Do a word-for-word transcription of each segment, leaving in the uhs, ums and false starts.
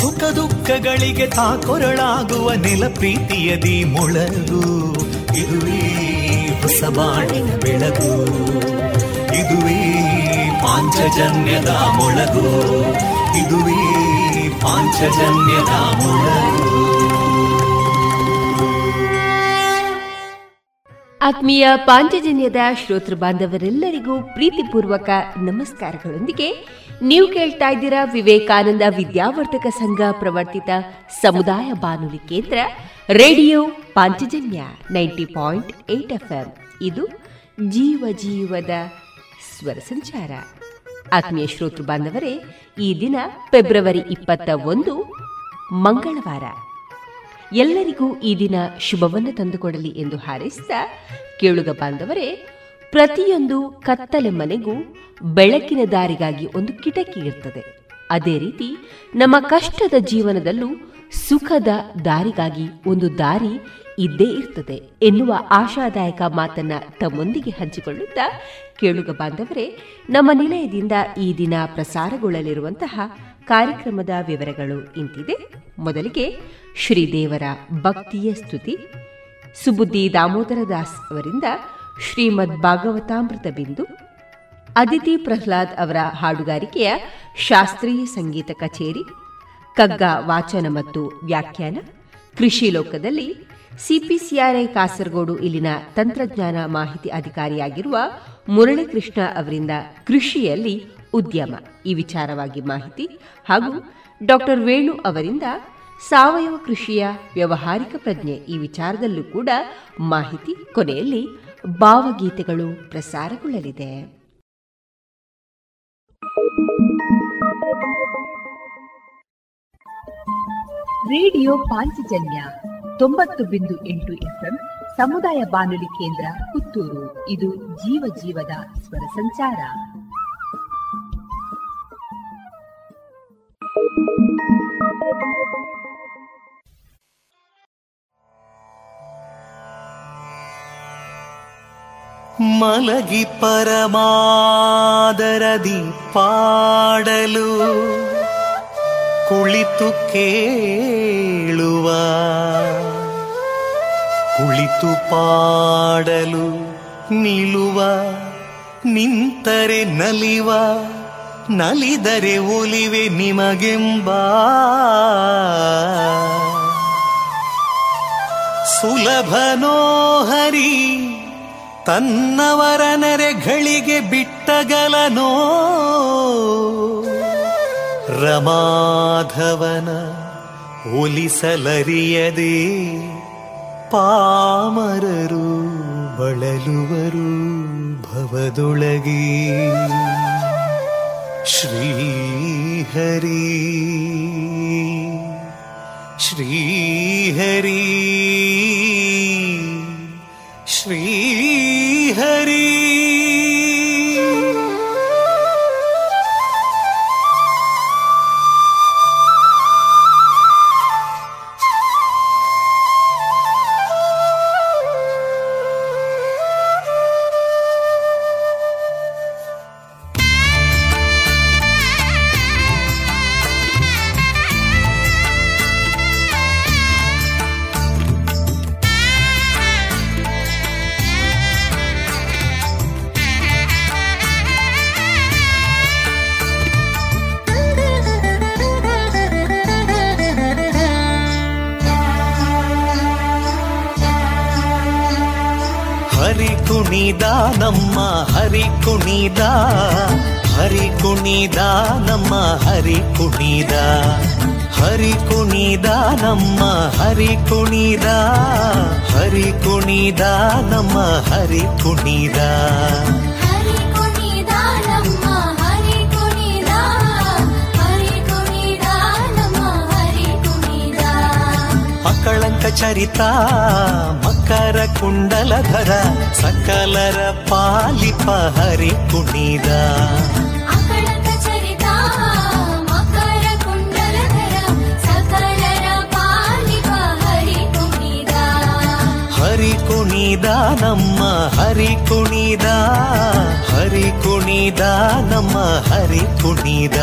ಸುಖ ದುಃಖಗಳಿಗೆ ತಾಕೊರಳಾಗುವ ನೆಲಪ್ರೀತಿಯದಿ ಮೊಳಗು. ಇದುವೇ ಹೊಸಬಾಣಿನ ಬೆಳಗು, ಇದುವೇ ಪಾಂಚಜನ್ಯದ ಮೊಳಗು, ಇದುವೇ ಪಾಂಚಜನ್ಯದ ಮೊಳಗು. ಆತ್ಮೀಯ ಪಾಂಚಜನ್ಯದ ಶ್ರೋತೃ ಬಾಂಧವರೆಲ್ಲರಿಗೂ ಪ್ರೀತಿಪೂರ್ವಕ ನಮಸ್ಕಾರಗಳೊಂದಿಗೆ ನೀವು ಕೇಳ್ತಾ ಇದ್ದೀರಾ ವಿವೇಕಾನಂದ ವಿದ್ಯಾವರ್ತಕ ಸಂಘ ಪ್ರವರ್ತಿತ ಸಮುದಾಯ ಬಾನುಲಿ ಕೇಂದ್ರ ರೇಡಿಯೋ ಪಾಂಚಜನ್ಯ ತೊಂಬತ್ತು ಪಾಯಿಂಟ್ ಎಂಟು ಎಫ್ ಎಂ. ಇದು ಜೀವ ಜೀವದ ಸ್ವರ ಸಂಚಾರ. ಆತ್ಮೀಯ ಶ್ರೋತೃ ಬಾಂಧವರೇ, ಈ ದಿನ ಫೆಬ್ರವರಿ ಇಪ್ಪತ್ತ ಒಂದು ಮಂಗಳವಾರ. ಎಲ್ಲರಿಗೂ ಈ ದಿನ ಶುಭವನ್ನು ತಂದುಕೊಡಲಿ ಎಂದು ಹಾರೈಸಿದ ಕೇಳುಗ ಬಾಂಧವರೇ, ಪ್ರತಿಯೊಂದು ಕತ್ತಲೆ ಮನೆಗೂ ಬೆಳಕಿನ ದಾರಿಗಾಗಿ ಒಂದು ಕಿಟಕಿ ಇರ್ತದೆ. ಅದೇ ರೀತಿ ನಮ್ಮ ಕಷ್ಟದ ಜೀವನದಲ್ಲೂ ಸುಖದ ದಾರಿಗಾಗಿ ಒಂದು ದಾರಿ ಇದ್ದೇ ಇರ್ತದೆ ಎನ್ನುವ ಆಶಾದಾಯಕ ಮಾತನ್ನ ತಮ್ಮೊಂದಿಗೆ ಹಂಚಿಕೊಳ್ಳುತ್ತಾ ಕೇಳುಗ ಬಾಂಧವರೇ, ನಮ್ಮ ನಿಲಯದಿಂದ ಈ ದಿನ ಪ್ರಸಾರಗೊಳ್ಳಲಿರುವಂತಹ ಕಾರ್ಯಕ್ರಮದ ವಿವರಗಳು ಇಂತಿದೆ. ಮೊದಲಿಗೆ ಶ್ರೀದೇವರ ಭಕ್ತಿಯ ಸ್ತುತಿ, ಸುಬುದ್ದಿ ದಾಮೋದರ ದಾಸ್ ಅವರಿಂದ ಶ್ರೀಮದ್ ಭಾಗವತಾಮೃತ ಬಿಂದು, ಅದಿತಿ ಪ್ರಹ್ಲಾದ್ ಅವರ ಹಾಡುಗಾರಿಕೆಯ ಶಾಸ್ತ್ರೀಯ ಸಂಗೀತ ಕಚೇರಿ, ಕಗ್ಗ ವಾಚನ ಮತ್ತು ವ್ಯಾಖ್ಯಾನ, ಕೃಷಿ ಲೋಕದಲ್ಲಿ ಸಿಪಿಸಿಆರ್ಐ ಕಾಸರಗೋಡು ಇಲ್ಲಿನ ತಂತ್ರಜ್ಞಾನ ಮಾಹಿತಿ ಅಧಿಕಾರಿಯಾಗಿರುವ ಮುರಳೀಕೃಷ್ಣ ಅವರಿಂದ ಕೃಷಿಯಲ್ಲಿ ಉದ್ಯಮ ಈ ವಿಚಾರವಾಗಿ ಮಾಹಿತಿ, ಹಾಗೂ ಡಾಕ್ಟರ್ ವೇಣು ಅವರಿಂದ ಸಾವಯವ ಕೃಷಿಯ ವ್ಯಾವಹಾರಿಕ ಪ್ರಜ್ಞೆ ಈ ವಿಚಾರದಲ್ಲೂ ಕೂಡ ಮಾಹಿತಿ. ಕೊನೆಯಲ್ಲಿ ಭಾವಗೀತೆಗಳು ಪ್ರಸಾರಗೊಳ್ಳಲಿದೆ. ರೇಡಿಯೋ ಪಾಂಚಜನ್ಯ ತೊಂಬತ್ತು ಬಿಂದು ಎಂಟು ಎಫ್ಎಂ ಸಮುದಾಯ ಬಾನುಲಿ ಕೇಂದ್ರ ಪುತ್ತೂರು. ಇದು ಜೀವ ಜೀವದ ಸ್ವರ ಸಂಚಾರ. ಮಲಗಿ ಪರಮಾದರದಿ ಪಾಡಲು ಕುಳಿತು ಕೇಳುವ, ಕುಳಿತು ಪಾಡಲು ನಿಲ್ಲುವ, ನಿಂತರೆ ನಲಿವ, ನಲಿದರೆ ಒಲಿವೆ ನಿಮಗೆಂಬ. ಸುಲಭನೋ ಹರಿ ತನ್ನವರ ನೆರೆಗಳಿಗೆ ಬಿಟ್ಟಗಲನೋ, ರಮಾಧವನ ಒಲಿಸಲರಿಯದೆ ಪಾಮರರು ಬಳಲುವರು ಭವದೊಳಗೆ. ಶ್ರೀಹರಿ ಶ್ರೀಹರಿ ಶ್ರೀಹರಿ ನಮ್ಮ ಹರಿ ಕುಣಿದ, ಹರಿ ಕುಣಿದ ನಮ್ಮ ಹರಿ ಕುಣಿದ, ಹರಿ ಕುಣಿದ ನಮ್ಮ ಹರಿ ಕುಣಿದ, ಹರಿ ಕುಣಿದ ನಮ್ಮ ಹರಿ ಕುಣಿದ, ನಿಷ್ಕಳಂಕ ಚರಿತ ಮಕರ ಕುಂಡಲಧರ ಸಕಲರ ಪಾಲಿಪ ಹರಿ ಕುಣಿದ. ಹರಿ ಕುಣಿದ ನಮ್ಮ ಹರಿ ಕುಣಿದ, ಹರಿ ಕುಣಿದ ನಮ್ಮ ಹರಿ ಕುಣಿದ.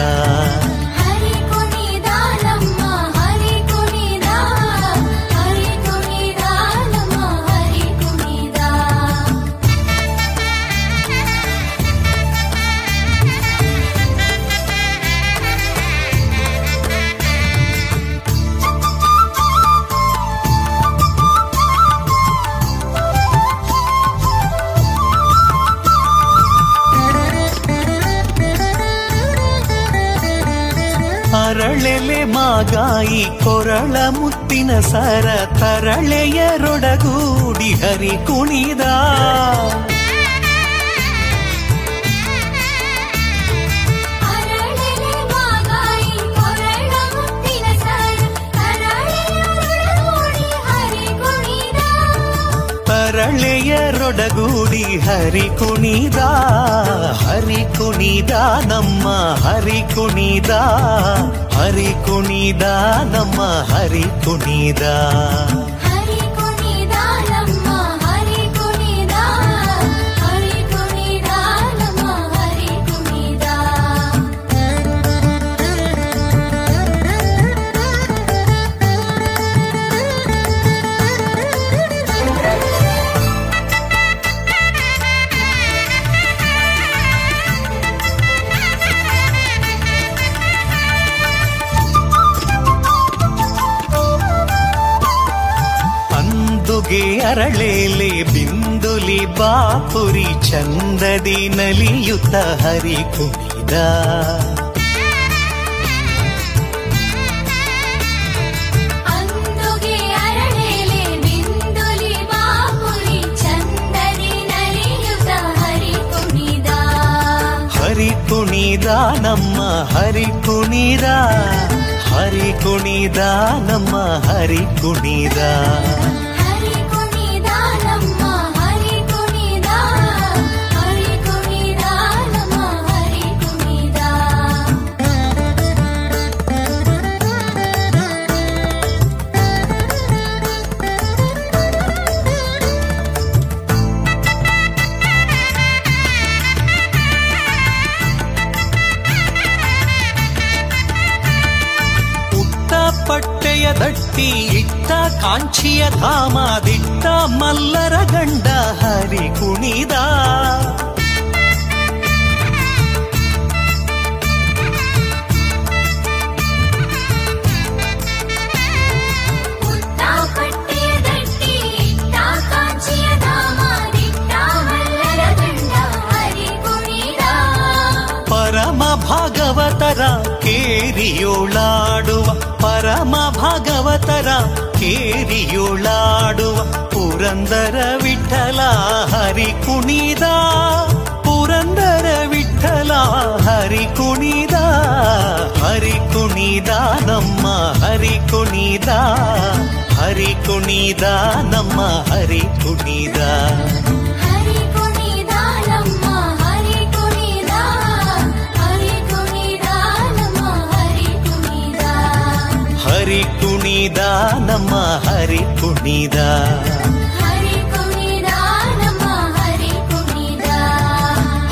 ಅರಳೆಲೆ ಮಾಗಾಯಿ ಕೊರಳ ಮುತ್ತಿನ ಸರ ತರಳೆಯರೊಡಗೂಡಿ ಹರಿ ಕುಣಿದ. ತರಳೆಯರೊಡಗೂಡಿ ಹರಿ ಕುಣಿದ, ಹರಿ ಕುಣಿದ ನಮ್ಮ ಹರಿ ಕುಣಿದ, ಹರಿ ಕುಣಿದ ನಮ್ಮ ಹರಿ ಕುಣಿದ. ಅರಳೇಲೆ ಬಿಂದುಲಿ ಬಾಪುರಿ ಚಂದದಿ ನಲಿಯುತ ಹರಿ ಕುಣಿದ. ಹರಿ ಕುಣಿದ ನಮ್ಮ ಹರಿ ಕುಣಿದ, ಹರಿ ಕುಣಿದ ನಮ್ಮ ಹರಿ ಕುಣಿದ. ದಟ್ಟಿ ಇಟ್ಟ ಕಾಂಚಿಯ ಧಾಮ ದಿಟ್ಟ ಮಲ್ಲರ ಗಂಡ ಹರಿ ಕುಣಿದ. ಪರಮ ಭಾಗವತರ ಕೇರಿಯೋಳಾಡುವ, ಪರಮ ಭಾಗವತರ ಕೇರಿಯೋಳಾಡುವ ಪುರಂದರ ವಿಠಲ ಹರಿ ಕುಣಿದ. ಪುರಂದರ ವಿಠಲ ಹರಿ ಕುಣಿದ, ಹರಿ ಕುಣಿದ ನಮ್ಮ ಹರಿ ಕುಣಿದ, ಹರಿ ಕುಣಿದ ನಮ್ಮ ಹರಿ ಕುಣಿದ. ಹರಿ ಕುಣಿದ ನಮ್ಮ ಹರಿ ಕುಣಿದ. ಹರಿ ಕುಣಿದ ನಮ್ಮ ಹರಿ ಕುಣಿದ,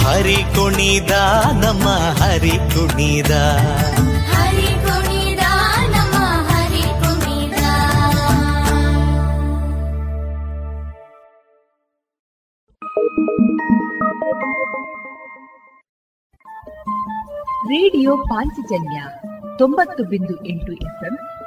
ಹರಿ ಕುಣಿದ ನಮ್ಮ ಹರಿ ಕುಣಿದ. ಹರಿ ಕುಣಿದ ನಮ್ಮ ಹರಿ ಕುಣಿದ. ರೇಡಿಯೋ ಪಾಂಚಜನ್ಯ ತೊಂಬತ್ತು ಬಿಂದು ಎಂಟು ಎಫ್ಎಂ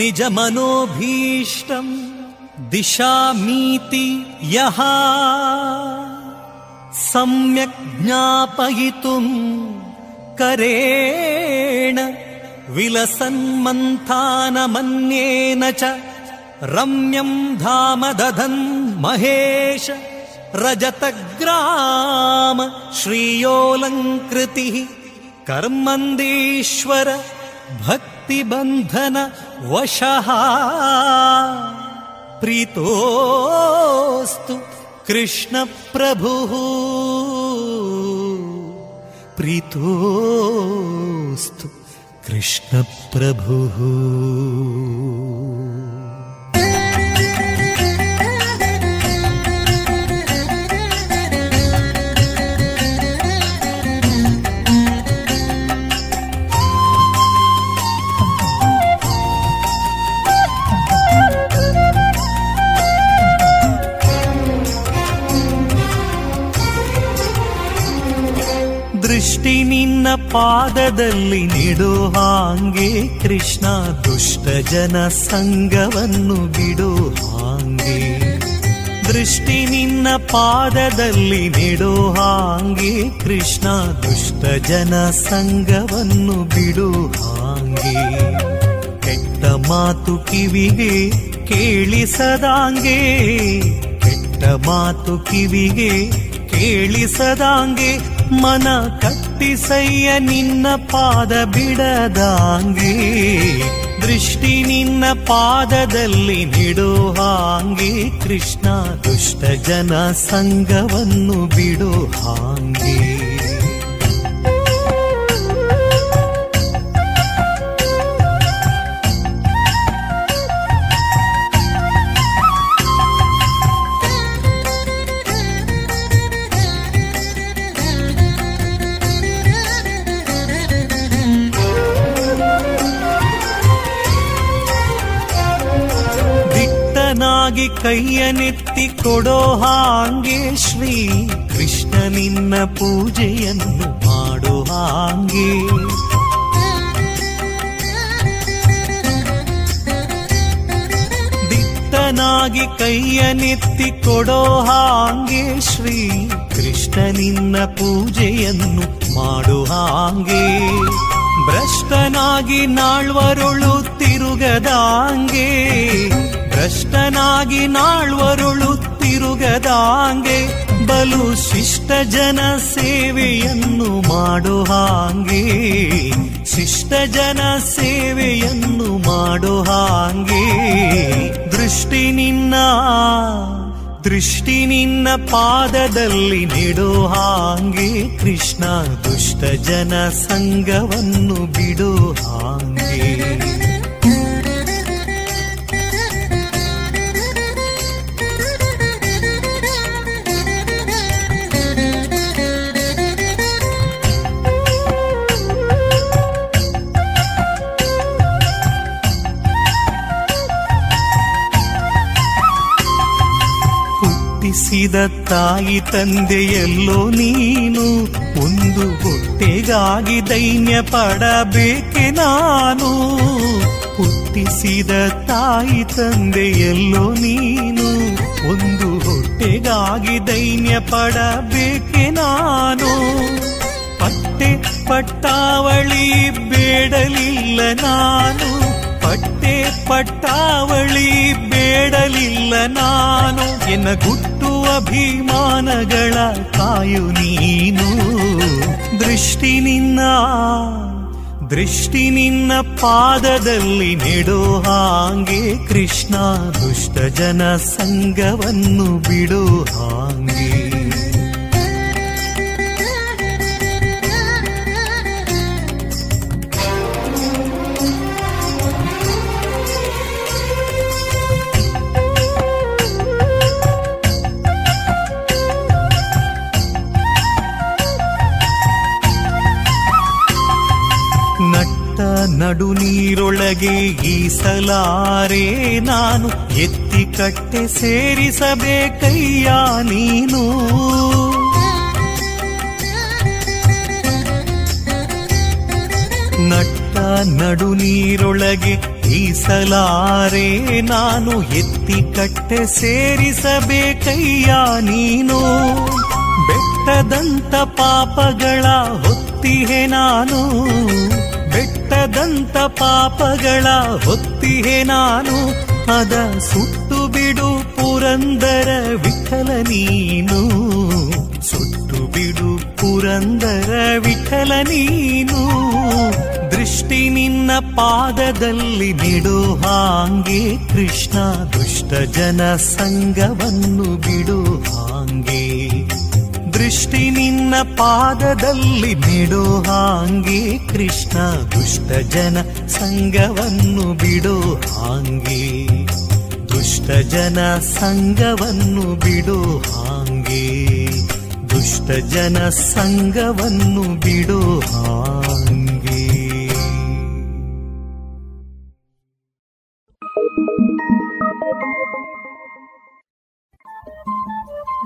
ನಿಜಮನೋಭೀಷ್ಟಂ ದಿಶಾಮೀತಿ ಯಃ ಸಮ್ಯಕ್ ಜ್ಞಾಪಯಿತುಂ ಕರೇಣ ವಿಲಸನ್ಮಂಥಾನಮನ್ಯೇನ ಚ ರಮ್ಯಂ ಧಾಮ ದಧನ್ ಮಹೇಶ ರಜತಗ್ರಾಮ ಶ್ರೀಯೋಲಂಕೃತಿ ಕರ್ಮಂದೀಶ್ವರ ಭಕ್ತಿಬಂಧನ ವಶಃ ಪ್ರೀತೋಸ್ತು ಕೃಷ್ಣ ಪ್ರಭು ಪ್ರೀತೋಸ್ತು ಕೃಷ್ಣ ಪ್ರಭು. ದೃಷ್ಟಿ ನಿನ್ನ ಪಾದದಲ್ಲಿ ನಿಡೋ ಹಾಂಗೆ ಕೃಷ್ಣ, ದುಷ್ಟ ಜನ ಸಂಗವನ್ನು ಬಿಡೋ ಹಾಂಗೆ. ದೃಷ್ಟಿ ನಿನ್ನ ಪಾದದಲ್ಲಿ ನಿಡೋ ಹಾಂಗೆ ಕೃಷ್ಣ, ದುಷ್ಟ ಜನ ಸಂಗವನ್ನು ಬಿಡೋ ಹಾಂಗೆ. ಕೆಟ್ಟ ಮಾತು ಕಿವಿಗೆ ಕೇಳಿಸದಾಂಗೆ, ಕೆಟ್ಟ ಮಾತು ಕಿವಿಗೆ ಕೇಳಿಸದಾಂಗೆ. ಮನ ಕಟ್ಟಿಸಯ್ಯ ನಿನ್ನ ಪಾದ ಬಿಡದಾಂಗೆ. ದೃಷ್ಟಿ ನಿನ್ನ ಪಾದದಲ್ಲಿ ನಿಡೋ ಹಾಂಗೆ ಕೃಷ್ಣ, ದುಷ್ಟ ಜನ ಸಂಗವನ್ನು ಬಿಡೋ ಹಾಂಗೆ. ಕೈಯನೆತ್ತಿ ಕೊಡೋ ಹಾಂಗೆ ಶ್ರೀ ಕೃಷ್ಣ, ನಿನ್ನ ಪೂಜೆಯನ್ನು ಮಾಡೋ ಹಾಂಗೆ. ದಿಟ್ಟನಾಗಿ ಕೈಯನೆತ್ತಿ ಕೊಡೋ ಹಾಂಗೆ ಶ್ರೀ ಕೃಷ್ಣ, ನಿನ್ನ ಪೂಜೆಯನ್ನು ಮಾಡೋ ಹಾಂಗೆ. ಭ್ರಷ್ಟನಾಗಿ ನಾಳ್ವರುಳು ತಿರುಗದಾಂಗೆ, ಭ್ರಷ್ಟನಾಗಿ ನಾಳ್ವರುಳು ತಿರುಗದಾಂಗೆ. ಬಲು ಶಿಷ್ಟ ಜನ ಸೇವೆಯನ್ನು ಮಾಡೋ ಹಾಂಗೆ, ಶಿಷ್ಟ ಜನ ಸೇವೆಯನ್ನು ಮಾಡೋ ಹಾಂಗೆ. ದೃಷ್ಟಿ ನಿನ್ನ ದೃಷ್ಟಿ ನಿನ್ನ ಪಾದದಲ್ಲಿ ನಿಡೋ ಹಾಂಗೆ ಕೃಷ್ಣ, ದುಷ್ಟ ಜನ ಸಂಗವನ್ನು ಬಿಡೋ ಹಾಂಗೆ. ಸಿದ ತಾಯಿ ತಂದೆಯಲ್ಲೋ ನೀನು, ಒಂದು ಹೊಟ್ಟೆಗಾಗಿ ದೈನ್ಯ ಪಡಬೇಕೆ ನಾನು. ಹುಟ್ಟಿಸಿದ ತಾಯಿ ತಂದೆಯಲ್ಲೋ ನೀನು, ಒಂದು ಹೊಟ್ಟೆಗಾಗಿ ದೈನ್ಯ ಪಡಬೇಕೆ ನಾನು. ಪಟ್ಟೆ ಪಟ್ಟಾವಳಿ ಬೇಡಲಿಲ್ಲ ನಾನು, ಪಟ್ಟೆ ಪಟ್ಟಾವಳಿ ಬೇಡಲಿಲ್ಲ ನಾನು. ಎನ್ನ ಗುಟ್ಟುವ ಅಭಿಮಾನಗಳ ಕಾಯು ನೀನು. ದೃಷ್ಟಿ ನಿನ್ನ ದೃಷ್ಟಿ ನಿನ್ನ ಪಾದದಲ್ಲಿ ನಿಡೋ ಹಾಂಗೆ ಕೃಷ್ಣ, ದುಷ್ಟ ಜನ ಸಂಗವನ್ನು ಬಿಡೋ ಹಾಂಗೆ. ನಡು ನೀರೊಳಗೆ ಈಸಲಾರೆ ನಾನು, ಎತ್ತಿ ಕಟ್ಟೆ ಸೇರಿಸಬೇಕಯ್ಯ ನೀನು. ನಡು ನೀರೊಳಗೆ ಈಸಲಾರೆ ನಾನು ಎತ್ತಿ ಕಟ್ಟೆ ಸೇರಿಸಬೇಕಯ್ಯ ನೀನು, ಬೆಟ್ಟದಂತ ಪಾಪಗಳ ಹೊತ್ತಿಹೆ ನಾನು, ಬೆಟ್ಟದಂತ ಪಾಪಗಳ ಹೊತ್ತಿಹೆ ನಾನು, ಅದ ಸುಟ್ಟು ಬಿಡು ಪುರಂದರ ವಿಠಲ ನೀನು, ಸುಟ್ಟು ಬಿಡು ಪುರಂದರ ವಿಠಲ ನೀನು, ದೃಷ್ಟಿ ನಿನ್ನ ಪಾದದಲ್ಲಿ ಬಿಡು ಹಾಂಗೆ ಕೃಷ್ಣ, ದುಷ್ಟ ಜನ ಸಂಗವನ್ನು ಬಿಡು ಹಾಂಗೆ, ದೃಷ್ಟಿ ನಿನ್ನ ಪಾದದಲ್ಲಿ ಬಿಡು ಹಾಂಗೆ ಕೃಷ್ಣ, ದುಷ್ಟ ಜನ ಸಂಗವನ್ನು ಬಿಡು ಹಾಂಗೆ, ದುಷ್ಟ ಜನ ಸಂಗವನ್ನು ಬಿಡು ಹಾಂಗೆ, ದುಷ್ಟ ಜನ ಸಂಗವನ್ನು ಬಿಡು ಹಾಂಗೆ.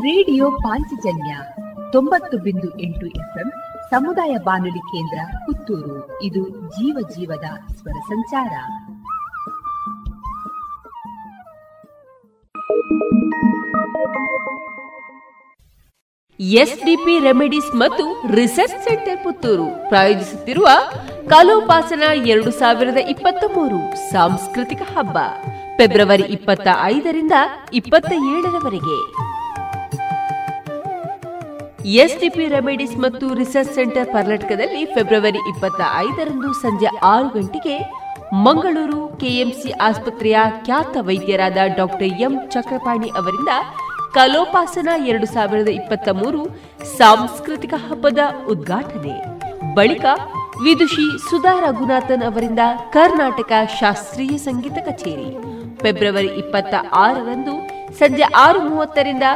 ರೇಡಿಯೋ ಪಾಂಚಜನ್ಯ ತೊಂಬತ್ತು ಬಿಂದು ಎಂಟು ಎಫ್ಎಂ ಸಮುದಾಯ ಬಾನುಲಿ ಕೇಂದ್ರ ಪುತ್ತೂರು. ಇದು ಜೀವ ಜೀವದ ಸ್ವರ ಸಂಚಾರ. ಎಸ್ಡಿಪಿ ರೆಮಿಡೀಸ್ ಮತ್ತು ರಿಸರ್ಚ್ ಸೆಂಟರ್ ಪುತ್ತೂರು ಪ್ರಾಯೋಜಿಸುತ್ತಿರುವ ಕಲೋಪಾಸನ ಎರಡು ಸಾವಿರದ ಇಪ್ಪತ್ತ ಮೂರು ಸಾಂಸ್ಕೃತಿಕ ಹಬ್ಬ ಫೆಬ್ರವರಿ ಇಪ್ಪತ್ತ ಐದರಿಂದ ಇಪ್ಪತ್ತ ಏಳರವರೆಗೆ ಎಸ್ಡಿಪಿ ರೆಮಿಡೀಸ್ ಮತ್ತು ರಿಸರ್ಚ್ ಸೆಂಟರ್ ಕರ್ನಾಟಕದಲ್ಲಿ ಫೆಬ್ರವರಿ ಇಪ್ಪತ್ತ ಐದರಂದು ಸಂಜೆ ಆರು ಗಂಟೆಗೆ ಮಂಗಳೂರು ಕೆಎಂಸಿ ಆಸ್ಪತ್ರೆಯ ಖ್ಯಾತ ವೈದ್ಯರಾದ ಡಾಕ್ಟರ್ ಎಂ ಚಕ್ರಪಾಣಿ ಅವರಿಂದ ಕಲೋಪಾಸನ ಎರಡು ಸಾವಿರದ ಇಪ್ಪತ್ತ ಮೂರು ಸಾಂಸ್ಕೃತಿಕ ಹಬ್ಬದ ಉದ್ಘಾಟನೆ, ಬಳಿಕ ವಿದುಷಿ ಸುಧಾ ರಘುನಾಥನ್ ಅವರಿಂದ ಕರ್ನಾಟಕ ಶಾಸ್ತ್ರೀಯ ಸಂಗೀತ ಕಚೇರಿ. ಫೆಬ್ರವರಿ ಇಪ್ಪತ್ತ ಆರರಂದು ಸಂಜೆ ಆರು ಮೂವತ್ತರಿಂದ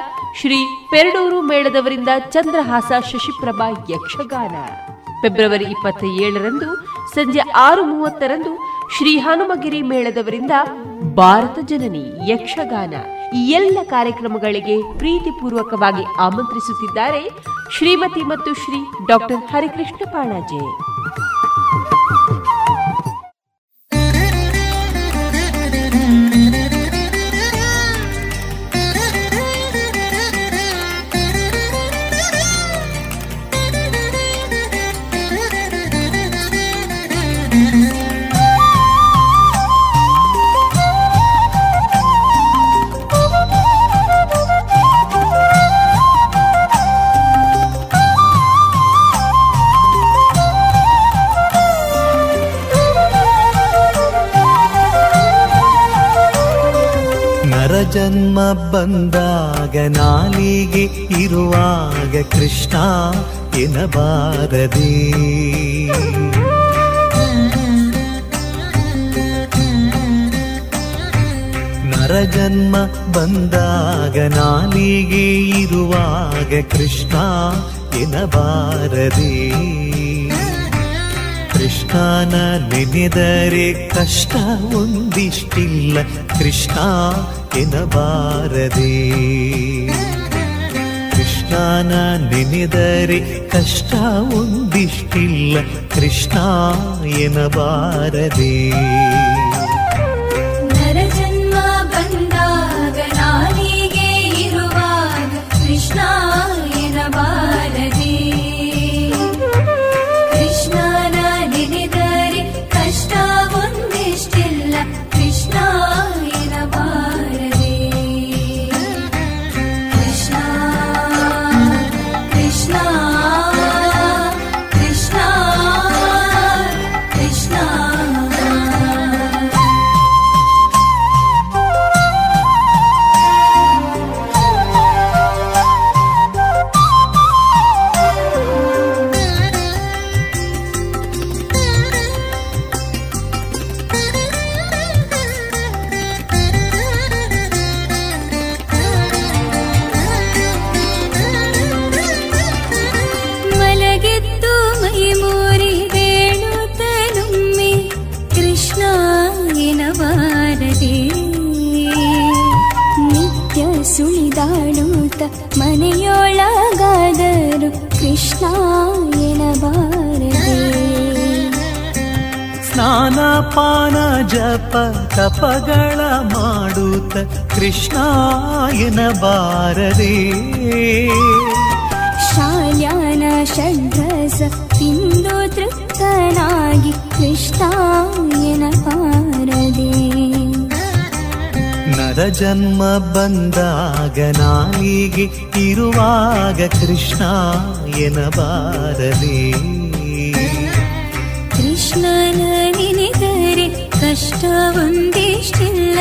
ಶ್ರೀ ಪೆರಡೂರು ಮೇಳದವರಿಂದ ಚಂದ್ರಹಾಸ ಶಶಿಪ್ರಭಾ ಯಕ್ಷಗಾನ. ಫೆಬ್ರವರಿ ಇಪ್ಪತ್ತ ಏಳರಂದು ಸಂಜೆ ಆರು ಮೂವತ್ತರಂದು ಶ್ರೀ ಹನುಮಗಿರಿ ಮೇಳದವರಿಂದ ಭಾರತ ಜನನಿ ಯಕ್ಷಗಾನ. ಈ ಎಲ್ಲ ಕಾರ್ಯಕ್ರಮಗಳಿಗೆ ಪ್ರೀತಿಪೂರ್ವಕವಾಗಿ ಆಮಂತ್ರಿಸುತ್ತಿದ್ದಾರೆ ಶ್ರೀಮತಿ ಮತ್ತು ಶ್ರೀ ಡಾಕ್ಟರ್ ಹರಿಕೃಷ್ಣ ಪಾಣಾಜೆ. ಜನ್ಮ ಬಂದಾಗ ನಾಲಿಗೆ ಇರುವಾಗ ಕೃಷ್ಣ ಎನ್ನಬಾರದೆ, ನರಜನ್ಮ ಬಂದಾಗ ನಾಲಿಗೆ ಇರುವಾಗ ಕೃಷ್ಣ ಎನ್ನಬಾರದೆ, ಕೃಷ್ಣನ ನೆನೆದರೆ ಕಷ್ಟ ಒಂದಿಷ್ಟಿಲ್ಲ ಕೃಷ್ಣ ಎನ್ನಬಾರದೆ, ಕೃಷ್ಣನ ನೆನೆದರೆ ಕಷ್ಟ ಒಂದಿಷ್ಟಿಲ್ಲ ಕೃಷ್ಣ ಎನ್ನಬಾರದೆ. ನರಜನ್ಮ ಬಂದಾಗ ನಾಲಿಗೆ ಇರುವಾಗ ಕೃಷ್ಣ ಎನ್ನಬಾರದೆ, ಕೃಷ್ಣನ ನೆನೆದರೆ ಕಷ್ಟ ಒಂದಿಷ್ಟಿಲ್ಲ ಕೃಷ್ಣ ಎನ್ನಬಾರದೆ. ಕೃಷ್ಣ ಕೃಷ್ಣ ಕೃಷ್ಣ ಕೃಷ್ಣ ಪಾನ ಜಪ ತಪಗಳ ಮಾಡುತ್ತ ಕೃಷ್ಣಾಯನ ಬಾರದೆ ಶಾಲ್ಯಾನ ಷಡ್ರಸ ತಿಂದು ತೃಪ್ತನಾಗಿ ಕೃಷ್ಣಾಯನ ಬಾರದೆ ನರ ಜನ್ಮ ಬಂದಾಗ ನಾಯಿಗೆ ಇರುವಾಗ ಕೃಷ್ಣಾಯನ ಬಾರದೆ ಕೃಷ್ಣನ ನಿನೆದರೆ ಕಷ್ಟ ಒಂದಿಷ್ಟಿಲ್ಲ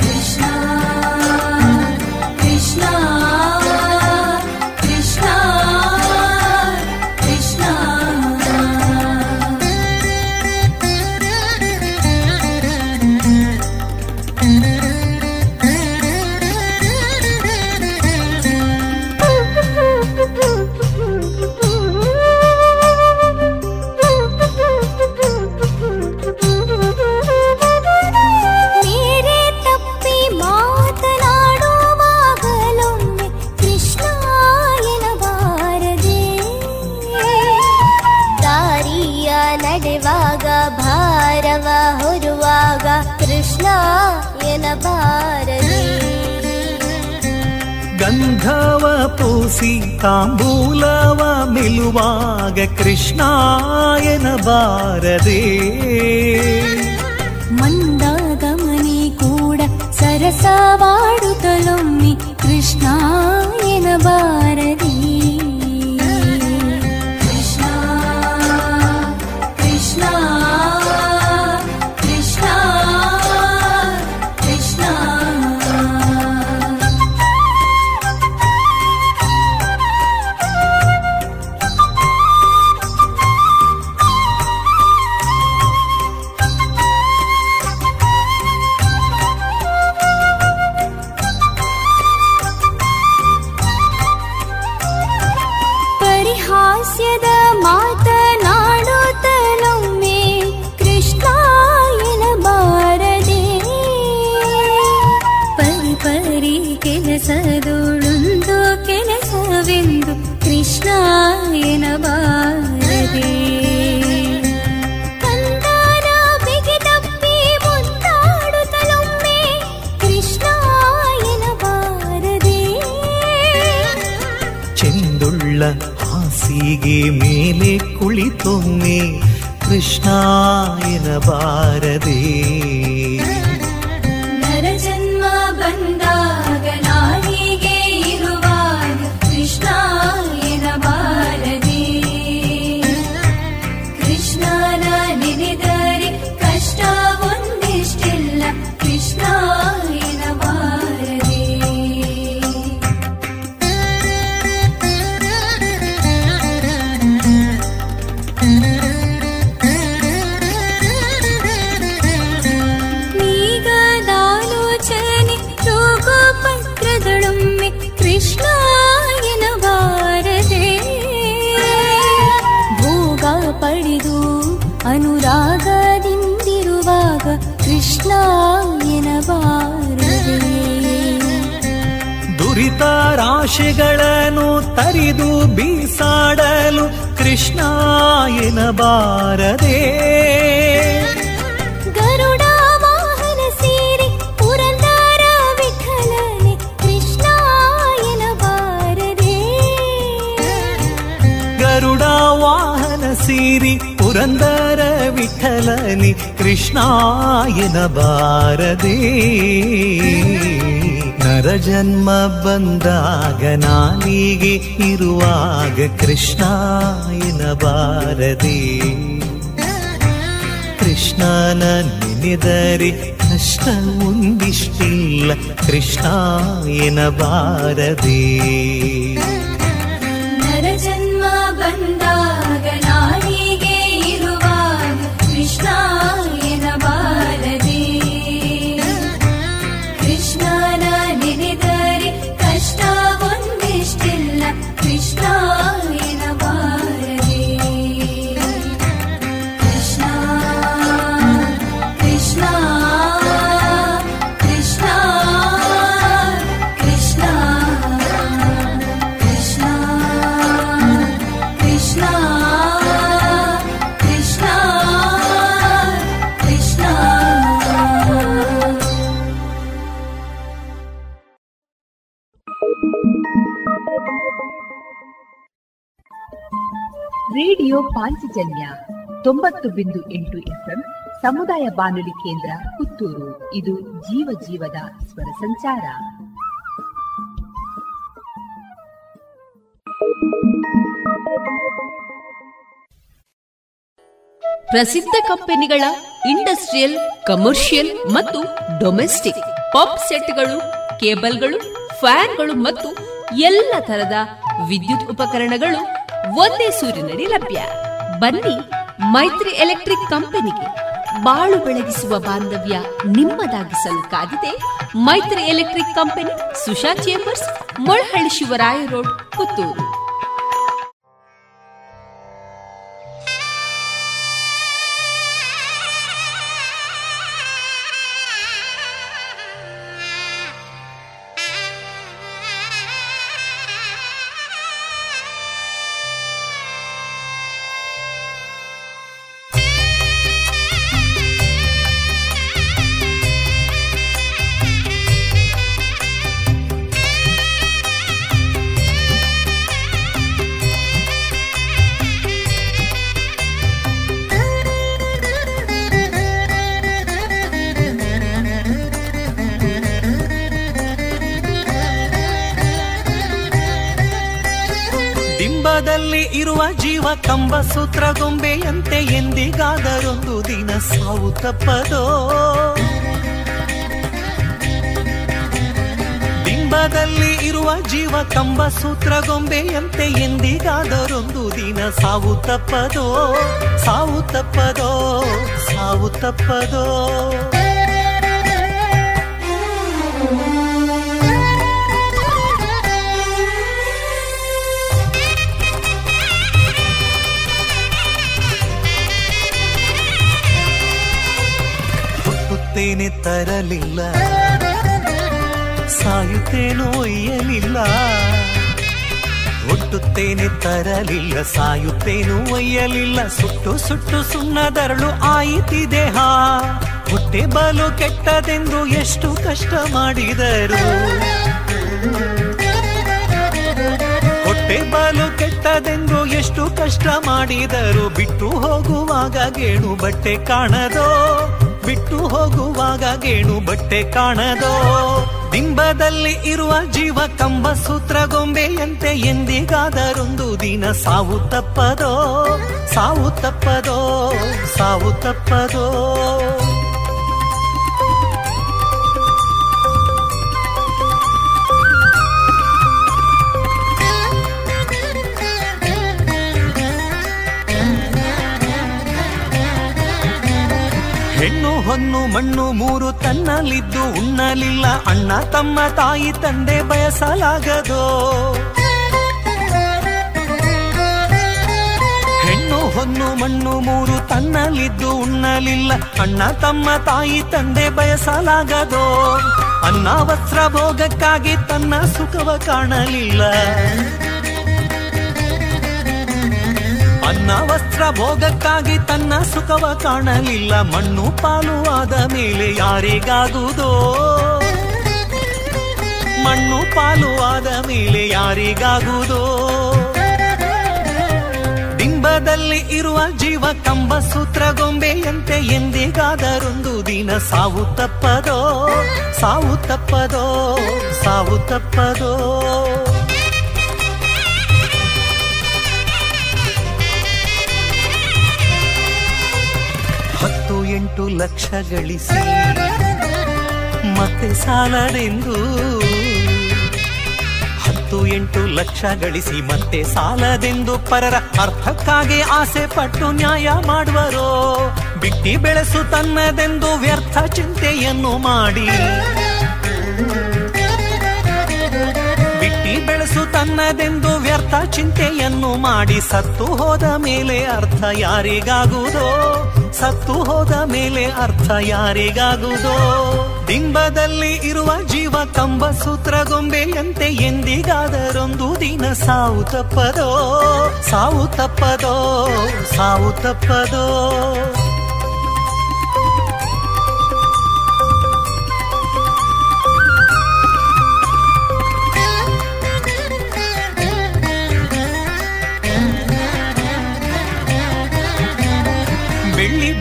ಕೃಷ್ಣ ಕೃಷ್ಣ ಕೃಷ್ಣ ಕೃಷ್ಣ ಗಂಧವ ಪೂಸಿ ತಾಂಬೂಲವ ಮಿಲುವಾಗ ಕೃಷ್ಣಾಯನ ಬಾರದೆ ಮಂದಾಗಮನಿ ಕೂಡ ಸರಸವಾಡುತ್ತಲೊಮ್ಮೆ ಕೃಷ್ಣಾಯನ ಬಾರದೆ ಕೃಷ್ಣ ಕೃಷ್ಣ ಮೇಲೆ ಕುಳಿತೊಮ್ಮೆ ಕೃಷ್ಣಾಯನ ಬಾರದೆ ನರಜನ್ಮ ಬಂದಾಗ ನಾಯಿಗೆ ಇರುವಾಗ ಕೃಷ್ಣಾಯನ ಬಾರದೆ ಕೃಷ್ಣನ ನೆನೆದರೆ ಕಷ್ಟ ಒಂದಿಷ್ಟಿಲ್ಲ ಕೃಷ್ಣಾಯನ ಬಾರದೆ ಅನುರಾಗದಿಂದಿರುವಾಗ ಕೃಷ್ಣಾಯನ ಬಾರದೆ ದುರಿತ ರಾಶಿಗಳನ್ನು ತರಿದು ಬೀಸಾಡಲು ಕೃಷ್ಣಾಯನ ಬಾರದೆ ಗರುಡ ವಾಹನ ಸೇರಿ ಪುರಂದರ ವಿಠಲನೆ ಕೃಷ್ಣಾಯನ ಬಾರದೆ ಗರುಡ ವಾಹನ ಸೇರಿ ಪುರಂದರ ವಿಠಲನಿ ಕೃಷ್ಣಾಯನ ಬಾರದೆ ನರಜನ್ಮ ಬಂದಾಗ ನಾಲಿಗೆ ಇರುವಾಗ ಕೃಷ್ಣಾಯನ ಬಾರದೆ ಕೃಷ್ಣನ ನೆನೆದರೆ ಕಷ್ಟ ಒಂದಿಷ್ಟಿಲ್ಲ ಕೃಷ್ಣಾಯನ ಬಾರದೆ ನರಜನ್ಮ ಬಂದಾಗ ನಾಲಿಗೆ ಕೃಷ್ಣಾಯನ ಬಾರದೆ ಕೃಷ್ಣನ ನೆನೆದರೆ ಕಷ್ಟ ಒಂದಿಷ್ಟಿಲ್ಲ ಕೃಷ್ಣಾಯನ ಬಾರದೆ ಕೃಷ್ಣ ಕೃಷ್ಣ ಕೃಷ್ಣ ಕೃಷ್ಣ ಕೃಷ್ಣ ಕೃಷ್ಣ ರೇಡಿಯೋ ಪಾಂಚಜನ್ಯ ತೊಂಬತ್ತು ಬಿಂದು ಎಂಟು ಎಫ್ಎಂ ಸಮುದಾಯ ಬಾನುಲಿ ಕೇಂದ್ರ ಪುತ್ತೂರು. ಇದು ಜೀವ ಜೀವದ ಸ್ವರ ಸಂಚಾರ. ಪ್ರಸಿದ್ಧ ಕಂಪನಿಗಳ ಇಂಡಸ್ಟ್ರಿಯಲ್, ಕಮರ್ಷಿಯಲ್ ಮತ್ತು ಡೊಮೆಸ್ಟಿಕ್ ಪಂಪ್ ಸೆಟ್ಗಳು, ಕೇಬಲ್ಗಳು, ಫ್ಯಾನ್ಗಳು ಮತ್ತು ಎಲ್ಲ ತರದ ವಿದ್ಯುತ್ ಉಪಕರಣಗಳು ಒಂದೇ ಸೂರಿನಡಿ ಲಭ್ಯ. ಬನ್ನಿ ಮೈತ್ರಿ ಎಲೆಕ್ಟ್ರಿಕ್ ಕಂಪನಿಗೆ. ಬಾಳು ಬೆಳಗಿಸುವ ಬಾಂಧವ್ಯ ನಿಮ್ಮದಾಗಿಸಲು ಕಾದಿದೆ Maitri electric company, Susha chambers, Molahalli, Shivaraya road, Puttur. ಕಂಬ ಸೂತ್ರ ಗೊಂಬೆಯಂತೆ ಎಂದಿಗಾದರೊಂದು ದಿನ ಸಾವು ತಪ್ಪದೋ? ಬಿಂಬದಲ್ಲಿ ಇರುವ ಜೀವ ಕಂಬ ಸೂತ್ರ ಗೊಂಬೆಯಂತೆ ಎಂದಿಗಾದರೊಂದು ದಿನ ಸಾವು ತಪ್ಪದೋ? ಸಾವು ತಪ್ಪದೋ, ಸಾವು ತಪ್ಪದೋ. ೇನೆ ತರಲಿಲ್ಲ, ಸಾಯುತ್ತೇನು ಒಯ್ಯಲಿಲ್ಲ. ಹುಟ್ಟುತ್ತೇನೆ ತರಲಿಲ್ಲ, ಸಾಯುತ್ತೇನು ಒಯ್ಯಲಿಲ್ಲ. ಸುಟ್ಟು ಸುಟ್ಟು ಸುಣ್ಣದರಳು ಆಯಿತಿದೆ ಹಾ, ಹೊಟ್ಟೆ ಬಲು ಕೆಟ್ಟದೆಂದು ಎಷ್ಟು ಕಷ್ಟ ಮಾಡಿದರು. ಹೊಟ್ಟೆ ಬಲು ಕೆಟ್ಟದೆಂದು ಎಷ್ಟು ಕಷ್ಟ ಮಾಡಿದರು. ಬಿಟ್ಟು ಹೋಗುವಾಗ ಗೇಣು ಬಟ್ಟೆ ಕಾಣದೋ? ಬಿಟ್ಟು ಹೋಗುವಾಗ ಗೇಣು ಬಟ್ಟೆ ಕಾಣದೋ? ಬಿಂಬದಲ್ಲಿ ಇರುವ ಜೀವ ಕಂಬ ಸೂತ್ರ ಗೊಂಬೆಯಂತೆ ಎಂದಿಗಾದರೊಂದು ದಿನ ಸಾವು ತಪ್ಪದೋ? ಸಾವು ತಪ್ಪದೋ, ಸಾವು ತಪ್ಪದೋ. ಹೆಣ್ಣು ಹೊನ್ನು ಮಣ್ಣು ಮೂರು ತನ್ನಲಿದ್ದು ಉಣ್ಣಲಿಲ್ಲ. ಅಣ್ಣ ತಮ್ಮ ತಾಯಿ ತಂದೆ ಬಯಸಲಾಗದೋ? ಹೆಣ್ಣು ಹೊನ್ನು ಮಣ್ಣು ಮೂರು ತನ್ನಲಿದ್ದು ಉಣ್ಣಲಿಲ್ಲ. ಅಣ್ಣ ತಮ್ಮ ತಾಯಿ ತಂದೆ ಬಯಸಲಾಗದೋ? ಅನ್ನ ವಸ್ತ್ರ ಭೋಗಕ್ಕಾಗಿ ತನ್ನ ಸುಖವ ಕಾಣಲಿಲ್ಲ. ಅನ್ನ ವಸ್ತ್ರ ಭೋಗಕ್ಕಾಗಿ ತನ್ನ ಸುಖವ ಕಾಣಲಿಲ್ಲ. ಮಣ್ಣು ಪಾಲು ಆದ ಮೇಲೆ ಯಾರಿಗಾಗುವುದೋ? ಮಣ್ಣು ಪಾಲು ಆದ ಮೇಲೆ ಯಾರಿಗಾಗುವುದೋ? ಬಿಂಬದಲ್ಲಿ ಇರುವ ಜೀವ ಕಂಬ ಸೂತ್ರ ಗೊಂಬೆಯಂತೆ ಎಂದಿಗಾದರೊಂದು ದಿನ ಸಾವು ತಪ್ಪದೋ? ಸಾವು ತಪ್ಪದೋ, ಸಾವು ತಪ್ಪದೋ. ಹತ್ತು ಎಂಟು ಲಕ್ಷ ಗಳಿಸಿ ಮತ್ತೆ ಸಾಲದೆಂದು, ಹತ್ತು ಎಂಟು ಲಕ್ಷ ಗಳಿಸಿ ಮತ್ತೆ ಸಾಲದೆಂದು ಪರರ ಅರ್ಥಕ್ಕಾಗಿ ಆಸೆ ಪಟ್ಟು ನ್ಯಾಯ ಮಾಡುವರೋ? ಬಿಟ್ಟಿ ಬೆಳೆಸು ತನ್ನದೆಂದು ವ್ಯರ್ಥ ಚಿಂತೆಯನ್ನು ಮಾಡಿ, ಬಿಟ್ಟಿ ಬೆಳೆಸು ತನ್ನದೆಂದು ವ್ಯರ್ಥ ಚಿಂತೆಯನ್ನು ಮಾಡಿ. ಸತ್ತು ಹೋದ ಮೇಲೆ ಅರ್ಥ ಯಾರಿಗಾಗುವುದೋ? ಸತ್ತು ಹೋದ ಮೇಲೆ ಅರ್ಥ ಯಾರಿಗಾಗುವುದೋ? ಬಿಂಬದಲ್ಲಿ ಇರುವ ಜೀವ ಕಂಬ ಸೂತ್ರ ಗೊಂಬೆಯಂತೆ ಎಂದಿಗಾದರೊಂದು ದಿನ ಸಾವು ತಪ್ಪದೋ? ಸಾವು ತಪ್ಪದೋ, ಸಾವು ತಪ್ಪದೋ.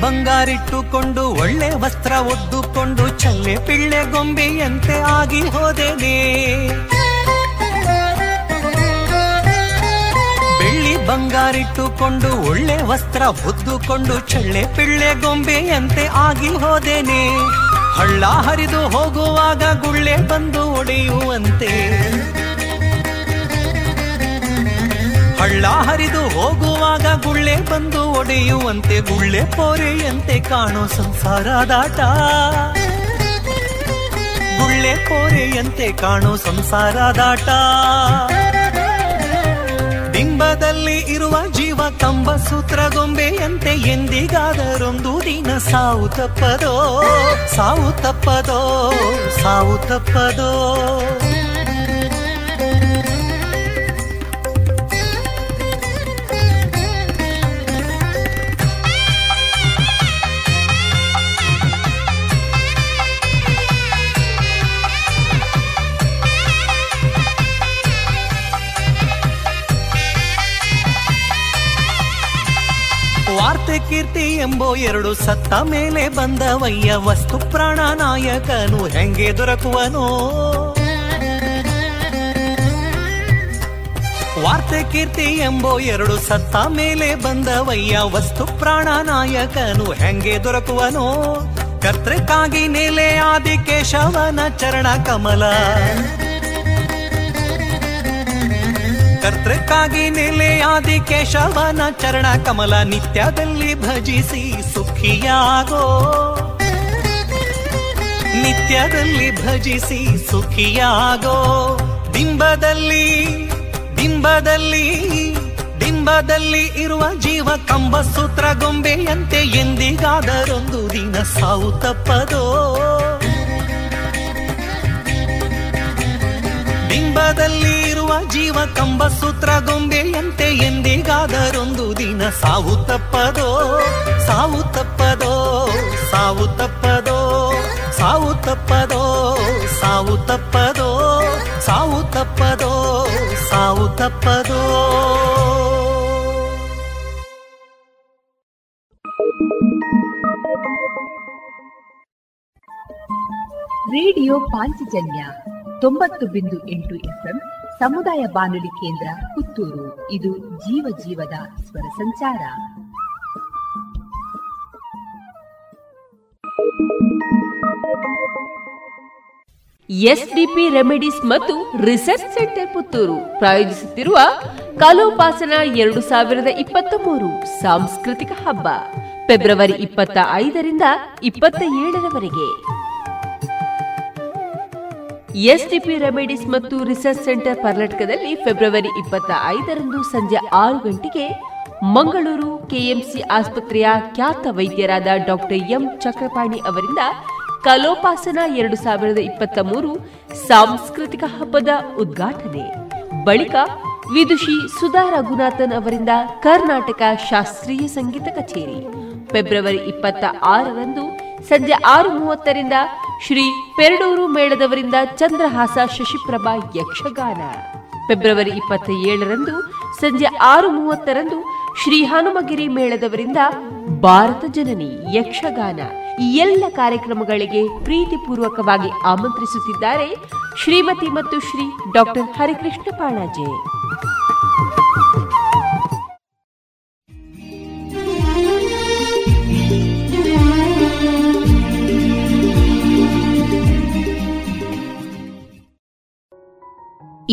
ಬಂಗಾರಿಟ್ಟುಕೊಂಡು ಒಳ್ಳೆ ವಸ್ತ್ರ ಒದ್ದುಕೊಂಡು ಚಲ್ಲೆ ಪಿಳ್ಳೆ ಗೊಂಬೆಯಂತೆ ಆಗಿ ಹೋದೆನೆ. ಬೆಳ್ಳಿ ಬಂಗಾರಿಟ್ಟುಕೊಂಡು ಒಳ್ಳೆ ವಸ್ತ್ರ ಒದ್ದುಕೊಂಡು ಚಳ್ಳೆ ಪಿಳ್ಳೆ ಗೊಂಬೆಯಂತೆ ಆಗಿ ಹೋದೆನೆ. ಹಳ್ಳ ಹರಿದು ಹೋಗುವಾಗ ಗುಳ್ಳೆ ಬಂದು ಒಡೆಯುವಂತೆ, ಹಳ್ಳ ಹರಿದು ಹೋಗುವಾಗ ಗುಳ್ಳೆ ಬಂದು ಒಡೆಯುವಂತೆ, ಗುಳ್ಳೆ ಪೋರೆಯಂತೆ ಕಾಣೋ ಸಂಸಾರದಾಟ, ಗುಳ್ಳೆ ಪೋರೆಯಂತೆ ಕಾಣೋ ಸಂಸಾರದಾಟ. ಬಿಂಬದಲ್ಲಿ ಇರುವ ಜೀವ ಕಂಬ ಸೂತ್ರಗೊಂಬೆಯಂತೆ ಎಂದಿಗಾದರೊಂದು ದಿನ ಸಾವು ತಪ್ಪದೋ, ಸಾವು ತಪ್ಪದೋ, ಸಾವು ತಪ್ಪದೋ. ವಾರ್ತೆ ಕೀರ್ತಿ ಎಂಬೋ ಎರಡು ಸತ್ತ ಮೇಲೆ ಬಂದವಯ್ಯ, ವಸ್ತು ಪ್ರಾಣ ನಾಯಕನು ಹೆಂಗೆ ದೊರಕುವನು. ವಾರ್ತೆ ಕೀರ್ತಿ ಎಂಬೋ ಎರಡು ಸತ್ತ ಮೇಲೆ ಬಂದವಯ್ಯ, ವಸ್ತು ಪ್ರಾಣ ನಾಯಕನು ಹೆಂಗೆ ದೊರಕುವನು. ಕರ್ತೃಕಾಗಿ ನೆಲೆ ಆದಿ ಕೇಶವನ ಚರಣ ಕಮಲ, ಕರ್ತೃಕ್ಕಾಗಿ ನೆಲೆಯಾದಿ ಕೇಶವನ ಚರಣ ಕಮಲ. ನಿತ್ಯದಲ್ಲಿ ಭಜಿಸಿ ಸುಖಿಯಾಗೋ, ನಿತ್ಯದಲ್ಲಿ ಭಜಿಸಿ ಸುಖಿಯಾಗೋ. ಬಿಂಬದಲ್ಲಿ ಬಿಂಬದಲ್ಲಿ ಬಿಂಬದಲ್ಲಿ ಇರುವ ಜೀವ ಕಂಬ ಸೂತ್ರ ಗೊಂಬೆಯಂತೆ ಎಂದಿಗಾದರೊಂದು ದಿನ ಸಾವು ತಪ್ಪದೋ. ಬಿಂಬದಲ್ಲಿ ಇರುವ ಜೀವ ಕಂಬ ಸೂತ್ರ ಗೊಂಬೆಯಂತೆ ಎಂದಿಗಾದರೊಂದು ದಿನ ಸಾವು ತಪ್ಪದೋ, ಸಾವು ತಪ್ಪದೋ, ಸಾವು ತಪ್ಪದೋ, ಸಾವು ತಪ್ಪದೋ, ಸಾವು ತಪ್ಪದೋ, ಸಾವು ತಪ್ಪದೋ, ಸಾವು ತಪ್ಪದೋ. ರೇಡಿಯೋ ಪಾಂಚಜನ್ಯ ತೊಂಬತ್ತು ಬಿಂದು ಎಂಟು ಎಫ್ಎಂ ಸಮುದಾಯ ಬಾನುಲಿ ಕೇಂದ್ರ ಪುತ್ತೂರು. ಇದು ಜೀವ ಜೀವದ ಸ್ವರ ಸಂಚಾರ. ಎಸ್ಡಿಪಿ ರೆಮಿಡೀಸ್ ಮತ್ತು ರಿಸರ್ಚ್ ಸೆಂಟರ್ ಪುತ್ತೂರು ಪ್ರಾಯೋಜಿಸುತ್ತಿರುವ ಕಲೋಪಾಸನ ಎರಡು ಸಾವಿರದ ಇಪ್ಪತ್ತ ಮೂರು ಸಾಂಸ್ಕೃತಿಕ ಹಬ್ಬ ಫೆಬ್ರವರಿ ಇಪ್ಪತ್ತ ಐದರಿಂದ ಇಪ್ಪತ್ತ ಏಳರವರೆಗೆ ಎಸ್ಡಿಪಿ ರೆಮಿಡೀಸ್ ಮತ್ತು ರಿಸರ್ಚ್ ಸೆಂಟರ್ ಕರ್ನಾಟಕದಲ್ಲಿ ಫೆಬ್ರವರಿ ಇಪ್ಪತ್ತ ಐದರಂದು ಸಂಜೆ ಆರು ಗಂಟೆಗೆ ಮಂಗಳೂರು ಕೆಎಂಸಿ ಆಸ್ಪತ್ರೆಯ ಖ್ಯಾತ ವೈದ್ಯರಾದ ಡಾಕ್ಟರ್ ಎಂ ಚಕ್ರಪಾಣಿ ಅವರಿಂದ ಕಲೋಪಾಸನ ಎರಡು ಸಾವಿರದ ಇಪ್ಪತ್ತ ಮೂರು ಸಾಂಸ್ಕೃತಿಕ ಹಬ್ಬದ ಉದ್ಘಾಟನೆ, ಬಳಿಕ ವಿದುಷಿ ಸುಧಾ ರಘುನಾಥನ್ ಅವರಿಂದ ಕರ್ನಾಟಕ ಶಾಸ್ತ್ರೀಯ ಸಂಗೀತ ಕಚೇರಿ. ಫೆಬ್ರವರಿ ಇಪ್ಪತ್ತ ಆರರಂದು ಸಂಜೆ ಆರು ಮೂವತ್ತರಿಂದ ಶ್ರೀ ಪೆರಡೂರು ಮೇಳದವರಿಂದ ಚಂದ್ರಹಾಸ ಶಶಿಪ್ರಭಾ ಯಕ್ಷಗಾನ. ಫೆಬ್ರವರಿ ಇಪ್ಪತ್ತ ಏಳರಂದು ಸಂಜೆ ಆರು ಮೂವತ್ತರಂದು ಶ್ರೀ ಹನುಮಗಿರಿ ಮೇಳದವರಿಂದ ಭಾರತ ಜನನಿ ಯಕ್ಷಗಾನ. ಈ ಎಲ್ಲ ಕಾರ್ಯಕ್ರಮಗಳಿಗೆ ಪ್ರೀತಿಪೂರ್ವಕವಾಗಿ ಆಮಂತ್ರಿಸುತ್ತಿದ್ದಾರೆ ಶ್ರೀಮತಿ ಮತ್ತು ಶ್ರೀ ಡಾಕ್ಟರ್ ಹರಿಕೃಷ್ಣ ಪಾಣಾಜೆ.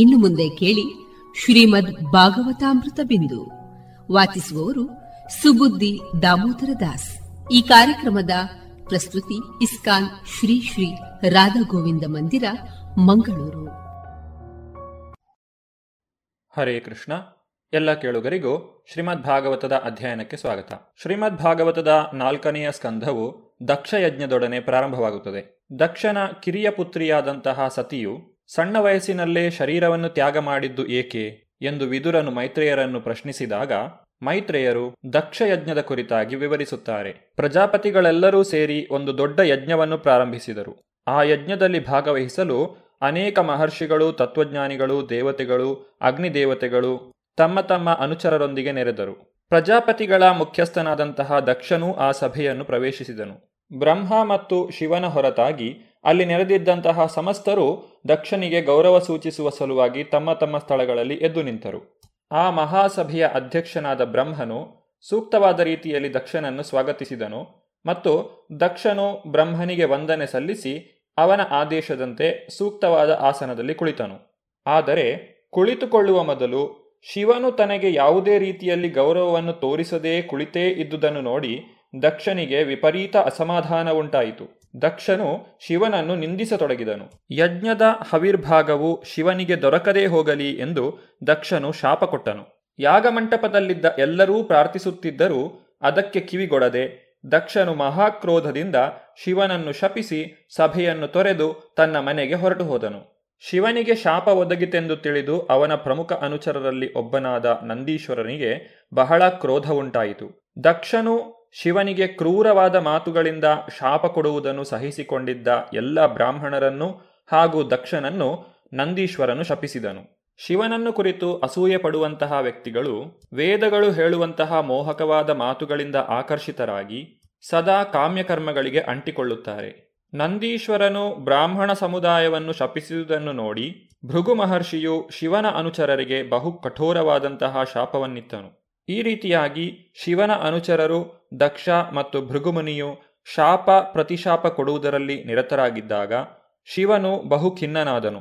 ಇನ್ನು ಮುಂದೆ ಕೇಳಿ ಶ್ರೀಮದ್ ಭಾಗವತಾಮೃತ ಬಿಂದು. ವಾಚಿಸುವವರು ಸುಬುದ್ದಿ ದಾಮೋದರ ದಾಸ್. ಈ ಕಾರ್ಯಕ್ರಮದ ಪ್ರಸ್ತುತಿ ಇಸ್ಕಾನ್ ಶ್ರೀ ಶ್ರೀ ರಾಧಾ ಗೋವಿಂದ ಮಂದಿರ, ಮಂಗಳೂರು. ಹರೇ ಕೃಷ್ಣ. ಎಲ್ಲ ಕೇಳುಗರಿಗೂ ಶ್ರೀಮದ್ ಭಾಗವತದ ಅಧ್ಯಯನಕ್ಕೆ ಸ್ವಾಗತ. ಶ್ರೀಮದ್ ಭಾಗವತದ ನಾಲ್ಕನೆಯ ಸ್ಕಂಧವು ದಕ್ಷಯಜ್ಞದೊಡನೆ ಪ್ರಾರಂಭವಾಗುತ್ತದೆ. ದಕ್ಷನ ಕಿರಿಯ ಪುತ್ರಿಯಾದಂತಹ ಸತಿಯು ಸಣ್ಣ ವಯಸ್ಸಿನಲ್ಲೇ ಶರೀರವನ್ನು ತ್ಯಾಗ ಮಾಡಿದ್ದು ಏಕೆ ಎಂದು ವಿದುರನು ಮೈತ್ರೇಯರನ್ನು ಪ್ರಶ್ನಿಸಿದಾಗ ಮೈತ್ರೇಯರು ದಕ್ಷಯಜ್ಞದ ಕುರಿತಾಗಿ ವಿವರಿಸುತ್ತಾರೆ. ಪ್ರಜಾಪತಿಗಳೆಲ್ಲರೂ ಸೇರಿ ಒಂದು ದೊಡ್ಡ ಯಜ್ಞವನ್ನು ಪ್ರಾರಂಭಿಸಿದರು. ಆ ಯಜ್ಞದಲ್ಲಿ ಭಾಗವಹಿಸಲು ಅನೇಕ ಮಹರ್ಷಿಗಳು, ತತ್ವಜ್ಞಾನಿಗಳು, ದೇವತೆಗಳು, ಅಗ್ನಿದೇವತೆಗಳು ತಮ್ಮ ತಮ್ಮ ಅನುಚರರೊಂದಿಗೆ ನೆರೆದರು. ಪ್ರಜಾಪತಿಗಳ ಮುಖ್ಯಸ್ಥನಾದಂತಹ ದಕ್ಷನೂ ಆ ಸಭೆಯನ್ನು ಪ್ರವೇಶಿಸಿದನು. ಬ್ರಹ್ಮ ಮತ್ತು ಶಿವನ ಹೊರತಾಗಿ ಅಲ್ಲಿ ನೆರೆದಿದ್ದಂತಹ ಸಮಸ್ತರು ದಕ್ಷನಿಗೆ ಗೌರವ ಸೂಚಿಸುವ ಸಲುವಾಗಿ ತಮ್ಮ ತಮ್ಮ ಸ್ಥಳಗಳಲ್ಲಿ ಎದ್ದು ನಿಂತರು. ಆ ಮಹಾಸಭೆಯ ಅಧ್ಯಕ್ಷನಾದ ಬ್ರಹ್ಮನು ಸೂಕ್ತವಾದ ರೀತಿಯಲ್ಲಿ ದಕ್ಷನನ್ನು ಸ್ವಾಗತಿಸಿದನು ಮತ್ತು ದಕ್ಷನು ಬ್ರಹ್ಮನಿಗೆ ವಂದನೆ ಸಲ್ಲಿಸಿ ಅವನ ಆದೇಶದಂತೆ ಸೂಕ್ತವಾದ ಆಸನದಲ್ಲಿ ಕುಳಿತನು. ಆದರೆ ಕುಳಿತುಕೊಳ್ಳುವ ಮೊದಲು ಶಿವನು ತನಗೆ ಯಾವುದೇ ರೀತಿಯಲ್ಲಿ ಗೌರವವನ್ನು ತೋರಿಸದೇ ಕುಳಿತೇ ಇದ್ದುದನ್ನು ನೋಡಿ ದಕ್ಷನಿಗೆ ವಿಪರೀತ ಅಸಮಾಧಾನ ಉಂಟಾಯಿತು. ದಕ್ಷನು ಶಿವನನ್ನು ನಿಂದಿಸತೊಡಗಿದನು. ಯಜ್ಞದ ಹವಿರ್ಭಾಗವು ಶಿವನಿಗೆ ದೊರಕದೇ ಹೋಗಲಿ ಎಂದು ದಕ್ಷನು ಶಾಪ ಕೊಟ್ಟನು. ಯಾಗಮಂಟಪದಲ್ಲಿದ್ದ ಎಲ್ಲರೂ ಪ್ರಾರ್ಥಿಸುತ್ತಿದ್ದರೂ ಅದಕ್ಕೆ ಕಿವಿಗೊಡದೆ ದಕ್ಷನು ಮಹಾಕ್ರೋಧದಿಂದ ಶಿವನನ್ನು ಶಪಿಸಿ ಸಭೆಯನ್ನು ತೊರೆದು ತನ್ನ ಮನೆಗೆ ಹೊರಟು ಹೋದನು. ಶಿವನಿಗೆ ಶಾಪ ಒದಗಿತೆಂದು ತಿಳಿದು ಅವನ ಪ್ರಮುಖ ಅನುಚರರಲ್ಲಿ ಒಬ್ಬನಾದ ನಂದೀಶ್ವರನಿಗೆ ಬಹಳ ಕ್ರೋಧ ಉಂಟಾಯಿತು. ದಕ್ಷನು ಶಿವನಿಗೆ ಕ್ರೂರವಾದ ಮಾತುಗಳಿಂದ ಶಾಪ ಕೊಡುವುದನ್ನು ಸಹಿಸಿಕೊಂಡಿದ್ದ ಎಲ್ಲ ಬ್ರಾಹ್ಮಣರನ್ನು ಹಾಗೂ ದಕ್ಷನನ್ನು ನಂದೀಶ್ವರನು ಶಪಿಸಿದನು. ಶಿವನನ್ನು ಕುರಿತು ಅಸೂಯೆ ಪಡುವಂತಹ ವ್ಯಕ್ತಿಗಳು ವೇದಗಳು ಹೇಳುವಂತಹ ಮೋಹಕವಾದ ಮಾತುಗಳಿಂದ ಆಕರ್ಷಿತರಾಗಿ ಸದಾ ಕಾಮ್ಯಕರ್ಮಗಳಿಗೆ ಅಂಟಿಕೊಳ್ಳುತ್ತಾರೆ. ನಂದೀಶ್ವರನು ಬ್ರಾಹ್ಮಣ ಸಮುದಾಯವನ್ನು ಶಪಿಸಿದುದನ್ನು ನೋಡಿ ಭೃಗು ಮಹರ್ಷಿಯು ಶಿವನ ಅನುಚರರಿಗೆ ಬಹು ಕಠೋರವಾದಂತಹ ಶಾಪವನ್ನಿತ್ತನು. ಈ ರೀತಿಯಾಗಿ ಶಿವನ ಅನುಚರರು ದಕ್ಷ ಮತ್ತು ಭೃಗುಮುನಿಯು ಶಾಪ ಪ್ರತಿಶಾಪ ಕೊಡುವುದರಲ್ಲಿ ನಿರತರಾಗಿದ್ದಾಗ ಶಿವನು ಬಹು ಖಿನ್ನನಾದನು.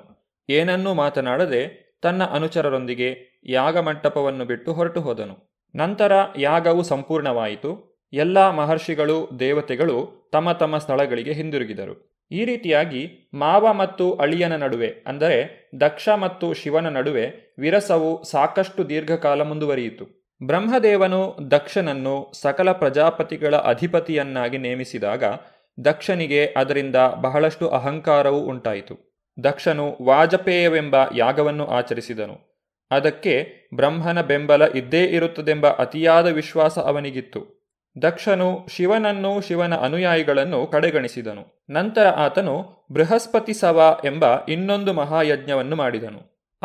ಏನನ್ನೂ ಮಾತನಾಡದೆ ತನ್ನ ಅನುಚರರೊಂದಿಗೆ ಯಾಗಮಂಟಪವನ್ನು ಬಿಟ್ಟು ಹೊರಟು ಹೋದನು. ನಂತರ ಯಾಗವು ಸಂಪೂರ್ಣವಾಯಿತು. ಎಲ್ಲ ಮಹರ್ಷಿಗಳು ದೇವತೆಗಳು ತಮ್ಮ ತಮ್ಮ ಸ್ಥಳಗಳಿಗೆ ಹಿಂದಿರುಗಿದರು. ಈ ರೀತಿಯಾಗಿ ಮಾವ ಮತ್ತು ಅಳಿಯನ ನಡುವೆ, ಅಂದರೆ ದಕ್ಷ ಮತ್ತು ಶಿವನ ನಡುವೆ ವಿರಸವು ಸಾಕಷ್ಟು ದೀರ್ಘಕಾಲ ಮುಂದುವರಿಯಿತು. ಬ್ರಹ್ಮದೇವನು ದಕ್ಷನನ್ನು ಸಕಲ ಪ್ರಜಾಪತಿಗಳ ಅಧಿಪತಿಯನ್ನಾಗಿ ನೇಮಿಸಿದಾಗ ದಕ್ಷನಿಗೆ ಅದರಿಂದ ಬಹಳಷ್ಟು ಅಹಂಕಾರವೂ ಉಂಟಾಯಿತು. ದಕ್ಷನು ವಾಜಪೇಯವೆಂಬ ಯಾಗವನ್ನು ಆಚರಿಸಿದನು. ಅದಕ್ಕೆ ಬ್ರಹ್ಮನ ಬೆಂಬಲ ಇದ್ದೇ ಇರುತ್ತದೆಂಬ ಅತಿಯಾದ ವಿಶ್ವಾಸ ಅವನಿಗಿತ್ತು. ದಕ್ಷನು ಶಿವನನ್ನು ಶಿವನ ಅನುಯಾಯಿಗಳನ್ನು ಕಡೆಗಣಿಸಿದನು. ನಂತರ ಆತನು ಬೃಹಸ್ಪತಿ ಸವ ಎಂಬ ಇನ್ನೊಂದು ಮಹಾಯಜ್ಞವನ್ನು ಮಾಡಿದನು.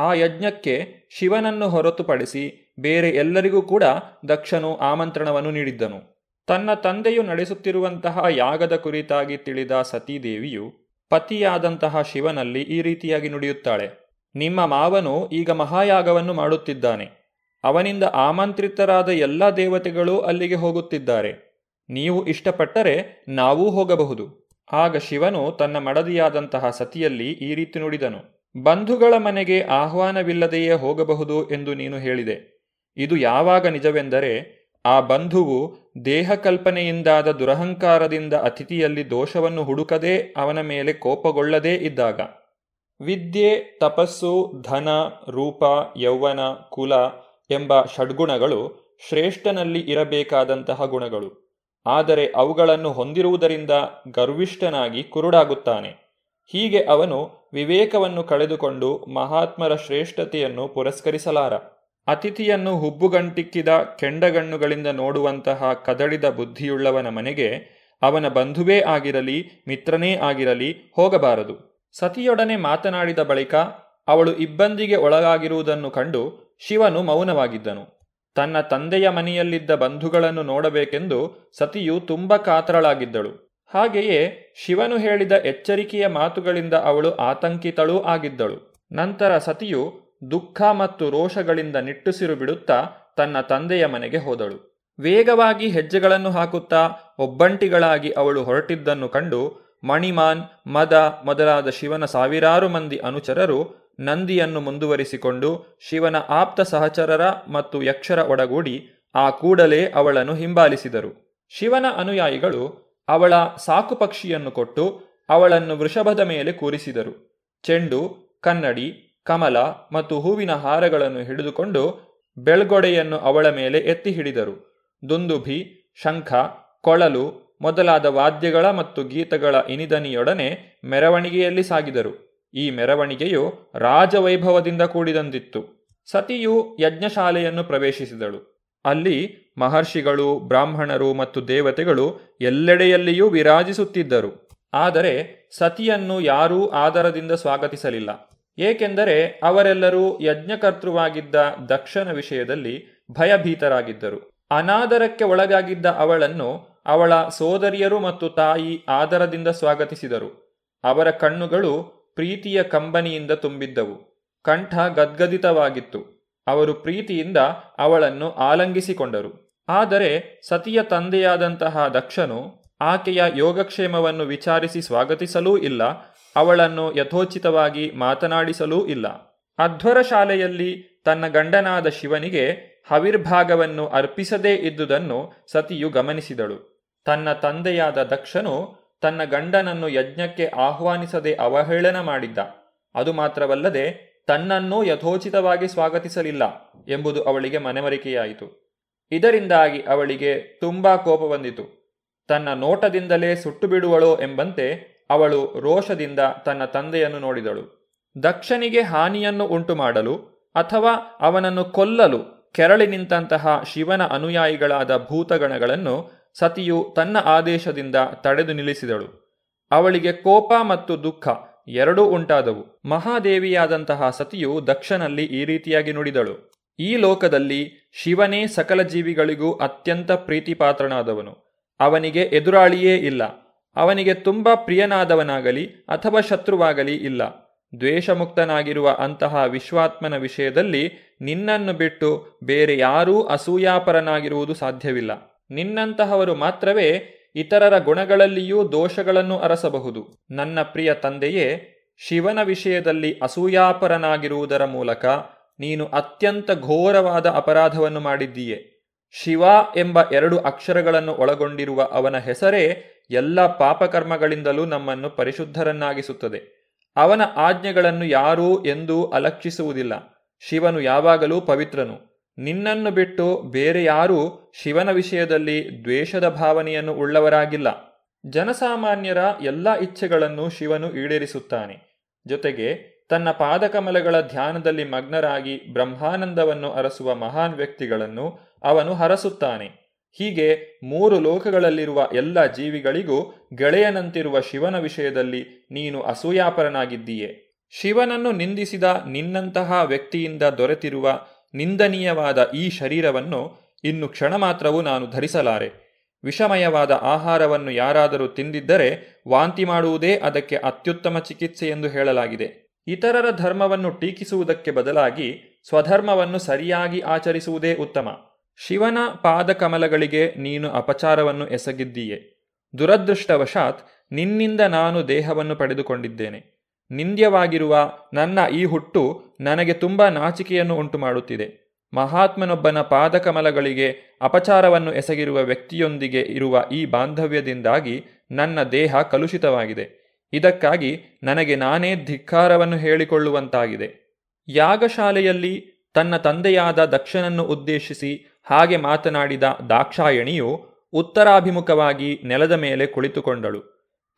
ಆ ಯಜ್ಞಕ್ಕೆ ಶಿವನನ್ನು ಹೊರತುಪಡಿಸಿ ಬೇರೆ ಎಲ್ಲರಿಗೂ ಕೂಡ ದಕ್ಷನು ಆಮಂತ್ರಣವನ್ನು ನೀಡಿದ್ದನು. ತನ್ನ ತಂದೆಯು ನಡೆಸುತ್ತಿರುವಂತಹ ಯಾಗದ ಕುರಿತಾಗಿ ತಿಳಿದ ಸತೀದೇವಿಯು ಪತಿಯಾದಂತಹ ಶಿವನಲ್ಲಿ ಈ ರೀತಿಯಾಗಿ ನುಡಿಯುತ್ತಾಳೆ: ನಿಮ್ಮ ಮಾವನು ಈಗ ಮಹಾಯಾಗವನ್ನು ಮಾಡುತ್ತಿದ್ದಾನೆ. ಅವನಿಂದ ಆಮಂತ್ರಿತರಾದ ಎಲ್ಲ ದೇವತೆಗಳೂ ಅಲ್ಲಿಗೆ ಹೋಗುತ್ತಿದ್ದಾರೆ. ನೀವು ಇಷ್ಟಪಟ್ಟರೆ ನಾವೂ ಹೋಗಬಹುದು. ಆಗ ಶಿವನು ತನ್ನ ಮಡದಿಯಾದಂತಹ ಸತಿಯಲ್ಲಿ ಈ ರೀತಿ ನುಡಿದನು: ಬಂಧುಗಳ ಮನೆಗೆ ಆಹ್ವಾನವಿಲ್ಲದೆಯೇ ಹೋಗಬಹುದು ಎಂದು ನೀನು ಹೇಳಿದೆ. ಇದು ಯಾವಾಗ ನಿಜವೆಂದರೆ ಆ ಬಂಧುವು ದೇಹಕಲ್ಪನೆಯಿಂದಾದ ದುರಹಂಕಾರದಿಂದ ಅತಿಥಿಯಲ್ಲಿ ದೋಷವನ್ನು ಹುಡುಕದೇ ಅವನ ಮೇಲೆ ಕೋಪಗೊಳ್ಳದೇ ಇದ್ದಾಗ. ವಿದ್ಯೆ, ತಪಸ್ಸು, ಧನ, ರೂಪ, ಯೌವನ, ಕುಲ ಎಂಬ ಷಡ್ಗುಣಗಳು ಶ್ರೇಷ್ಠನಲ್ಲಿ ಇರಬೇಕಾದಂತಹ ಗುಣಗಳು. ಆದರೆ ಅವುಗಳನ್ನು ಹೊಂದಿರುವುದರಿಂದ ಗರ್ವಿಷ್ಠನಾಗಿ ಕುರುಡಾಗುತ್ತಾನೆ. ಹೀಗೆ ಅವನು ವಿವೇಕವನ್ನು ಕಳೆದುಕೊಂಡು ಮಹಾತ್ಮರ ಶ್ರೇಷ್ಠತೆಯನ್ನು ಪುರಸ್ಕರಿಸಲಾರ. ಅತಿಥಿಯನ್ನು ಹುಬ್ಬುಗಂಟಿಕ್ಕಿದ ಕೆಂಡಗಣ್ಣುಗಳಿಂದ ನೋಡುವಂತಹ ಕದಳಿದ ಬುದ್ಧಿಯುಳ್ಳವನ ಮನೆಗೆ ಅವನ ಬಂಧುವೇ ಆಗಿರಲಿ ಮಿತ್ರನೇ ಆಗಿರಲಿ ಹೋಗಬಾರದು. ಸತಿಯೊಡನೆ ಮಾತನಾಡಿದ ಬಳಿಕ ಅವಳು ಇಬ್ಬಂದಿಗೆ ಒಳಗಾಗಿರುವುದನ್ನು ಕಂಡು ಶಿವನು ಮೌನವಾಗಿದ್ದನು. ತನ್ನ ತಂದೆಯ ಮನೆಯಲ್ಲಿದ್ದ ಬಂಧುಗಳನ್ನು ನೋಡಬೇಕೆಂದು ಸತಿಯು ತುಂಬ ಕಾತರಳಾಗಿದ್ದಳು. ಹಾಗೆಯೇ ಶಿವನು ಹೇಳಿದ ಎಚ್ಚರಿಕೆಯ ಮಾತುಗಳಿಂದ ಅವಳು ಆತಂಕಿತಳೂ ಆಗಿದ್ದಳು. ನಂತರ ಸತಿಯು ದುಃಖ ಮತ್ತು ರೋಷಗಳಿಂದ ನಿಟ್ಟುಸಿರು ಬಿಡುತ್ತಾ ತನ್ನ ತಂದೆಯ ಮನೆಗೆ ಹೋದಳು. ವೇಗವಾಗಿ ಹೆಜ್ಜೆಗಳನ್ನು ಹಾಕುತ್ತಾ ಒಬ್ಬಂಟಿಗಳಾಗಿ ಅವಳು ಹೊರಟಿದ್ದನ್ನು ಕಂಡು ಮಣಿಮಾನ್, ಮದ ಮೊದಲಾದ ಶಿವನ ಸಾವಿರಾರು ಮಂದಿ ಅನುಚರರು ನಂದಿಯನ್ನು ಮುಂದುವರಿಸಿಕೊಂಡು ಶಿವನ ಆಪ್ತ ಸಹಚರರ ಮತ್ತು ಯಕ್ಷರ ಒಡಗೂಡಿ ಆ ಕೂಡಲೇ ಅವಳನ್ನು ಹಿಂಬಾಲಿಸಿದರು. ಶಿವನ ಅನುಯಾಯಿಗಳು ಅವಳ ಸಾಕು ಪಕ್ಷಿಯನ್ನು ಕೊಟ್ಟು ಅವಳನ್ನು ವೃಷಭದ ಮೇಲೆ ಕೂರಿಸಿದರು. ಚೆಂಡು, ಕನ್ನಡಿ, ಕಮಲ ಮತ್ತು ಹೂವಿನ ಹಾರಗಳನ್ನು ಹಿಡಿದುಕೊಂಡು ಬೆಳ್ಗೊಡೆಯನ್ನು ಅವಳ ಮೇಲೆ ಎತ್ತಿ ಹಿಡಿದರು. ದುಂದುಭಿ, ಶಂಖ, ಕೊಳಲು ಮೊದಲಾದ ವಾದ್ಯಗಳ ಮತ್ತು ಗೀತಗಳ ಇನಿದನಿಯೊಡನೆ ಮೆರವಣಿಗೆಯಲ್ಲಿ ಸಾಗಿದರು. ಈ ಮೆರವಣಿಗೆಯು ರಾಜವೈಭವದಿಂದ ಕೂಡಿದಂತಿತ್ತು. ಸತಿಯು ಯಜ್ಞಶಾಲೆಯನ್ನು ಪ್ರವೇಶಿಸಿದಳು. ಅಲ್ಲಿ ಮಹರ್ಷಿಗಳು, ಬ್ರಾಹ್ಮಣರು ಮತ್ತು ದೇವತೆಗಳು ಎಲ್ಲೆಡೆಯಲ್ಲಿಯೂ ವಿರಾಜಿಸುತ್ತಿದ್ದರು. ಆದರೆ ಸತಿಯನ್ನು ಯಾರೂ ಆದರದಿಂದ ಸ್ವಾಗತಿಸಲಿಲ್ಲ. ಏಕೆಂದರೆ ಅವರೆಲ್ಲರೂ ಯಜ್ಞಕರ್ತೃವಾಗಿದ್ದ ದಕ್ಷನ ವಿಷಯದಲ್ಲಿ ಭಯಭೀತರಾಗಿದ್ದರು. ಅನಾದರಕ್ಕೆ ಒಳಗಾಗಿದ್ದ ಅವಳನ್ನು ಅವಳ ಸೋದರಿಯರು ಮತ್ತು ತಾಯಿ ಆದರದಿಂದ ಸ್ವಾಗತಿಸಿದರು. ಅವರ ಕಣ್ಣುಗಳು ಪ್ರೀತಿಯ ಕಂಬನಿಯಿಂದ ತುಂಬಿದ್ದವು. ಕಂಠ ಗದ್ಗದಿತವಾಗಿತ್ತು. ಅವರು ಪ್ರೀತಿಯಿಂದ ಅವಳನ್ನು ಆಲಿಂಗಿಸಿಕೊಂಡರು. ಆದರೆ ಸತಿಯ ತಂದೆಯಾದಂತಹ ದಕ್ಷನು ಆಕೆಯ ಯೋಗಕ್ಷೇಮವನ್ನು ವಿಚಾರಿಸಿ ಸ್ವಾಗತಿಸಲೂ ಇಲ್ಲ, ಅವಳನ್ನು ಯಥೋಚಿತವಾಗಿ ಮಾತನಾಡಿಸಲೂ ಇಲ್ಲ. ಅಧ್ವರ ಶಾಲೆಯಲ್ಲಿ ತನ್ನ ಗಂಡನಾದ ಶಿವನಿಗೆ ಹವಿರ್ಭಾಗವನ್ನು ಅರ್ಪಿಸದೇ ಇದ್ದುದನ್ನು ಸತಿಯು ಗಮನಿಸಿದಳು. ತನ್ನ ತಂದೆಯಾದ ದಕ್ಷನು ತನ್ನ ಗಂಡನನ್ನು ಯಜ್ಞಕ್ಕೆ ಆಹ್ವಾನಿಸದೆ ಅವಹೇಳನ ಮಾಡಿದ್ದ. ಅದು ಮಾತ್ರವಲ್ಲದೆ ತನ್ನನ್ನೂ ಯಥೋಚಿತವಾಗಿ ಸ್ವಾಗತಿಸಲಿಲ್ಲ ಎಂಬುದು ಅವಳಿಗೆ ಮನವರಿಕೆಯಾಯಿತು. ಇದರಿಂದಾಗಿ ಅವಳಿಗೆ ತುಂಬಾ ಕೋಪ ಬಂದಿತು. ತನ್ನ ನೋಟದಿಂದಲೇ ಸುಟ್ಟು ಬಿಡುವಳೋ ಎಂಬಂತೆ ಅವಳು ರೋಷದಿಂದ ತನ್ನ ತಂದೆಯನ್ನು ನೋಡಿದಳು. ದಕ್ಷನಿಗೆ ಹಾನಿಯನ್ನು ಉಂಟು ಮಾಡಲು ಅಥವಾ ಅವನನ್ನು ಕೊಲ್ಲಲು ಕೆರಳಿ ನಿಂತಹ ಶಿವನ ಅನುಯಾಯಿಗಳಾದ ಭೂತಗಣಗಳನ್ನು ಸತಿಯು ತನ್ನ ಆದೇಶದಿಂದ ತಡೆದು ನಿಲ್ಲಿಸಿದಳು. ಅವಳಿಗೆ ಕೋಪ ಮತ್ತು ದುಃಖ ಎರಡೂ ಉಂಟಾದವು. ಮಹಾದೇವಿಯಾದಂತಹ ಸತಿಯು ದಕ್ಷನಲ್ಲಿ ಈ ರೀತಿಯಾಗಿ ನುಡಿದಳು: ಈ ಲೋಕದಲ್ಲಿ ಶಿವನೇ ಸಕಲ ಜೀವಿಗಳಿಗೂ ಅತ್ಯಂತ ಪ್ರೀತಿಪಾತ್ರನಾದವನು. ಅವನಿಗೆ ಎದುರಾಳಿಯೇ ಇಲ್ಲ. ಅವನಿಗೆ ತುಂಬ ಪ್ರಿಯನಾದವನಾಗಲಿ ಅಥವಾ ಶತ್ರುವಾಗಲಿ ಇಲ್ಲ. ದ್ವೇಷಮುಕ್ತನಾಗಿರುವ ಅಂತಹ ವಿಶ್ವಾತ್ಮನ ವಿಷಯದಲ್ಲಿ ನಿನ್ನನ್ನು ಬಿಟ್ಟು ಬೇರೆ ಯಾರೂ ಅಸೂಯಾಪರನಾಗಿರುವುದು ಸಾಧ್ಯವಿಲ್ಲ. ನಿನ್ನಂತಹವರು ಮಾತ್ರವೇ ಇತರರ ಗುಣಗಳಲ್ಲಿಯೂ ದೋಷಗಳನ್ನು ಅರಸಬಹುದು. ನನ್ನ ಪ್ರಿಯ ತಂದೆಯೇ, ಶಿವನ ವಿಷಯದಲ್ಲಿ ಅಸೂಯಾಪರನಾಗಿರುವುದರ ಮೂಲಕ ನೀನು ಅತ್ಯಂತ ಘೋರವಾದ ಅಪರಾಧವನ್ನು ಮಾಡಿದ್ದೀಯೆ. ಶಿವ ಎಂಬ ಎರಡು ಅಕ್ಷರಗಳನ್ನು ಒಳಗೊಂಡಿರುವ ಅವನ ಹೆಸರೇ ಎಲ್ಲ ಪಾಪಕರ್ಮಗಳಿಂದಲೂ ನಮ್ಮನ್ನು ಪರಿಶುದ್ಧರನ್ನಾಗಿಸುತ್ತದೆ. ಅವನ ಆಜ್ಞೆಗಳನ್ನು ಯಾರೂ ಎಂದೂ ಅಲಕ್ಷಿಸುವುದಿಲ್ಲ. ಶಿವನು ಯಾವಾಗಲೂ ಪವಿತ್ರನು. ನಿನ್ನನ್ನು ಬಿಟ್ಟು ಬೇರೆ ಯಾರೂ ಶಿವನ ವಿಷಯದಲ್ಲಿ ದ್ವೇಷದ ಭಾವನೆಯನ್ನು ಉಳ್ಳವರಾಗಿಲ್ಲ. ಜನಸಾಮಾನ್ಯರ ಎಲ್ಲ ಇಚ್ಛೆಗಳನ್ನು ಶಿವನು ಈಡೇರಿಸುತ್ತಾನೆ. ಜೊತೆಗೆ ತನ್ನ ಪಾದಕಮಲಗಳ ಧ್ಯಾನದಲ್ಲಿ ಮಗ್ನರಾಗಿ ಬ್ರಹ್ಮಾನಂದವನ್ನು ಅರಸುವ ಮಹಾನ್ ವ್ಯಕ್ತಿಗಳನ್ನು ಅವನು ಹರಸುತ್ತಾನೆ. ಹೀಗೆ ಮೂರು ಲೋಕಗಳಲ್ಲಿರುವ ಎಲ್ಲ ಜೀವಿಗಳಿಗೂ ಗೆಳೆಯನಂತಿರುವ ಶಿವನ ವಿಷಯದಲ್ಲಿ ನೀನು ಅಸೂಯಾಪರನಾಗಿದ್ದೀಯೆ. ಶಿವನನ್ನು ನಿಂದಿಸಿದ ನಿನ್ನಂತಹ ವ್ಯಕ್ತಿಯಿಂದ ದೊರೆತಿರುವ ನಿಂದನೀಯವಾದ ಈ ಶರೀರವನ್ನು ಇನ್ನು ಕ್ಷಣ ಮಾತ್ರವೂ ನಾನು ಧರಿಸಲಾರೆ. ವಿಷಮಯವಾದ ಆಹಾರವನ್ನು ಯಾರಾದರೂ ತಿಂದಿದ್ದರೆ ವಾಂತಿ ಮಾಡುವುದೇ ಅದಕ್ಕೆ ಅತ್ಯುತ್ತಮ ಚಿಕಿತ್ಸೆ ಎಂದು ಹೇಳಲಾಗಿದೆ. ಇತರರ ಧರ್ಮವನ್ನು ಟೀಕಿಸುವುದಕ್ಕೆ ಬದಲಾಗಿ ಸ್ವಧರ್ಮವನ್ನು ಸರಿಯಾಗಿ ಆಚರಿಸುವುದೇ ಉತ್ತಮ. ಶಿವನ ಪಾದಕಮಲಗಳಿಗೆ ನೀನು ಅಪಚಾರವನ್ನು ಎಸಗಿದ್ದೀಯೆ. ದುರದೃಷ್ಟವಶಾತ್ ನಿನ್ನಿಂದ ನಾನು ದೇಹವನ್ನು ಪಡೆದುಕೊಂಡಿದ್ದೇನೆ. ನಿಂದ್ಯವಾಗಿರುವ ನನ್ನ ಈ ಹುಟ್ಟು ನನಗೆ ತುಂಬ ನಾಚಿಕೆಯನ್ನು ಉಂಟು ಮಾಡುತ್ತಿದೆ. ಮಹಾತ್ಮನೊಬ್ಬನ ಪಾದಕಮಲಗಳಿಗೆ ಅಪಚಾರವನ್ನು ಎಸಗಿರುವ ವ್ಯಕ್ತಿಯೊಂದಿಗೆ ಇರುವ ಈ ಬಾಂಧವ್ಯದಿಂದಾಗಿ ನನ್ನ ದೇಹ ಕಲುಷಿತವಾಗಿದೆ. ಇದಕ್ಕಾಗಿ ನನಗೆ ನಾನೇ ಧಿಕ್ಕಾರವನ್ನು ಹೇಳಿಕೊಳ್ಳುವಂತಾಗಿದೆ. ಯಾಗಶಾಲೆಯಲ್ಲಿ ತನ್ನ ತಂದೆಯಾದ ದಕ್ಷನನ್ನು ಉದ್ದೇಶಿಸಿ ಹಾಗೆ ಮಾತನಾಡಿದ ದಾಕ್ಷಾಯಣಿಯು ಉತ್ತರಾಭಿಮುಖವಾಗಿ ನೆಲದ ಮೇಲೆ ಕುಳಿತುಕೊಂಡಳು.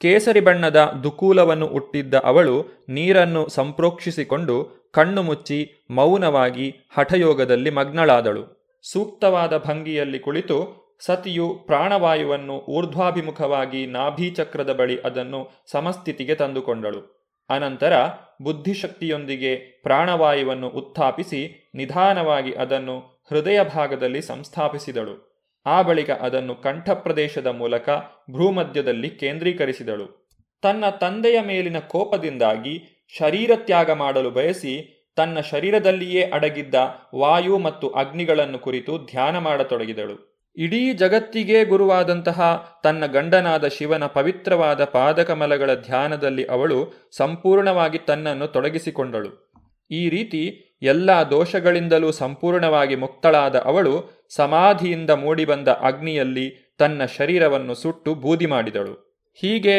ಕೇಸರಿ ಬಣ್ಣದ ದುಕೂಲವನ್ನು ಉಟ್ಟಿದ್ದ ಅವಳು ನೀರನ್ನು ಸಂಪ್ರೋಕ್ಷಿಸಿಕೊಂಡು ಕಣ್ಣು ಮುಚ್ಚಿ ಮೌನವಾಗಿ ಹಠಯೋಗದಲ್ಲಿ ಮಗ್ನಳಾದಳು. ಸೂಕ್ತವಾದ ಭಂಗಿಯಲ್ಲಿ ಕುಳಿತು ಸತಿಯು ಪ್ರಾಣವಾಯುವನ್ನು ಊರ್ಧ್ವಾಭಿಮುಖವಾಗಿ ನಾಭೀಚಕ್ರದ ಬಳಿ ಅದನ್ನು ಸಮಸ್ಥಿತಿಗೆ ತಂದುಕೊಂಡಳು. ಅನಂತರ ಬುದ್ಧಿಶಕ್ತಿಯೊಂದಿಗೆ ಪ್ರಾಣವಾಯುವನ್ನು ಉತ್ಥಾಪಿಸಿ ನಿಧಾನವಾಗಿ ಅದನ್ನು ಹೃದಯ ಭಾಗದಲ್ಲಿ ಸಂಸ್ಥಾಪಿಸಿದಳು. ಆ ಬಳಿಕ ಅದನ್ನು ಕಂಠಪ್ರದೇಶದ ಮೂಲಕ ಭ್ರೂಮಧ್ಯದಲ್ಲಿ ಕೇಂದ್ರೀಕರಿಸಿದಳು. ತನ್ನ ತಂದೆಯ ಮೇಲಿನ ಕೋಪದಿಂದಾಗಿ ಶರೀರ ತ್ಯಾಗ ಮಾಡಲು ಬಯಸಿ ತನ್ನ ಶರೀರದಲ್ಲಿಯೇ ಅಡಗಿದ್ದ ವಾಯು ಮತ್ತು ಅಗ್ನಿಗಳನ್ನು ಕುರಿತು ಧ್ಯಾನ ಮಾಡತೊಡಗಿದಳು. ಇಡೀ ಜಗತ್ತಿಗೆ ಗುರುವಾದಂತಹ ತನ್ನ ಗಂಡನಾದ ಶಿವನ ಪವಿತ್ರವಾದ ಪಾದಕಮಲಗಳ ಧ್ಯಾನದಲ್ಲಿ ಅವಳು ಸಂಪೂರ್ಣವಾಗಿ ತನ್ನನ್ನು ತೊಡಗಿಸಿಕೊಂಡಳು. ಈ ರೀತಿ ಎಲ್ಲ ದೋಷಗಳಿಂದಲೂ ಸಂಪೂರ್ಣವಾಗಿ ಮುಕ್ತಳಾದ ಅವಳು ಸಮಾಧಿಯಿಂದ ಮೂಡಿಬಂದ ಅಗ್ನಿಯಲ್ಲಿ ತನ್ನ ಶರೀರವನ್ನು ಸುಟ್ಟು ಬೂದಿ ಮಾಡಿದಳು. ಹೀಗೆ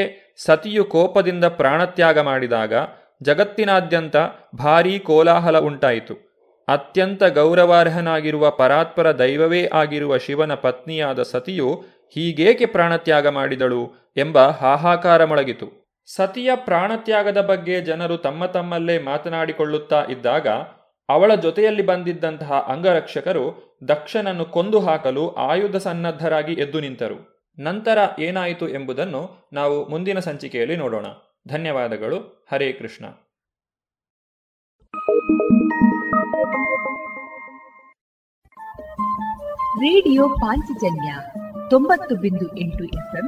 ಸತಿಯು ಕೋಪದಿಂದ ಪ್ರಾಣತ್ಯಾಗ ಮಾಡಿದಾಗ ಜಗತ್ತಿನಾದ್ಯಂತ ಭಾರೀ ಕೋಲಾಹಲ ಉಂಟಾಯಿತು. ಅತ್ಯಂತ ಗೌರವಾರ್ಹನಾಗಿರುವ ಪರಾತ್ಪರ ದೈವವೇ ಆಗಿರುವ ಶಿವನ ಪತ್ನಿಯಾದ ಸತಿಯು ಹೀಗೇಕೆ ಪ್ರಾಣತ್ಯಾಗ ಮಾಡಿದಳು ಎಂಬ ಹಾಹಾಕಾರ ಮೊಳಗಿತು. ಸತಿಯ ಪ್ರಾಣತ್ಯಾಗದ ಬಗ್ಗೆ ಜನರು ತಮ್ಮ ತಮ್ಮಲ್ಲೇ ಮಾತನಾಡಿಕೊಳ್ಳುತ್ತಾ ಇದ್ದಾಗ ಅವಳ ಜೊತೆಯಲ್ಲಿ ಬಂದಿದ್ದಂತಹ ಅಂಗರಕ್ಷಕರು ದಕ್ಷನನ್ನು ಕೊಂದು ಹಾಕಲು ಆಯುಧ ಸನ್ನದ್ಧರಾಗಿ ಎದ್ದು ನಿಂತರು. ನಂತರ ಏನಾಯಿತು ಎಂಬುದನ್ನು ನಾವು ಮುಂದಿನ ಸಂಚಿಕೆಯಲ್ಲಿ ನೋಡೋಣ. ಧನ್ಯವಾದಗಳು. ಹರೇ ಕೃಷ್ಣ. ರೇಡಿಯೋ ಪಾಂಚಜನ್ಯ ತೊಂಬತ್ತು ಬಿಂದು ಎಂಟು ಎಫ್ಎಂ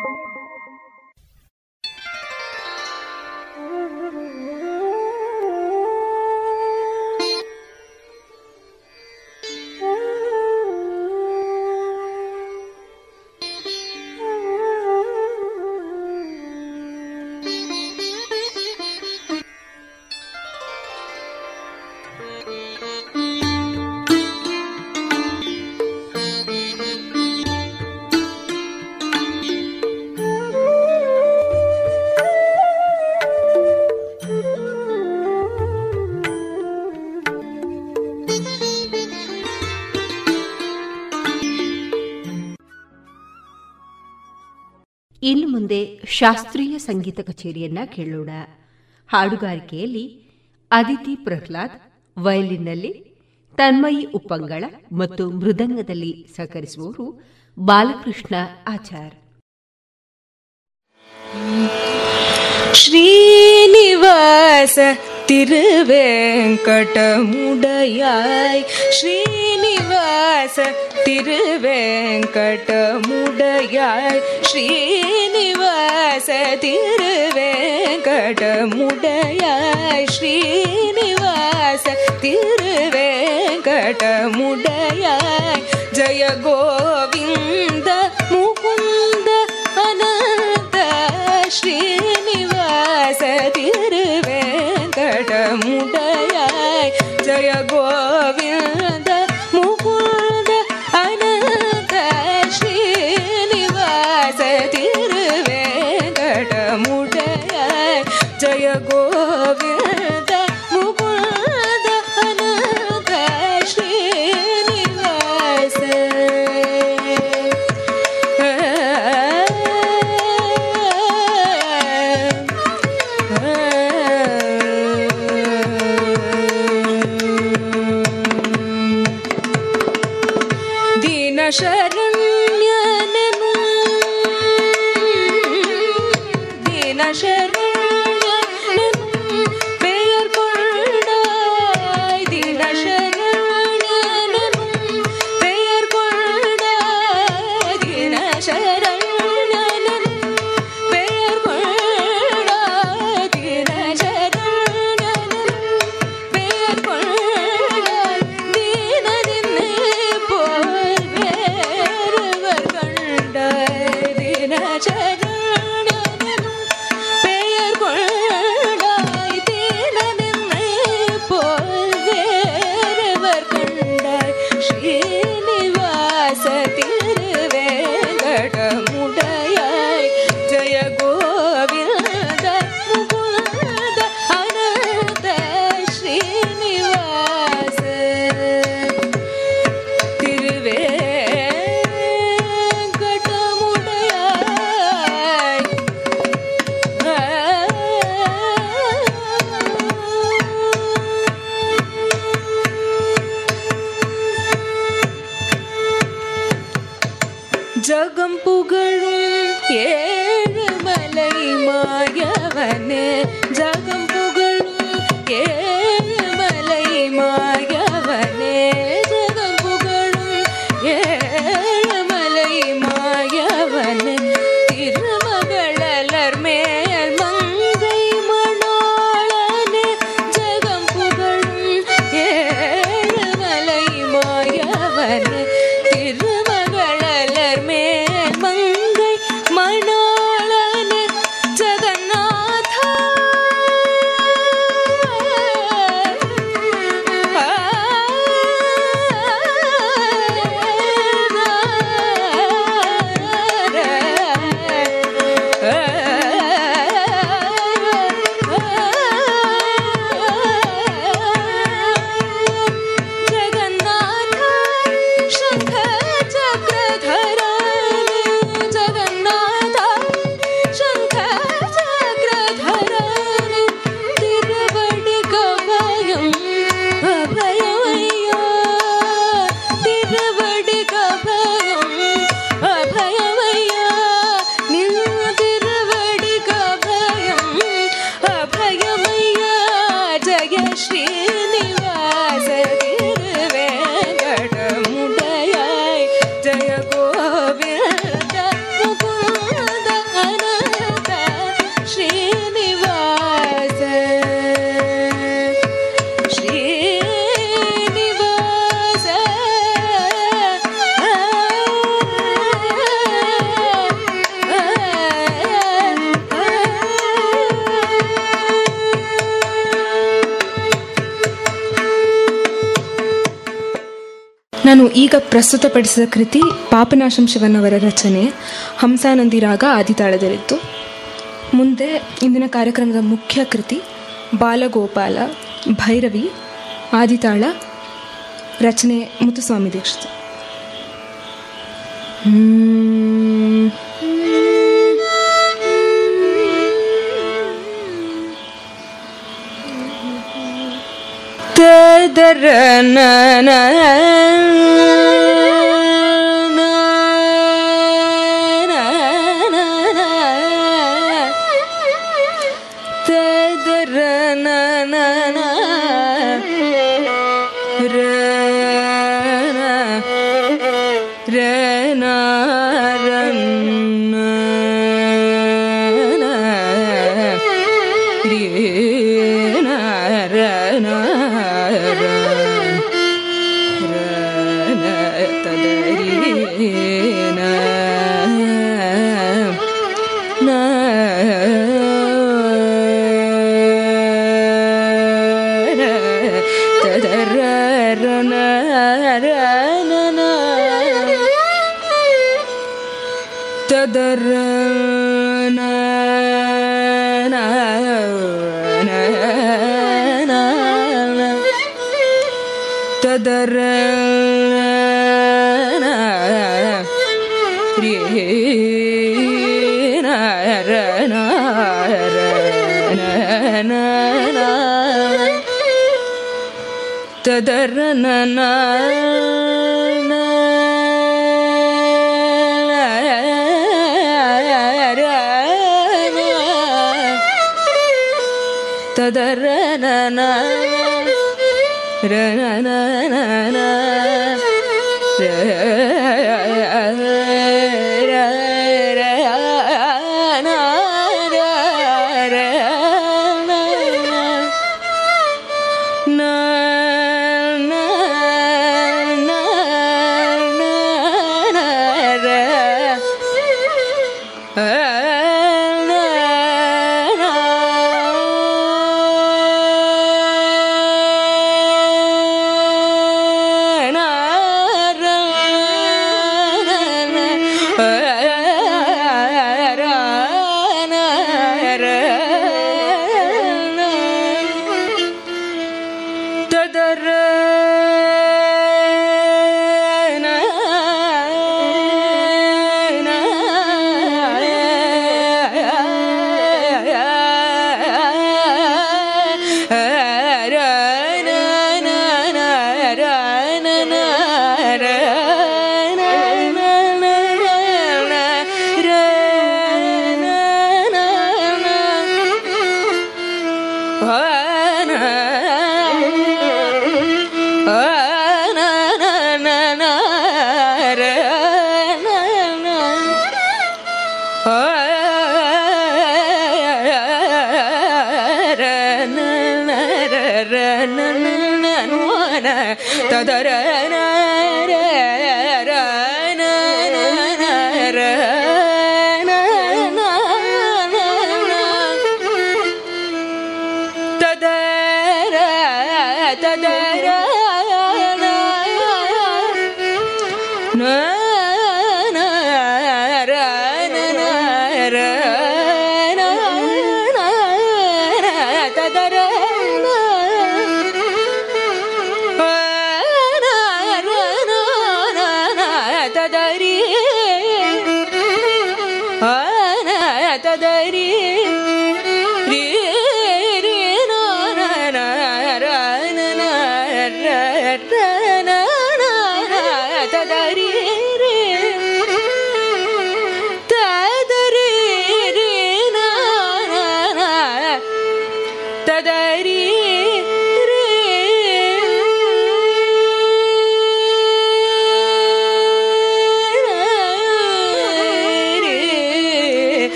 ಇನ್ನು ಮುಂದೆ ಶಾಸ್ತ್ರೀಯ ಸಂಗೀತ ಕಚೇರಿಯನ್ನ ಕೇಳೋಣ. ಹಾಡುಗಾರಿಕೆಯಲ್ಲಿ ಅದಿತಿ ಪ್ರಹ್ಲಾದ್, ವಯಲಿನ್ನಲ್ಲಿ ತನ್ಮಯಿ ಉಪ್ಪಂಗಳ ಮತ್ತು ಮೃದಂಗದಲ್ಲಿ ಸಹಕರಿಸುವವರು ಬಾಲಕೃಷ್ಣ ಆಚಾರ್. ಶ್ರೀನಿವಾಸ ತಿರುವೆಂಕಟಮುಡಯಾಯ್, ಶ್ರೀನಿವಾಸ ತಿರುವೆಂಕಟಮುಡಯಾಯ್, ಶ್ರೀನಿವಾಸ ತಿರುವೆಂಕಟಮುಡಯಾಯ್, ಶ್ರೀನಿವಾಸ ತಿರುವೆಂಕಟಮುಡಯಾಯ್. ಜಯ ಗೋವಿಂದ ಮುಕುಂದ ಅನಂತ ಶ್ರೀನಿವಾಸ ತಿರುವೆಂಕಟಮುಡಯಾಯ್, ಜಯ ಗೋವಿಂದ ಜಗನ್ನಾಥ ಶಂಖ ಚಕ್ರಧರ ಈಗ ಪ್ರಸ್ತುತಪಡಿಸಿದ ಕೃತಿ ಪಾಪನಾಶಂ ಶಿವನವರ ರಚನೆ ಹಂಸಾನಂದಿ ರಾಗ ಆದಿತಾಳದಲ್ಲಿತ್ತು. ಮುಂದೆ ಇಂದಿನ ಕಾರ್ಯಕ್ರಮದ ಮುಖ್ಯ ಕೃತಿ ಬಾಲಗೋಪಾಲ, ಭೈರವಿ, ಆದಿತಾಳ, ರಚನೆ ಮುತ್ತುಸ್ವಾಮಿ ದೀಕ್ಷಿತ.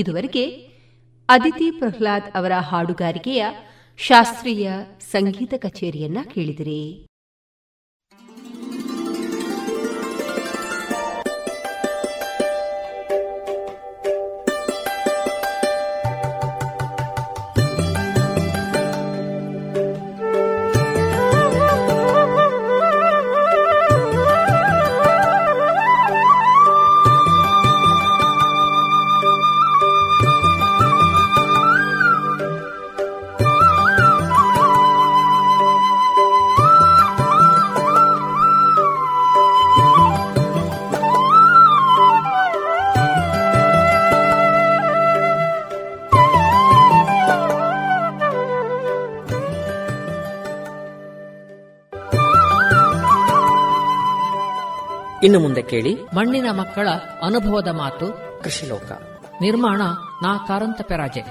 ಇದುವರೆಗೆ ಅದಿತಿ ಪ್ರಹ್ಲಾದ್ ಅವರ ಹಾಡುಗಾರಿಕೆಯ ಶಾಸ್ತ್ರೀಯ ಸಂಗೀತ ಕಚೇರಿಯನ್ನ ಕೇಳಿದಿರಿ. ಇನ್ನು ಮುಂದೆ ಕೇಳಿ ಮಣ್ಣಿನ ಮಕ್ಕಳ ಅನುಭವದ ಮಾತು ಕೃಷಿಲೋಕ. ನಿರ್ಮಾಣ ನಾ ಕಾರಂತ ಪೆರಾಜೆ.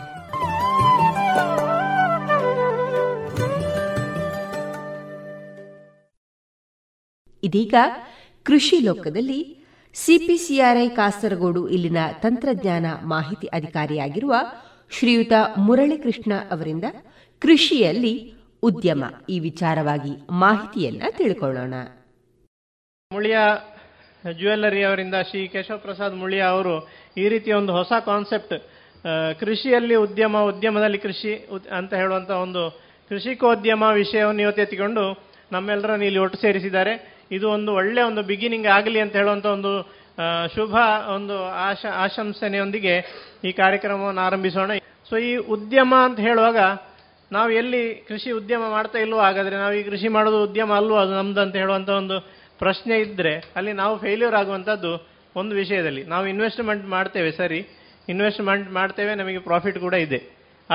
ಇದೀಗ ಕೃಷಿ ಲೋಕದಲ್ಲಿ ಸಿಪಿಸಿಆರ್ಐ ಕಾಸರಗೋಡು ಇಲ್ಲಿನ ತಂತ್ರಜ್ಞಾನ ಮಾಹಿತಿ ಅಧಿಕಾರಿಯಾಗಿರುವ ಶ್ರೀಯುತ ಮುರಳೀಕೃಷ್ಣ ಅವರಿಂದ ಕೃಷಿಯಲ್ಲಿ ಉದ್ಯಮ ಈ ವಿಚಾರವಾಗಿ ಮಾಹಿತಿಯನ್ನ ತಿಳ್ಕೊಳ್ಳೋಣ. ಮುಳಿಯ ಜ್ಯುವೆಲ್ಲರಿ ಅವರಿಂದ ಶ್ರೀ ಕೇಶವ ಪ್ರಸಾದ್ ಮುಳಿಯ ಅವರು ಈ ರೀತಿಯ ಒಂದು ಹೊಸ ಕಾನ್ಸೆಪ್ಟ್ ಕೃಷಿಯಲ್ಲಿ ಉದ್ಯಮ, ಉದ್ಯಮದಲ್ಲಿ ಕೃಷಿ ಅಂತ ಹೇಳುವಂಥ ಒಂದು ಕೃಷಿಕೋದ್ಯಮ ವಿಷಯವನ್ನು ಇವತ್ತೆತ್ತಿಕೊಂಡು ನಮ್ಮೆಲ್ಲರನ್ನು ಇಲ್ಲಿ ಒಟ್ಟು ಸೇರಿಸಿದ್ದಾರೆ. ಇದು ಒಂದು ಒಳ್ಳೆಯ ಒಂದು ಬಿಗಿನಿಂಗ್ ಆಗಲಿ ಅಂತ ಹೇಳುವಂಥ ಒಂದು ಶುಭ ಒಂದು ಆಶ ಆಶಂಸನೆಯೊಂದಿಗೆ ಈ ಕಾರ್ಯಕ್ರಮವನ್ನು ಆರಂಭಿಸೋಣ. ಸೊ ಈ ಉದ್ಯಮ ಅಂತ ಹೇಳುವಾಗ ನಾವು ಎಲ್ಲಿ ಕೃಷಿ ಉದ್ಯಮ ಮಾಡ್ತಾ ಇಲ್ವೋ, ಹಾಗಾದರೆ ನಾವು ಈ ಕೃಷಿ ಮಾಡೋದು ಉದ್ಯಮ ಅಲ್ವೋ ಅದು ನಮ್ದು ಅಂತ ಹೇಳುವಂಥ ಒಂದು ಪ್ರಶ್ನೆ ಇದ್ದರೆ ಅಲ್ಲಿ ನಾವು ಫೇಲ್ಯೂರ್ ಆಗುವಂಥದ್ದು ಒಂದು ವಿಷಯದಲ್ಲಿ. ನಾವು ಇನ್ವೆಸ್ಟ್ಮೆಂಟ್ ಮಾಡ್ತೇವೆ, ಸರಿ, ಇನ್ವೆಸ್ಟ್ಮೆಂಟ್ ಮಾಡ್ತೇವೆ, ನಮಗೆ ಪ್ರಾಫಿಟ್ ಕೂಡ ಇದೆ.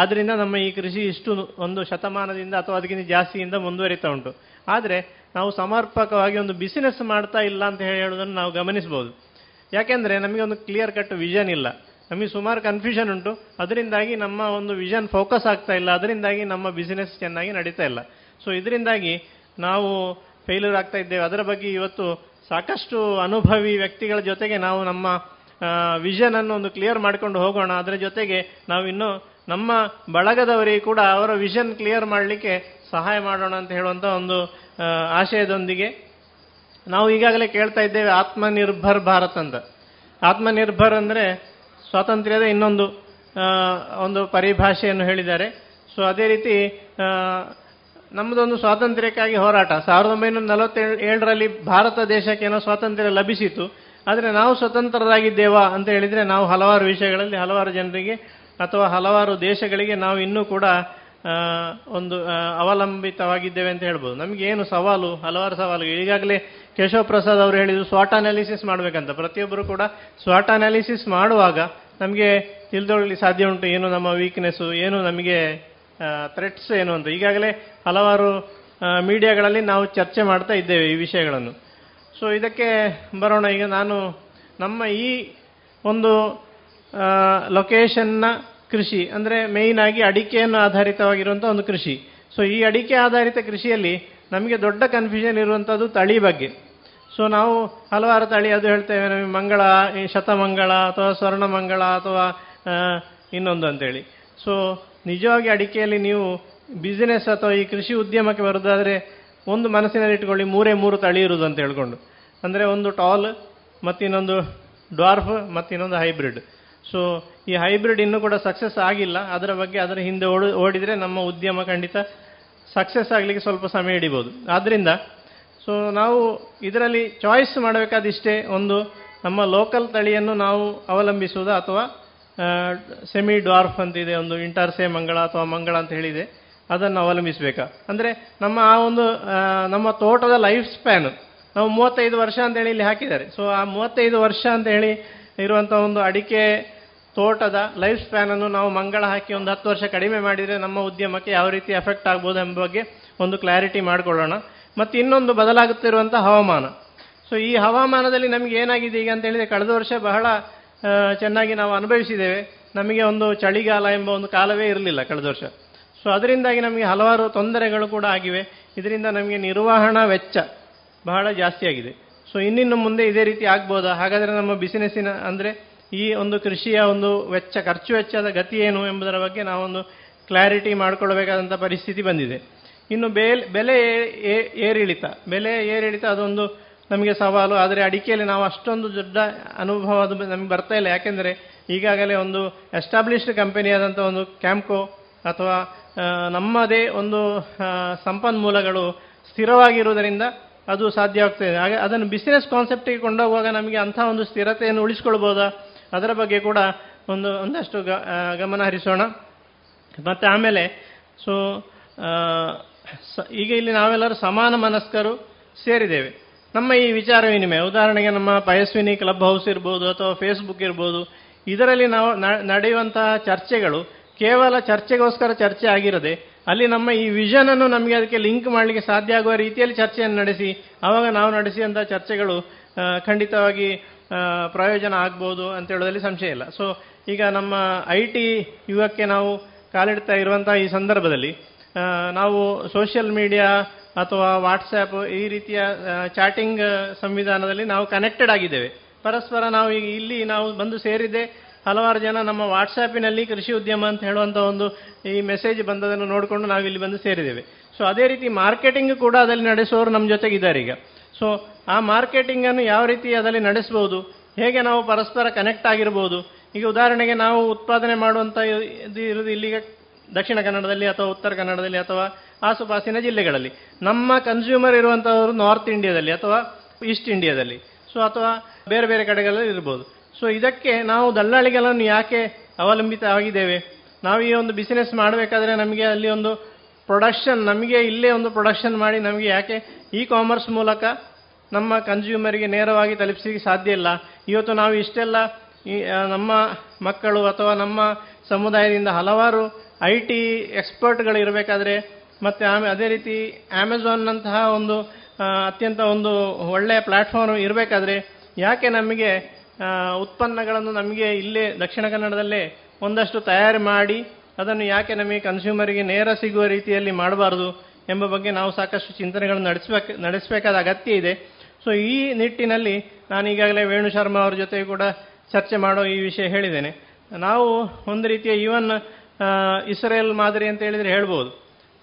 ಆದ್ದರಿಂದ ನಮ್ಮ ಈ ಕೃಷಿ ಇಷ್ಟು ಒಂದು ಶತಮಾನದಿಂದ ಅಥವಾ ಅದಕ್ಕಿಂತ ಜಾಸ್ತಿಯಿಂದ ಮುಂದುವರಿತಾ ಉಂಟು. ಆದರೆ ನಾವು ಸಮರ್ಪಕವಾಗಿ ಒಂದು ಬಿಸಿನೆಸ್ ಮಾಡ್ತಾ ಇಲ್ಲ ಅಂತ ಹೇಳೋದನ್ನು ನಾವು ಗಮನಿಸ್ಬೋದು. ಯಾಕೆಂದರೆ ನಮಗೆ ಒಂದು ಕ್ಲಿಯರ್ ಕಟ್ ವಿಷನ್ ಇಲ್ಲ, ನಮಗೆ ಸುಮಾರು ಕನ್ಫ್ಯೂಷನ್ ಉಂಟು. ಅದರಿಂದಾಗಿ ನಮ್ಮ ಒಂದು ವಿಷನ್ ಫೋಕಸ್ ಆಗ್ತಾ ಇಲ್ಲ, ಅದರಿಂದಾಗಿ ನಮ್ಮ ಬಿಸಿನೆಸ್ ಚೆನ್ನಾಗಿ ನಡೀತಾ ಇಲ್ಲ. ಸೊ ಇದರಿಂದಾಗಿ ನಾವು ಫೇಲ್ಯೂರ್ ಆಗ್ತಾ ಇದ್ದೇವೆ. ಅದರ ಬಗ್ಗೆ ಇವತ್ತು ಸಾಕಷ್ಟು ಅನುಭವಿ ವ್ಯಕ್ತಿಗಳ ಜೊತೆಗೆ ನಾವು ನಮ್ಮ ವಿಷನ್ ಅನ್ನು ಒಂದು ಕ್ಲಿಯರ್ ಮಾಡಿಕೊಂಡು ಹೋಗೋಣ. ಅದರ ಜೊತೆಗೆ ನಾವು ಇನ್ನೂ ನಮ್ಮ ಬಳಗದವರಿಗೆ ಕೂಡ ಅವರ ವಿಷನ್ ಕ್ಲಿಯರ್ ಮಾಡಲಿಕ್ಕೆ ಸಹಾಯ ಮಾಡೋಣ ಅಂತ ಹೇಳುವಂಥ ಒಂದು ಆಶಯದೊಂದಿಗೆ ನಾವು ಈಗಾಗಲೇ ಕೇಳ್ತಾ ಇದ್ದೇವೆ ಆತ್ಮನಿರ್ಭರ್ ಭಾರತ್ ಅಂತ. ಆತ್ಮನಿರ್ಭರ್ ಅಂದರೆ ಸ್ವಾತಂತ್ರ್ಯದ ಇನ್ನೊಂದು ಒಂದು ಪರಿಭಾಷೆಯನ್ನು ಹೇಳಿದ್ದಾರೆ. ಸೊ ಅದೇ ರೀತಿ ನಮ್ಮದೊಂದು ಸ್ವಾತಂತ್ರ್ಯಕ್ಕಾಗಿ ಹೋರಾಟ. ಸಾವಿರದ ಒಂಬೈನೂರ ನಲವತ್ತೇಳು ಏಳರಲ್ಲಿ ಭಾರತ ದೇಶಕ್ಕೆ ಏನೋ ಸ್ವಾತಂತ್ರ್ಯ ಲಭಿಸಿತು, ಆದರೆ ನಾವು ಸ್ವತಂತ್ರರಾಗಿದ್ದೇವಾ ಅಂತ ಹೇಳಿದರೆ ನಾವು ಹಲವಾರು ವಿಷಯಗಳಲ್ಲಿ ಹಲವಾರು ಜನರಿಗೆ ಅಥವಾ ಹಲವಾರು ದೇಶಗಳಿಗೆ ನಾವು ಇನ್ನೂ ಕೂಡ ಒಂದು ಅವಲಂಬಿತವಾಗಿದ್ದೇವೆ ಅಂತ ಹೇಳ್ಬೋದು. ನಮಗೇನು ಸವಾಲು, ಹಲವಾರು ಸವಾಲುಗಳು. ಈಗಾಗಲೇ ಕೇಶವ ಪ್ರಸಾದ್ ಅವರು ಹೇಳಿದರು ಸ್ವಾಟ್ ಅನಾಲಿಸಿಸ್ ಮಾಡಬೇಕಂತ. ಪ್ರತಿಯೊಬ್ಬರು ಕೂಡ ಸ್ವಾಟ್ ಅನಾಲಿಸಿಸ್ ಮಾಡುವಾಗ ನಮಗೆ ತಿಳಿದೊಳ್ಳಿ ಸಾಧ್ಯ ಉಂಟು ಏನು ನಮ್ಮ ವೀಕ್ನೆಸ್ಸು, ಏನು ನಮಗೆ ಥ್ರೆಟ್ಸ್ ಏನು ಅಂತ. ಈಗಾಗಲೇ ಹಲವಾರು ಮೀಡಿಯಾಗಳಲ್ಲಿ ನಾವು ಚರ್ಚೆ ಮಾಡ್ತಾ ಇದ್ದೇವೆ ಈ ವಿಷಯಗಳನ್ನು. ಸೊ ಇದಕ್ಕೆ ಬರೋಣ. ಈಗ ನಾನು ನಮ್ಮ ಈ ಒಂದು ಲೊಕೇಶನ್ನ ಕೃಷಿ ಅಂದರೆ ಮೇಯ್ನ್ ಆಗಿ ಅಡಿಕೆಯನ್ನು ಆಧಾರಿತವಾಗಿರುವಂಥ ಒಂದು ಕೃಷಿ. ಸೊ ಈ ಅಡಿಕೆ ಆಧಾರಿತ ಕೃಷಿಯಲ್ಲಿ ನಮಗೆ ದೊಡ್ಡ ಕನ್ಫ್ಯೂಷನ್ ಇರುವಂಥದ್ದು ತಳಿ ಬಗ್ಗೆ. ಸೊ ನಾವು ಹಲವಾರು ತಳಿ ಅದು ಹೇಳ್ತೇವೆ, ನಮಗೆ ಮಂಗಳ, ಶತಮಂಗಳ ಅಥವಾ ಸ್ವರ್ಣಮಂಗಳ ಅಥವಾ ಇನ್ನೊಂದು ಅಂತೇಳಿ. ಸೊ ನಿಜವಾಗಿ ಅಡಿಕೆಯಲ್ಲಿ ನೀವು ಬಿಸಿನೆಸ್ ಅಥವಾ ಈ ಕೃಷಿ ಉದ್ಯಮಕ್ಕೆ ಬರೋದಾದರೆ ಒಂದು ಮನಸ್ಸಿನಲ್ಲಿ ಇಟ್ಕೊಳ್ಳಿ, ಮೂರೇ ಮೂರು ತಳಿ ಇರುವುದು ಅಂತ ಹೇಳ್ಕೊಂಡು. ಅಂದರೆ ಒಂದು ಟಾಲ್, ಮತ್ತಿನ್ನೊಂದು ಡ್ವಾರ್ಫ್, ಮತ್ತಿನ್ನೊಂದು ಹೈಬ್ರಿಡ್. ಸೊ ಈ ಹೈಬ್ರಿಡ್ ಇನ್ನೂ ಕೂಡ ಸಕ್ಸಸ್ ಆಗಿಲ್ಲ. ಅದರ ಬಗ್ಗೆ ಅದರ ಹಿಂದೆ ಓಡಿ ಓಡಿದರೆ ನಮ್ಮ ಉದ್ಯಮ ಖಂಡಿತ ಸಕ್ಸಸ್ ಆಗಲಿಕ್ಕೆ ಸ್ವಲ್ಪ ಸಮಯ ಹಿಡಿಬೋದು. ಆದ್ದರಿಂದ ಸೊ ನಾವು ಇದರಲ್ಲಿ ಚಾಯ್ಸ್ ಮಾಡಬೇಕಾದಿಷ್ಟೇ, ಒಂದು ನಮ್ಮ ಲೋಕಲ್ ತಳಿಯನ್ನು ನಾವು ಅವಲಂಬಿಸುವುದಾ ಅಥವಾ ಸೆಮಿ ಡ್ವಾರ್ಫ್ ಅಂತಿದೆ, ಒಂದು ಇಂಟರ್ಸೆ ಮಂಗಳ ಅಥವಾ ಮಂಗಳ ಅಂತ ಹೇಳಿದೆ, ಅದನ್ನು ಅವಲಂಬಿಸಬೇಕಾ. ಅಂದರೆ ನಮ್ಮ ಆ ಒಂದು ನಮ್ಮ ತೋಟದ ಲೈಫ್ ಸ್ಪ್ಯಾನ್ ನಾವು ಮೂವತ್ತೈದು ವರ್ಷ ಅಂತೇಳಿ ಇಲ್ಲಿ ಹಾಕಿದ್ದಾರೆ. ಸೊ ಆ ಮೂವತ್ತೈದು ವರ್ಷ ಅಂತೇಳಿ ಇರುವಂಥ ಒಂದು ಅಡಿಕೆ ತೋಟದ ಲೈಫ್ ಸ್ಪ್ಯಾನ್ ಅನ್ನು ನಾವು ಮಂಗಳ ಹಾಕಿ ಒಂದು ಹತ್ತು ವರ್ಷ ಕಡಿಮೆ ಮಾಡಿದರೆ ನಮ್ಮ ಉದ್ಯಮಕ್ಕೆ ಯಾವ ರೀತಿ ಎಫೆಕ್ಟ್ ಆಗ್ಬೋದು ಎಂಬ ಬಗ್ಗೆ ಒಂದು ಕ್ಲಾರಿಟಿ ಮಾಡಿಕೊಳ್ಳೋಣ. ಮತ್ತು ಇನ್ನೊಂದು ಬದಲಾಗುತ್ತಿರುವಂಥ ಹವಾಮಾನ. ಸೊ ಈ ಹವಾಮಾನದಲ್ಲಿ ನಮಗೆ ಏನಾಗಿದೆ ಈಗ ಅಂತ ಹೇಳಿದರೆ, ಕಳೆದ ವರ್ಷ ಬಹಳ ಚೆನ್ನಾಗಿ ನಾವು ಅನುಭವಿಸಿದ್ದೇವೆ. ನಮಗೆ ಒಂದು ಚಳಿಗಾಲ ಎಂಬ ಒಂದು ಕಾಲವೇ ಇರಲಿಲ್ಲ ಕಳೆದ ವರ್ಷ. ಸೊ ಅದರಿಂದಾಗಿ ನಮಗೆ ಹಲವಾರು ತೊಂದರೆಗಳು ಕೂಡ ಆಗಿವೆ. ಇದರಿಂದ ನಮಗೆ ನಿರ್ವಹಣಾ ವೆಚ್ಚ ಬಹಳ ಜಾಸ್ತಿ ಆಗಿದೆ. ಸೊ ಇನ್ನಿನ್ನು ಮುಂದೆ ಇದೇ ರೀತಿ ಆಗ್ಬೋದಾ? ಹಾಗಾದರೆ ನಮ್ಮ ಬಿಸಿನೆಸ್ಸಿನ ಅಂದರೆ ಈ ಒಂದು ಕೃಷಿಯ ಒಂದು ವೆಚ್ಚ, ಖರ್ಚು ವೆಚ್ಚದ ಗತಿ ಏನು ಎಂಬುದರ ಬಗ್ಗೆ ನಾವೊಂದು ಕ್ಲಾರಿಟಿ ಮಾಡಿಕೊಳ್ಳಬೇಕಾದಂಥ ಪರಿಸ್ಥಿತಿ ಬಂದಿದೆ. ಇನ್ನು ಬೇಲ್ ಬೆಲೆ ಏರಿಳಿತ ಬೆಲೆ ಏರಿಳಿತ ಅದೊಂದು ನಮಗೆ ಸವಾಲು. ಆದರೆ ಅಡಿಕೆಯಲ್ಲಿ ನಾವು ಅಷ್ಟೊಂದು ದೊಡ್ಡ ಅನುಭವ ಅದು ನಮಗೆ ಬರ್ತಾ ಇಲ್ಲ. ಯಾಕೆಂದರೆ ಈಗಾಗಲೇ ಒಂದು ಎಸ್ಟಾಬ್ಲಿಷ್ಡ್ ಕಂಪನಿಯಾದಂಥ ಒಂದು ಕ್ಯಾಂಪ್ಕೋ ಅಥವಾ ನಮ್ಮದೇ ಒಂದು ಸಂಪನ್ಮೂಲಗಳು ಸ್ಥಿರವಾಗಿರುವುದರಿಂದ ಅದು ಸಾಧ್ಯವಾಗ್ತದೆ. ಹಾಗೆ ಅದನ್ನು ಬಿಸಿನೆಸ್ ಕಾನ್ಸೆಪ್ಟಿಗೆ ಕೊಂಡೋಗುವಾಗ ನಮಗೆ ಅಂಥ ಒಂದು ಸ್ಥಿರತೆಯನ್ನು ಉಳಿಸ್ಕೊಳ್ಬೋದಾ, ಅದರ ಬಗ್ಗೆ ಕೂಡ ಒಂದು ಒಂದಷ್ಟು ಗ ಗಮನ ಹರಿಸೋಣ. ಮತ್ತು ಆಮೇಲೆ ಸೊ ಈಗ ಇಲ್ಲಿ ನಾವೆಲ್ಲರೂ ಸಮಾನ ಮನಸ್ಕರು ಸೇರಿದ್ದೇವೆ. ನಮ್ಮ ಈ ವಿಚಾರ ವಿನಿಮಯ, ಉದಾಹರಣೆಗೆ ನಮ್ಮ ಪಯಸ್ವಿನಿ ಕ್ಲಬ್ ಹೌಸ್ ಇರ್ಬೋದು ಅಥವಾ ಫೇಸ್ಬುಕ್ ಇರ್ಬೋದು, ಇದರಲ್ಲಿ ನಾವು ನಡೆಯುವಂತಹ ಚರ್ಚೆಗಳು ಕೇವಲ ಚರ್ಚೆಗೋಸ್ಕರ ಚರ್ಚೆ ಆಗಿರದೆ ಅಲ್ಲಿ ನಮ್ಮ ಈ ವಿಷನನ್ನು ನಮಗೆ ಅದಕ್ಕೆ ಲಿಂಕ್ ಮಾಡಲಿಕ್ಕೆ ಸಾಧ್ಯ ಆಗುವ ರೀತಿಯಲ್ಲಿ ಚರ್ಚೆಯನ್ನು ನಡೆಸಿ, ಆವಾಗ ನಾವು ನಡೆಸಿದಂಥ ಚರ್ಚೆಗಳು ಖಂಡಿತವಾಗಿ ಪ್ರಯೋಜನ ಆಗ್ಬೋದು ಅಂತ ಹೇಳೋದ್ರಲ್ಲಿ ಸಂಶಯ ಇಲ್ಲ. ಸೊ ಈಗ ನಮ್ಮ ಐ ಟಿ ಯುಗಕ್ಕೆ ನಾವು ಕಾಲಿಡ್ತಾ ಇರುವಂಥ ಈ ಸಂದರ್ಭದಲ್ಲಿ ನಾವು ಸೋಷಿಯಲ್ ಮೀಡಿಯಾ ಅಥವಾ ವಾಟ್ಸ್ಆ್ಯಪ್ ಈ ರೀತಿಯ ಚಾಟಿಂಗ್ ಸಂವಿಧಾನದಲ್ಲಿ ನಾವು ಕನೆಕ್ಟೆಡ್ ಆಗಿದ್ದೇವೆ ಪರಸ್ಪರ. ನಾವು ಈಗ ಇಲ್ಲಿ ನಾವು ಬಂದು ಸೇರಿದ್ದೆ ಹಲವಾರು ಜನ ನಮ್ಮ ವಾಟ್ಸ್ಆ್ಯಪಿನಲ್ಲಿ ಕೃಷಿ ಉದ್ಯಮ ಅಂತ ಹೇಳುವಂಥ ಒಂದು ಈ ಮೆಸೇಜ್ ಬಂದದನ್ನು ನೋಡಿಕೊಂಡು ನಾವು ಇಲ್ಲಿ ಬಂದು ಸೇರಿದ್ದೇವೆ. ಸೊ ಅದೇ ರೀತಿ ಮಾರ್ಕೆಟಿಂಗ್ ಕೂಡ ಅದರಲ್ಲಿ ನಡೆಸುವವರು ನಮ್ಮ ಜೊತೆಗಿದ್ದಾರೆ ಈಗ. ಸೊ ಆ ಮಾರ್ಕೆಟಿಂಗನ್ನು ಯಾವ ರೀತಿ ಅದರಲ್ಲಿ ನಡೆಸ್ಬೋದು, ಹೇಗೆ ನಾವು ಪರಸ್ಪರ ಕನೆಕ್ಟ್ ಆಗಿರ್ಬೋದು. ಈಗ ಉದಾಹರಣೆಗೆ ನಾವು ಉತ್ಪಾದನೆ ಮಾಡುವಂಥ ಇರೋದು ಇಲ್ಲಿಗ ದಕ್ಷಿಣ ಕನ್ನಡದಲ್ಲಿ ಅಥವಾ ಉತ್ತರ ಕನ್ನಡದಲ್ಲಿ ಅಥವಾ ಆಸುಪಾಸಿನ ಜಿಲ್ಲೆಗಳಲ್ಲಿ. ನಮ್ಮ ಕನ್ಸ್ಯೂಮರ್ ಇರುವಂಥವರು ನಾರ್ತ್ ಇಂಡಿಯಾದಲ್ಲಿ ಅಥವಾ ಈಸ್ಟ್ ಇಂಡಿಯಾದಲ್ಲಿ, ಸೊ ಅಥವಾ ಬೇರೆ ಬೇರೆ ಕಡೆಗಳಲ್ಲಿ ಇರ್ಬೋದು. ಸೊ ಇದಕ್ಕೆ ನಾವು ದಲ್ಲಾಳಿಗಳನ್ನು ಯಾಕೆ ಅವಲಂಬಿತ ಆಗಿದ್ದೇವೆ? ನಾವು ಈ ಒಂದು ಬಿಸಿನೆಸ್ ಮಾಡಬೇಕಾದ್ರೆ ನಮಗೆ ಅಲ್ಲಿ ಒಂದು ಪ್ರೊಡಕ್ಷನ್, ನಮಗೆ ಇಲ್ಲೇ ಒಂದು ಪ್ರೊಡಕ್ಷನ್ ಮಾಡಿ ನಮಗೆ ಯಾಕೆ ಇ ಕಾಮರ್ಸ್ ಮೂಲಕ ನಮ್ಮ ಕನ್ಸ್ಯೂಮರಿಗೆ ನೇರವಾಗಿ ತಲುಪಿಸಲಿಕ್ಕೆ ಸಾಧ್ಯ ಇಲ್ಲ? ಇವತ್ತು ನಾವು ಇಷ್ಟೆಲ್ಲ ನಮ್ಮ ಮಕ್ಕಳು ಅಥವಾ ನಮ್ಮ ಸಮುದಾಯದಿಂದ ಹಲವಾರು ಐ ಟಿ ಎಕ್ಸ್ಪರ್ಟ್ಗಳಿರಬೇಕಾದ್ರೆ, ಮತ್ತು ಆಮೆ ಅದೇ ರೀತಿ ಅಮೆಝಾನ್ನಂತಹ ಒಂದು ಅತ್ಯಂತ ಒಂದು ಒಳ್ಳೆಯ ಪ್ಲ್ಯಾಟ್ಫಾರ್ಮ್ ಇರಬೇಕಾದ್ರೆ ಯಾಕೆ ನಮಗೆ ಉತ್ಪನ್ನಗಳನ್ನು ನಮಗೆ ಇಲ್ಲೇ ದಕ್ಷಿಣ ಕನ್ನಡದಲ್ಲೇ ಒಂದಷ್ಟು ತಯಾರು ಮಾಡಿ ಅದನ್ನು ಯಾಕೆ ನಮಗೆ ಕನ್ಸ್ಯೂಮರಿಗೆ ನೇರ ಸಿಗುವ ರೀತಿಯಲ್ಲಿ ಮಾಡಬಾರ್ದು ಎಂಬ ಬಗ್ಗೆ ನಾವು ಸಾಕಷ್ಟು ಚಿಂತನೆಗಳನ್ನು ನಡೆಸಬೇಕು ನಡೆಸಬೇಕಾದ ಅಗತ್ಯ ಇದೆ. ಸೊ ಈ ನಿಟ್ಟಿನಲ್ಲಿ ನಾನು ಈಗಾಗಲೇ ವೇಣು ಶರ್ಮಾ ಅವ್ರ ಜೊತೆ ಕೂಡ ಚರ್ಚೆ ಮಾಡೋ ಈ ವಿಷಯ ಹೇಳಿದ್ದೇನೆ. ನಾವು ಒಂದು ರೀತಿಯ ಈವನ್ ಇಸ್ರೇಲ್ ಮಾದರಿ ಅಂತ ಹೇಳಿದರೆ ಹೇಳ್ಬೋದು,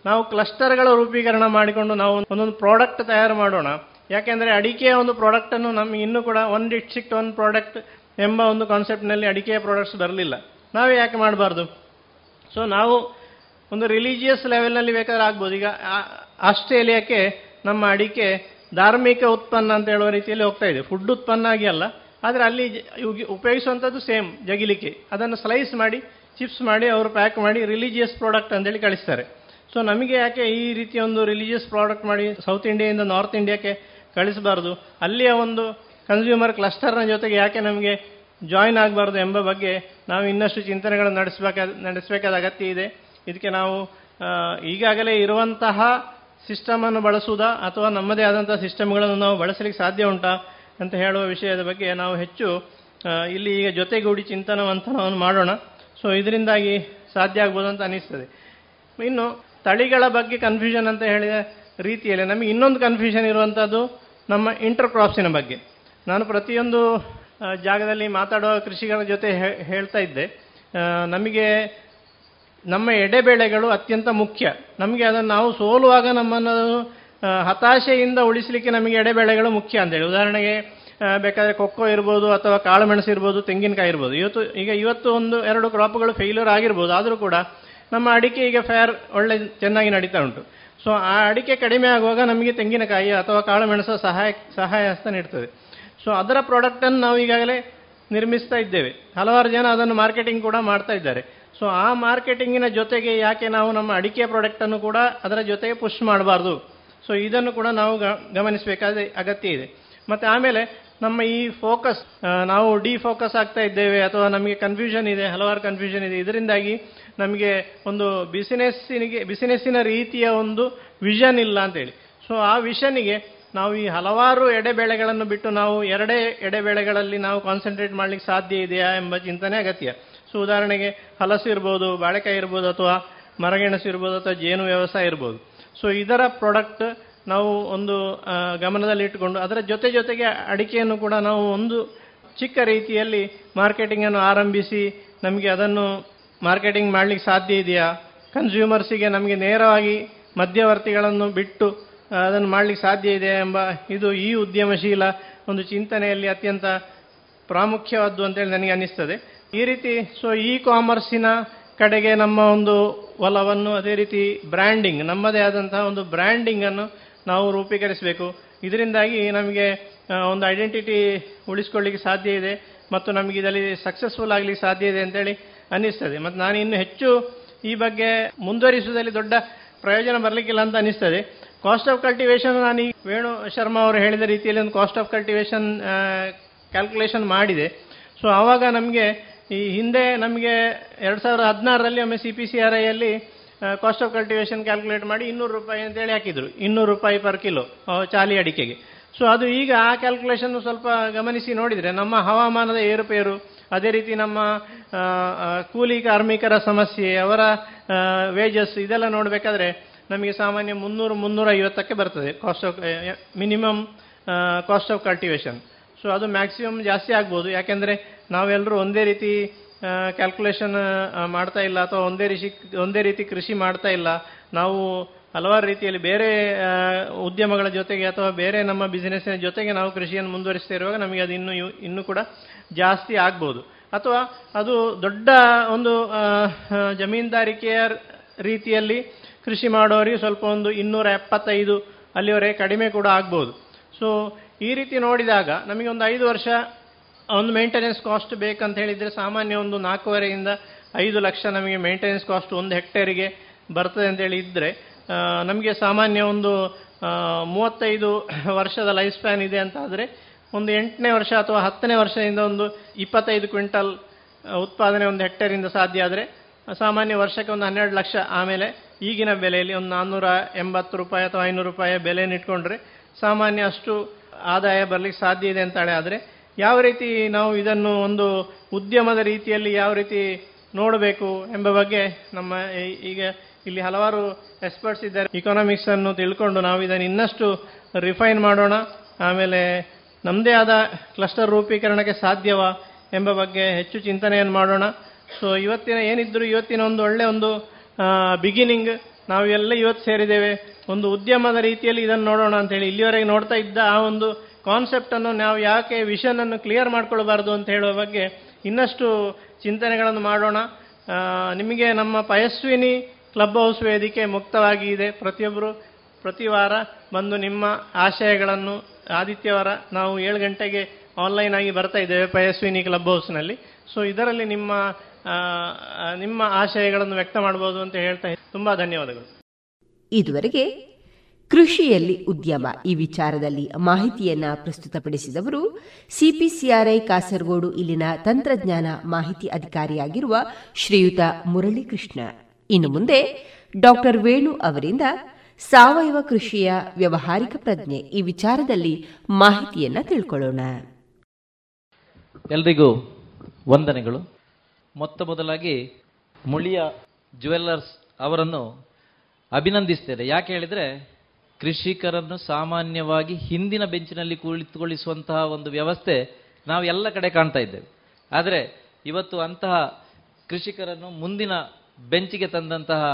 ನಾವು ಕ್ಲಸ್ಟರ್ಗಳ ರೂಪೀಕರಣ ಮಾಡಿಕೊಂಡು ನಾವು ಒಂದೊಂದು ಪ್ರಾಡಕ್ಟ್ ತಯಾರು ಮಾಡೋಣ. ಯಾಕೆಂದರೆ ಅಡಿಕೆಯ ಒಂದು ಪ್ರಾಡಕ್ಟನ್ನು ನಮಗೆ ಇನ್ನೂ ಕೂಡ ಒನ್ ಡಿಸ್ಟ್ರಿಕ್ಟ್ ಒನ್ ಪ್ರಾಡಕ್ಟ್ ಎಂಬ ಒಂದು ಕಾನ್ಸೆಪ್ಟ್ನಲ್ಲಿ ಅಡಿಕೆಯ ಪ್ರಾಡಕ್ಟ್ಸ್ ಬರಲಿಲ್ಲ. ನಾವು ಯಾಕೆ ಮಾಡಬಾರ್ದು? ಸೊ ನಾವು ಒಂದು ರಿಲಿಜಿಯಸ್ ಲೆವೆಲ್ನಲ್ಲಿ ಬೇಕಾದ್ರೆ ಆಗ್ಬೋದು. ಈಗ ಆಸ್ಟ್ರೇಲಿಯಾಕ್ಕೆ ನಮ್ಮ ಅಡಿಕೆ ಧಾರ್ಮಿಕ ಉತ್ಪನ್ನ ಅಂತ ಹೇಳುವ ರೀತಿಯಲ್ಲಿ ಹೋಗ್ತಾ ಇದೆ, ಫುಡ್ ಉತ್ಪನ್ನ ಆಗಿ ಅಲ್ಲ. ಆದರೆ ಅಲ್ಲಿ ಉಪಯೋಗಿಸುವಂಥದ್ದು ಸೇಮ್ ಜಗಿಲಿಕೆ, ಅದನ್ನು ಸ್ಲೈಸ್ ಮಾಡಿ ಚಿಪ್ಸ್ ಮಾಡಿ ಅವರು ಪ್ಯಾಕ್ ಮಾಡಿ ರಿಲಿಜಿಯಸ್ ಪ್ರಾಡಕ್ಟ್ ಅಂತೇಳಿ ಕಳಿಸ್ತಾರೆ. ಸೊ ನಮಗೆ ಯಾಕೆ ಈ ರೀತಿಯ ಒಂದು ರಿಲಿಜಿಯಸ್ ಪ್ರಾಡಕ್ಟ್ ಮಾಡಿ ಸೌತ್ ಇಂಡಿಯಾದಿಂದ ನಾರ್ತ್ ಇಂಡಿಯಾಕ್ಕೆ ಕಳಿಸಬಾರ್ದು? ಅಲ್ಲಿಯ ಒಂದು ಕನ್ಸ್ಯೂಮರ್ ಕ್ಲಸ್ಟರ್ನ ಜೊತೆಗೆ ಯಾಕೆ ನಮಗೆ ಜಾಯಿನ್ ಆಗಬಾರ್ದು ಎಂಬ ಬಗ್ಗೆ ನಾವು ಇನ್ನಷ್ಟು ಚಿಂತನೆಗಳನ್ನು ನಡೆಸಬೇಕಾದ ನಡೆಸಬೇಕಾದ ಅಗತ್ಯ ಇದೆ. ಇದಕ್ಕೆ ನಾವು ಈಗಾಗಲೇ ಇರುವಂತಹ ಸಿಸ್ಟಮನ್ನು ಬಳಸುವುದಾ ಅಥವಾ ನಮ್ಮದೇ ಆದಂಥ ಸಿಸ್ಟಮ್ಗಳನ್ನು ನಾವು ಬಳಸಲಿಕ್ಕೆ ಸಾಧ್ಯ ಉಂಟಾ ಅಂತ ಹೇಳುವ ವಿಷಯದ ಬಗ್ಗೆ ನಾವು ಹೆಚ್ಚು ಇಲ್ಲಿ ಈಗ ಜೊತೆಗೂಡಿ ಚಿಂತನವಂತನವನ್ನು ಮಾಡೋಣ. ಸೊ ಇದರಿಂದಾಗಿ ಸಾಧ್ಯ ಆಗ್ಬೋದು ಅಂತ ಅನ್ನಿಸ್ತದೆ. ಇನ್ನು ತಳಿಗಳ ಬಗ್ಗೆ ಕನ್ಫ್ಯೂಷನ್ ಅಂತ ಹೇಳಿದ ರೀತಿಯಲ್ಲಿ ನಮಗೆ ಇನ್ನೊಂದು ಕನ್ಫ್ಯೂಷನ್ ಇರುವಂಥದ್ದು ನಮ್ಮ ಇಂಟರ್ ಕ್ರಾಪ್ಸಿನ ಬಗ್ಗೆ. ನಾನು ಪ್ರತಿಯೊಂದು ಜಾಗದಲ್ಲಿ ಮಾತಾಡುವ ಕೃಷಿಗಳ ಜೊತೆ ಹೇಳ್ತಾ ಇದ್ದೆ, ನಮಗೆ ನಮ್ಮ ಎಡೆಬೇಳೆಗಳು ಅತ್ಯಂತ ಮುಖ್ಯ. ನಮಗೆ ಅದನ್ನು ನಾವು ಸೋಲುವಾಗ ನಮ್ಮನ್ನು ಹತಾಶೆಯಿಂದ ಉಳಿಸಲಿಕ್ಕೆ ನಮಗೆ ಎಡೆಬೇಳೆಗಳು ಮುಖ್ಯ ಅಂತೇಳಿ. ಉದಾಹರಣೆಗೆ ಬೇಕಾದರೆ ಕೊಕ್ಕೋ ಇರ್ಬೋದು ಅಥವಾ ಕಾಳು ಮೆಣಸು ಇರ್ಬೋದು, ತೆಂಗಿನಕಾಯಿ ಇರ್ಬೋದು. ಇವತ್ತು ಈಗ ಇವತ್ತು ಒಂದು ಎರಡು ಕ್ರಾಪ್ಗಳು ಫೇಲ್ಯೂರ್ ಆಗಿರ್ಬೋದು, ಆದರೂ ಕೂಡ ನಮ್ಮ ಅಡಿಕೆ ಈಗ ಫೇರ್ ಒಳ್ಳೆ ಚೆನ್ನಾಗಿ ನಡೀತಾ ಉಂಟು. ಸೊ ಆ ಅಡಿಕೆ ಕಡಿಮೆ ಆಗುವಾಗ ನಮಗೆ ತೆಂಗಿನಕಾಯಿ ಅಥವಾ ಕಾಳುಮೆಣಸು ಸಹಾಯ ಸಹಾಯ ಹಸ್ತ ನೀಡ್ತದೆ. ಸೊ ಅದರ ಪ್ರಾಡಕ್ಟನ್ನು ನಾವು ಈಗಾಗಲೇ ನಿರ್ಮಿಸ್ತಾ ಇದ್ದೇವೆ, ಹಲವಾರು ಜನ ಅದನ್ನು ಮಾರ್ಕೆಟಿಂಗ್ ಕೂಡ ಮಾಡ್ತಾ ಇದ್ದಾರೆ. ಸೊ ಆ ಮಾರ್ಕೆಟಿಂಗಿನ ಜೊತೆಗೆ ಯಾಕೆ ನಾವು ನಮ್ಮ ಅಡಿಕೆ ಪ್ರಾಡಕ್ಟನ್ನು ಕೂಡ ಅದರ ಜೊತೆಗೆ ಪುಷ್ ಮಾಡಬಾರ್ದು? ಸೊ ಇದನ್ನು ಕೂಡ ನಾವು ಗಮನಿಸಬೇಕಾದ ಅಗತ್ಯ ಇದೆ. ಮತ್ತು ಆಮೇಲೆ ನಮ್ಮ ಈ ಫೋಕಸ್, ನಾವು ಡಿಫೋಕಸ್ ಆಗ್ತಾ ಇದ್ದೇವೆ ಅಥವಾ ನಮಗೆ ಕನ್ಫ್ಯೂಷನ್ ಇದೆ, ಹಲವಾರು ಕನ್ಫ್ಯೂಷನ್ ಇದೆ. ಇದರಿಂದಾಗಿ ನಮಗೆ ಒಂದು ಬಿಸಿನೆಸ್ಸಿನಿಗೆ ಬಿಸಿನೆಸ್ಸಿನ ರೀತಿಯ ಒಂದು ವಿಷನ್ ಇಲ್ಲ ಅಂತೇಳಿ. ಸೊ ಆ ವಿಷನಿಗೆ ನಾವು ಈ ಹಲವಾರು ಎಡೆಬೇಳೆಗಳನ್ನು ಬಿಟ್ಟು ನಾವು ಎರಡೇ ಎಡೆಬೇಳೆಗಳಲ್ಲಿ ನಾವು ಕಾನ್ಸಂಟ್ರೇಟ್ ಮಾಡಲಿಕ್ಕೆ ಸಾಧ್ಯ ಇದೆಯಾ ಎಂಬ ಚಿಂತನೆ ಅಗತ್ಯ. ಸೊ ಉದಾಹರಣೆಗೆ ಹಲಸು ಇರ್ಬೋದು, ಬಾಳೆಕಾಯಿ ಇರ್ಬೋದು, ಅಥವಾ ಮರಗೆಣಸು ಇರ್ಬೋದು, ಅಥವಾ ಜೇನು ವ್ಯವಸಾಯ ಇರ್ಬೋದು. ಸೊ ಇದರ ಪ್ರಾಡಕ್ಟ್ ನಾವು ಒಂದು ಗಮನದಲ್ಲಿಟ್ಟುಕೊಂಡು ಅದರ ಜೊತೆ ಜೊತೆಗೆ ಅಡಿಕೆಯನ್ನು ಕೂಡ ನಾವು ಒಂದು ಚಿಕ್ಕ ರೀತಿಯಲ್ಲಿ ಮಾರ್ಕೆಟಿಂಗನ್ನು ಆರಂಭಿಸಿ ನಮಗೆ ಅದನ್ನು ಮಾರ್ಕೆಟಿಂಗ್ ಮಾಡಲಿಕ್ಕೆ ಸಾಧ್ಯ ಇದೆಯಾ, ಕನ್ಸ್ಯೂಮರ್ಸಿಗೆ ನಮಗೆ ನೇರವಾಗಿ ಮಧ್ಯವರ್ತಿಗಳನ್ನು ಬಿಟ್ಟು ಅದನ್ನು ಮಾಡಲಿಕ್ಕೆ ಸಾಧ್ಯ ಇದೆಯಾ ಎಂಬ ಇದು ಈ ಉದ್ಯಮಶೀಲ ಒಂದು ಚಿಂತನೆಯಲ್ಲಿ ಅತ್ಯಂತ ಪ್ರಾಮುಖ್ಯವಾದ್ದು ಅಂತೇಳಿ ನನಗೆ ಅನ್ನಿಸ್ತದೆ. ಈ ರೀತಿ ಸೊ ಇ ಕಾಮರ್ಸಿನ ಕಡೆಗೆ ನಮ್ಮ ಒಂದು ಒಲವನ್ನು, ಅದೇ ರೀತಿ ಬ್ರ್ಯಾಂಡಿಂಗ್, ನಮ್ಮದೇ ಆದಂತಹ ಒಂದು ಬ್ರ್ಯಾಂಡಿಂಗನ್ನು ನಾವು ರೂಪೀಕರಿಸಬೇಕು. ಇದರಿಂದಾಗಿ ನಮಗೆ ಒಂದು ಐಡೆಂಟಿಟಿ ಉಳಿಸ್ಕೊಳ್ಳಿಕ್ಕೆ ಸಾಧ್ಯ ಇದೆ ಮತ್ತು ನಮಗೆ ಇದರಲ್ಲಿ ಸಕ್ಸಸ್ಫುಲ್ ಆಗಲಿಕ್ಕೆ ಸಾಧ್ಯ ಇದೆ ಅಂತೇಳಿ ಅನ್ನಿಸ್ತದೆ. ಮತ್ತು ನಾನು ಇನ್ನೂ ಹೆಚ್ಚು ಈ ಬಗ್ಗೆ ಮುಂದುವರಿಸುವುದರಲ್ಲಿ ದೊಡ್ಡ ಪ್ರಯೋಜನ ಬರಲಿಕ್ಕಿಲ್ಲ ಅಂತ ಅನ್ನಿಸ್ತದೆ. ಕಾಸ್ಟ್ ಆಫ್ ಕಲ್ಟಿವೇಷನ್, ನಾನು ಈ ವೇಣು ಶರ್ಮಾ ಅವರು ಹೇಳಿದ ರೀತಿಯಲ್ಲಿ ಒಂದು ಕಾಸ್ಟ್ ಆಫ್ ಕಲ್ಟಿವೇಷನ್ ಕ್ಯಾಲ್ಕುಲೇಷನ್ ಮಾಡಿದೆ. ಸೊ ಆವಾಗ ನಮಗೆ ಈ ಹಿಂದೆ ನಮಗೆ ಎರಡು ಸಾವಿರದ ಹದಿನಾರರಲ್ಲಿ ಒಮ್ಮೆ ಸಿ ಪಿ ಸಿ ಆರ್ ಐಯಲ್ಲಿ ಕಾಸ್ಟ್ ಆಫ್ ಕಲ್ಟಿವೇಷನ್ ಕ್ಯಾಲ್ಕುಲೇಟ್ ಮಾಡಿ ಇನ್ನೂರು ರೂಪಾಯಿ ಅಂತೇಳಿ ಹಾಕಿದ್ರು, ಇನ್ನೂರು ರೂಪಾಯಿ ಪರ್ ಕಿಲೋ ಚಾಲಿ ಅಡಿಕೆಗೆ. ಸೊ ಅದು ಈಗ ಆ ಕ್ಯಾಲ್ಕುಲೇಷನ್ ಸ್ವಲ್ಪ ಗಮನಿಸಿ ನೋಡಿದರೆ ನಮ್ಮ ಹವಾಮಾನದ ಏರುಪೇರು, ಅದೇ ರೀತಿ ನಮ್ಮ ಕೂಲಿ ಕಾರ್ಮಿಕರ ಸಮಸ್ಯೆ, ಅವರ ವೇಜಸ್, ಇದೆಲ್ಲ ನೋಡಬೇಕಾದ್ರೆ ನಮಗೆ ಸಾಮಾನ್ಯ ಮುನ್ನೂರು ಮುನ್ನೂರ ಐವತ್ತಕ್ಕೆ ಬರ್ತದೆ cost of minimum cost of cultivation. So ಅದು ಮ್ಯಾಕ್ಸಿಮಮ್ ಜಾಸ್ತಿ ಆಗ್ಬೋದು, ಯಾಕೆಂದರೆ ನಾವೆಲ್ಲರೂ ಒಂದೇ ರೀತಿ ಕ್ಯಾಲ್ಕುಲೇಷನ್ ಮಾಡ್ತಾ ಇಲ್ಲ ಅಥವಾ ಒಂದೇ ರೀತಿ ಒಂದೇ ರೀತಿ ಕೃಷಿ ಮಾಡ್ತಾ ಇಲ್ಲ. ನಾವು ಹಲವಾರು ರೀತಿಯಲ್ಲಿ ಬೇರೆ ಉದ್ಯಮಗಳ ಜೊತೆಗೆ ಅಥವಾ ಬೇರೆ ನಮ್ಮ ಬಿಸಿನೆಸ್ಸಿನ ಜೊತೆಗೆ ನಾವು ಕೃಷಿಯನ್ನು ಮುಂದುವರಿಸ್ತಾ ಇರುವಾಗ ನಮಗೆ ಅದು ಇನ್ನೂ ಇನ್ನೂ ಕೂಡ ಜಾಸ್ತಿ ಆಗ್ಬೋದು. ಅಥವಾ ಅದು ದೊಡ್ಡ ಒಂದು ಜಮೀನ್ದಾರಿಕೆಯ ರೀತಿಯಲ್ಲಿ ಕೃಷಿ ಮಾಡೋರಿಗೆ ಸ್ವಲ್ಪ ಒಂದು ಇನ್ನೂರ ಎಪ್ಪತ್ತೈದು ಅಲ್ಲಿವರೆಗೆ ಕಡಿಮೆ ಕೂಡ ಆಗ್ಬೋದು. ಸೊ ಈ ರೀತಿ ನೋಡಿದಾಗ ನಮಗೆ ಒಂದು ಐದು ವರ್ಷ ಒಂದು ಮೇಂಟೆನೆನ್ಸ್ ಕಾಸ್ಟ್ ಬೇಕಂತ ಹೇಳಿದರೆ ಸಾಮಾನ್ಯ ಒಂದು ನಾಲ್ಕೂವರೆಯಿಂದ ಐದು ಲಕ್ಷ ನಮಗೆ ಮೇಂಟೆನೆನ್ಸ್ ಕಾಸ್ಟ್ ಒಂದು ಹೆಕ್ಟೇರಿಗೆ ಬರ್ತದೆ ಅಂತೇಳಿ ಇದ್ದರೆ ನಮಗೆ ಸಾಮಾನ್ಯ ಒಂದು ಮೂವತ್ತೈದು ವರ್ಷದ ಲೈಫ್ ಸ್ಪ್ಯಾನ್ ಇದೆ ಅಂತಾದರೆ ಒಂದು ಎಂಟನೇ ವರ್ಷ ಅಥವಾ ಹತ್ತನೇ ವರ್ಷದಿಂದ ಒಂದು ಇಪ್ಪತ್ತೈದು ಕ್ವಿಂಟಲ್ ಉತ್ಪಾದನೆ ಒಂದು ಹೆಕ್ಟೇರಿಂದ ಸಾಧ್ಯ ಆದರೆ ಸಾಮಾನ್ಯ ವರ್ಷಕ್ಕೆ ಒಂದು ಹನ್ನೆರಡು ಲಕ್ಷ ಆಮೇಲೆ ಈಗಿನ ಬೆಲೆಯಲ್ಲಿ ಒಂದು ನಾನ್ನೂರ ಎಂಬತ್ತು ರೂಪಾಯಿ ಅಥವಾ ಐನೂರು ರೂಪಾಯಿ ಬೆಲೆಯನ್ನು ಇಟ್ಕೊಂಡ್ರೆ ಸಾಮಾನ್ಯ ಅಷ್ಟು ಆದಾಯ ಬರಲಿಕ್ಕೆ ಸಾಧ್ಯ ಇದೆ ಅಂತಾಳೆ. ಆದರೆ ಯಾವ ರೀತಿ ನಾವು ಇದನ್ನು ಒಂದು ಉದ್ಯಮದ ರೀತಿಯಲ್ಲಿ ಯಾವ ರೀತಿ ನೋಡಬೇಕು ಎಂಬ ಬಗ್ಗೆ ನಮ್ಮ ಈಗ ಇಲ್ಲಿ ಹಲವಾರು ಎಕ್ಸ್ಪರ್ಟ್ಸ್ ಇದ್ದಾರೆ. ಇಕಾನಮಿಕ್ಸನ್ನು ತಿಳ್ಕೊಂಡು ನಾವು ಇದನ್ನು ಇನ್ನಷ್ಟು ರಿಫೈನ್ ಮಾಡೋಣ, ಆಮೇಲೆ ನಮ್ಮದೇ ಆದ ಕ್ಲಸ್ಟರ್ ರೂಪೀಕರಣಕ್ಕೆ ಸಾಧ್ಯವಾ ಎಂಬ ಬಗ್ಗೆ ಹೆಚ್ಚು ಚಿಂತನೆಯನ್ನು ಮಾಡೋಣ. ಸೊ ಇವತ್ತಿನ ಏನಿದ್ದರೂ ಇವತ್ತಿನ ಒಂದು ಒಳ್ಳೆ ಒಂದು ಬಿಗಿನಿಂಗ್, ನಾವೆಲ್ಲ ಇವತ್ತು ಸೇರಿದ್ದೇವೆ, ಒಂದು ಉದ್ಯಮದ ರೀತಿಯಲ್ಲಿ ಇದನ್ನು ನೋಡೋಣ ಅಂತೇಳಿ ಇಲ್ಲಿವರೆಗೆ ನೋಡ್ತಾ ಇದ್ದ ಆ ಒಂದು ಕಾನ್ಸೆಪ್ಟನ್ನು ನಾವು ಯಾಕೆ ವಿಷನನ್ನು ಕ್ಲಿಯರ್ ಮಾಡ್ಕೊಳ್ಬಾರ್ದು ಅಂತ ಹೇಳುವ ಬಗ್ಗೆ ಇನ್ನಷ್ಟು ಚಿಂತನೆಗಳನ್ನು ಮಾಡೋಣ. ನಿಮಗೆ ನಮ್ಮ ಪಯಸ್ವಿನಿ ಕ್ಲಬ್ ಹೌಸ್ ವೇದಿಕೆ ಮುಕ್ತವಾಗಿ ಇದೆ. ಪ್ರತಿಯೊಬ್ಬರು ಪ್ರತಿ ವಾರ ಬಂದು ನಿಮ್ಮ ಆಶಯಗಳನ್ನು, ಆದಿತ್ಯವಾರ ನಾವು ಏಳು ಗಂಟೆಗೆ ಆನ್ಲೈನ್ ಆಗಿ ಬರ್ತಾ ಇದ್ದೇವೆ ಪಯಸ್ವಿನಿ ಕ್ಲಬ್ ಹೌಸ್ನಲ್ಲಿ. ಸೊ ಇದರಲ್ಲಿ ನಿಮ್ಮ ನಿಮ್ಮ ಆಶಯಗಳನ್ನು ವ್ಯಕ್ತ ಮಾಡಬಹುದು ಅಂತ ಹೇಳ್ತಾ ತುಂಬಾ ಧನ್ಯವಾದಗಳು. ಇದುವರೆಗೆ ಕೃಷಿಯಲ್ಲಿ ಉದ್ಯಮ ಈ ವಿಚಾರದಲ್ಲಿ ಮಾಹಿತಿಯನ್ನ ಪ್ರಸ್ತುತಪಡಿಸಿದವರು ಸಿಪಿಸಿಆರ್ಐ ಕಾಸರಗೋಡು ಇಲ್ಲಿನ ತಂತ್ರಜ್ಞಾನ ಮಾಹಿತಿ ಅಧಿಕಾರಿಯಾಗಿರುವ ಶ್ರೀಯುತ ಮುರಳೀಕೃಷ್ಣ. ಇನ್ನು ಮುಂದೆ ಡಾಕ್ಟರ್ ವೇಣು ಅವರಿಂದ ಸಾವಯವ ಕೃಷಿಯ ವ್ಯಾವಹಾರಿಕ ಪ್ರಜ್ಞೆ ಈ ವಿಚಾರದಲ್ಲಿ ಮಾಹಿತಿಯನ್ನ ತಿಳ್ಕೊಳ್ಳೋಣ. ಎಲ್ರಿಗೂ ವಂದನೆಗಳು. ಮೊತ್ತ ಮೊದಲಾಗಿ ಮುಳಿಯ ಜ್ಯುವೆಲ್ಲರ್ಸ್ ಅವರನ್ನು ಅಭಿನಂದಿಸ್ತೇನೆ. ಯಾಕೆ ಹೇಳಿದರೆ, ಕೃಷಿಕರನ್ನು ಸಾಮಾನ್ಯವಾಗಿ ಹಿಂದಿನ ಬೆಂಚಿನಲ್ಲಿ ಕುಳಿತುಗೊಳಿಸುವಂತಹ ಒಂದು ವ್ಯವಸ್ಥೆ ನಾವು ಎಲ್ಲ ಕಡೆ ಕಾಣ್ತಾ ಇದ್ದೇವೆ. ಆದರೆ ಇವತ್ತು ಅಂತಹ ಕೃಷಿಕರನ್ನು ಮುಂದಿನ ಬೆಂಚಿಗೆ ತಂದಂತಹ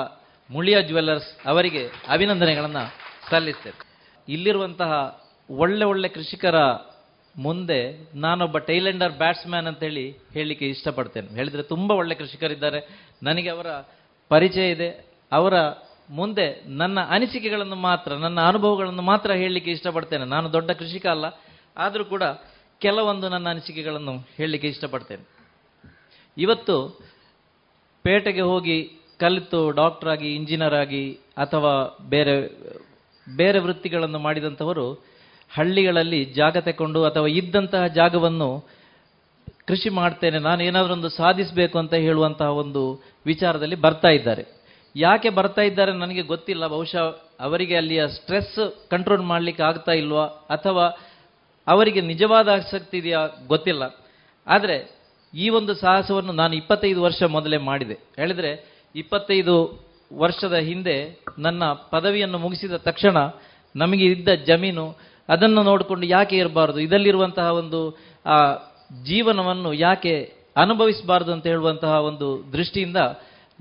ಮುಳಿಯ ಜ್ಯುವೆಲ್ಲರ್ಸ್ ಅವರಿಗೆ ಅಭಿನಂದನೆಗಳನ್ನು ಸಲ್ಲಿಸ್ತೇವೆ. ಇಲ್ಲಿರುವಂತಹ ಒಳ್ಳೆ ಒಳ್ಳೆ ಕೃಷಿಕರ ಮುಂದೆ ನಾನೊಬ್ಬ ಟೈಲೆಂಡರ್ ಬ್ಯಾಟ್ಸ್ಮ್ಯಾನ್ ಅಂತೇಳಿ ಹೇಳಲಿಕ್ಕೆ ಇಷ್ಟಪಡ್ತೇನೆ. ಹೇಳಿದರೆ ತುಂಬ ಒಳ್ಳೆ ಕೃಷಿಕರಿದ್ದಾರೆ, ನನಗೆ ಅವರ ಪರಿಚಯ ಇದೆ. ಅವರ ಮುಂದೆ ನನ್ನ ಅನಿಸಿಕೆಗಳನ್ನು ಮಾತ್ರ, ನನ್ನ ಅನುಭವಗಳನ್ನು ಮಾತ್ರ ಹೇಳಲಿಕ್ಕೆ ಇಷ್ಟಪಡ್ತೇನೆ. ನಾನು ದೊಡ್ಡ ಕೃಷಿಕ ಅಲ್ಲ, ಆದರೂ ಕೂಡ ಕೆಲವೊಂದು ನನ್ನ ಅನಿಸಿಕೆಗಳನ್ನು ಹೇಳಲಿಕ್ಕೆ ಇಷ್ಟಪಡ್ತೇನೆ. ಇವತ್ತು ಪೇಟೆಗೆ ಹೋಗಿ ಕಲಿತು ಡಾಕ್ಟರ್ ಆಗಿ, ಇಂಜಿನಿಯರ್ ಆಗಿ ಅಥವಾ ಬೇರೆ ಬೇರೆ ವೃತ್ತಿಗಳನ್ನು ಮಾಡಿದಂಥವರು ಹಳ್ಳಿಗಳಲ್ಲಿ ಜಾಗ ತೆಕೊಂಡು ಅಥವಾ ಇದ್ದಂತಹ ಜಾಗವನ್ನು ಕೃಷಿ ಮಾಡ್ತೇನೆ, ನಾನು ಏನಾದರೂ ಒಂದು ಸಾಧಿಸಬೇಕು ಅಂತ ಹೇಳುವಂತಹ ಒಂದು ವಿಚಾರದಲ್ಲಿ ಬರ್ತಾ ಇದ್ದಾರೆ. ಯಾಕೆ ಬರ್ತಾ ಇದ್ದಾರೆ ನನಗೆ ಗೊತ್ತಿಲ್ಲ. ಬಹುಶಃ ಅವರಿಗೆ ಅಲ್ಲಿಯ ಸ್ಟ್ರೆಸ್ ಕಂಟ್ರೋಲ್ ಮಾಡಲಿಕ್ಕೆ ಆಗ್ತಾ ಇಲ್ವಾ ಅಥವಾ ಅವರಿಗೆ ನಿಜವಾದ ಆಸಕ್ತಿ ಇದೆಯಾ ಗೊತ್ತಿಲ್ಲ. ಆದರೆ ಈ ಒಂದು ಸಾಹಸವನ್ನು ನಾನು ಇಪ್ಪತ್ತೈದು ವರ್ಷ ಮೊದಲೇ ಮಾಡಿದೆ. ಹೇಳಿದರೆ ಇಪ್ಪತ್ತೈದು ವರ್ಷದ ಹಿಂದೆ ನನ್ನ ಪದವಿಯನ್ನು ಮುಗಿಸಿದ ತಕ್ಷಣ ನಮಗೆ ಇದ್ದ ಜಮೀನು ಅದನ್ನು ನೋಡಿಕೊಂಡು ಯಾಕೆ ಇರಬಾರ್ದು, ಇದಲ್ಲಿರುವಂತಹ ಒಂದು ಆ ಜೀವನವನ್ನು ಯಾಕೆ ಅನುಭವಿಸಬಾರ್ದು ಅಂತ ಹೇಳುವಂತಹ ಒಂದು ದೃಷ್ಟಿಯಿಂದ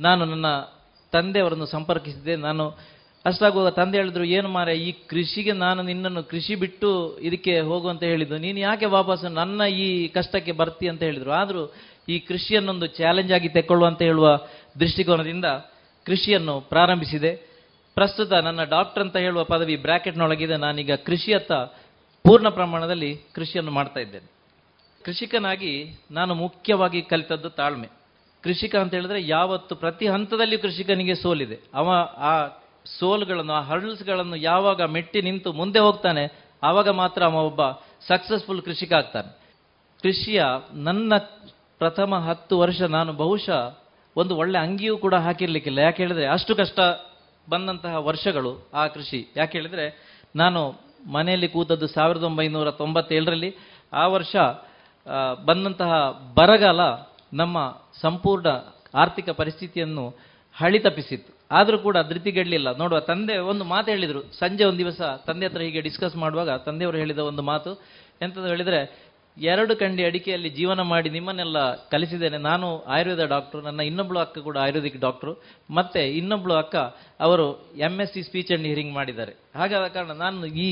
ನಾನು ನನ್ನ ತಂದೆಯವರನ್ನು ಸಂಪರ್ಕಿಸಿದೆ. ನಾನು ಅಷ್ಟಾಗುವಾಗ ತಂದೆ ಹೇಳಿದ್ರು, ಏನು ಮಾರೆ ಈ ಕೃಷಿಗೆ ನಾನು ನಿನ್ನನ್ನು ಕೃಷಿ ಬಿಟ್ಟು ಇದಕ್ಕೆ ಹೋಗುವಂತ ಹೇಳಿದ್ದು, ನೀನು ಯಾಕೆ ವಾಪಸ್ಸು ನನ್ನ ಈ ಕಷ್ಟಕ್ಕೆ ಬರ್ತಿ ಅಂತ ಹೇಳಿದರು. ಆದರೂ ಈ ಕೃಷಿಯನ್ನೊಂದು ಚಾಲೆಂಜ್ ಆಗಿ ತೆಕ್ಕೊಳ್ಳುವಂತ ಹೇಳುವ ದೃಷ್ಟಿಕೋನದಿಂದ ಕೃಷಿಯನ್ನು ಪ್ರಾರಂಭಿಸಿದೆ. ಪ್ರಸ್ತುತ ನನ್ನ ಡಾಕ್ಟರ್ ಅಂತ ಹೇಳುವ ಪದವಿ ಬ್ರ್ಯಾಕೆಟ್ನೊಳಗಿದೆ. ನಾನೀಗ ಕೃಷಿಯತ್ತ ಪೂರ್ಣ ಪ್ರಮಾಣದಲ್ಲಿ ಕೃಷಿಯನ್ನು ಮಾಡ್ತಾ ಇದ್ದೇನೆ. ಕೃಷಿಕನಾಗಿ ನಾನು ಮುಖ್ಯವಾಗಿ ಕಲಿತದ್ದು ತಾಳ್ಮೆ. ಕೃಷಿಕ ಅಂತ ಹೇಳಿದ್ರೆ ಯಾವತ್ತು ಪ್ರತಿ ಹಂತದಲ್ಲಿ ಕೃಷಿಕನಿಗೆ ಸೋಲಿದೆ. ಅವ ಆ ಸೋಲುಗಳನ್ನು, ಆ ಹರ್ಡಲ್ಸ್ಗಳನ್ನು ಯಾವಾಗ ಮೆಟ್ಟಿ ನಿಂತು ಮುಂದೆ ಹೋಗ್ತಾನೆ ಆವಾಗ ಮಾತ್ರ ಅವ ಒಬ್ಬ ಸಕ್ಸಸ್ಫುಲ್ ಕೃಷಿಕ ಆಗ್ತಾನೆ. ಕೃಷಿಯ ನನ್ನ ಪ್ರಥಮ ಹತ್ತು ವರ್ಷ ನಾನು ಬಹುಶಃ ಒಂದು ಒಳ್ಳೆ ಅಂಗಿಯೂ ಕೂಡ ಹಾಕಿರ್ಲಿಕ್ಕಿಲ್ಲ. ಯಾಕೆ ಹೇಳಿದ್ರೆ ಅಷ್ಟು ಕಷ್ಟ ಬಂದಂತಹ ವರ್ಷಗಳು ಆ ಕೃಷಿ. ಯಾಕೆ ಹೇಳಿದ್ರೆ ನಾನು ಮನೆಯಲ್ಲಿ ಕೂತದ್ದು ಸಾವಿರದ ಒಂಬೈನೂರ ತೊಂಬತ್ತೇಳರಲ್ಲಿ. ಆ ವರ್ಷ ಬಂದಂತಹ ಬರಗಾಲ ನಮ್ಮ ಸಂಪೂರ್ಣ ಆರ್ಥಿಕ ಪರಿಸ್ಥಿತಿಯನ್ನು ಹಳಿತಪ್ಪಿಸಿತ್ತು. ಆದರೂ ಕೂಡ ಧೃತಿಗೆಡಲಿಲ್ಲ. ನೋಡುವ, ತಂದೆ ಒಂದು ಮಾತು ಹೇಳಿದರು. ಸಂಜೆ ಒಂದು ದಿವಸ ತಂದೆ ಹತ್ರ ಹೀಗೆ ಡಿಸ್ಕಸ್ ಮಾಡುವಾಗ ತಂದೆಯವರು ಹೇಳಿದ ಒಂದು ಮಾತು ಎಂತಂದು ಹೇಳಿದರೆ, ಎರಡು ಕಂಡಿ ಅಡಿಕೆಯಲ್ಲಿ ಜೀವನ ಮಾಡಿ ನಿಮ್ಮನ್ನೆಲ್ಲ ಕಲಿಸಿದ್ದೇನೆ. ನಾನು ಆಯುರ್ವೇದ ಡಾಕ್ಟ್ರು, ನನ್ನ ಇನ್ನೊಬ್ಳು ಅಕ್ಕ ಕೂಡ ಆಯುರ್ವೇದಿಕ್ ಡಾಕ್ಟ್ರು, ಮತ್ತೆ ಇನ್ನೊಬ್ಳು ಅಕ್ಕ ಅವರು M S C speech and hearing ಮಾಡಿದ್ದಾರೆ. ಹಾಗಾದ ಕಾರಣ ನಾನು ಈ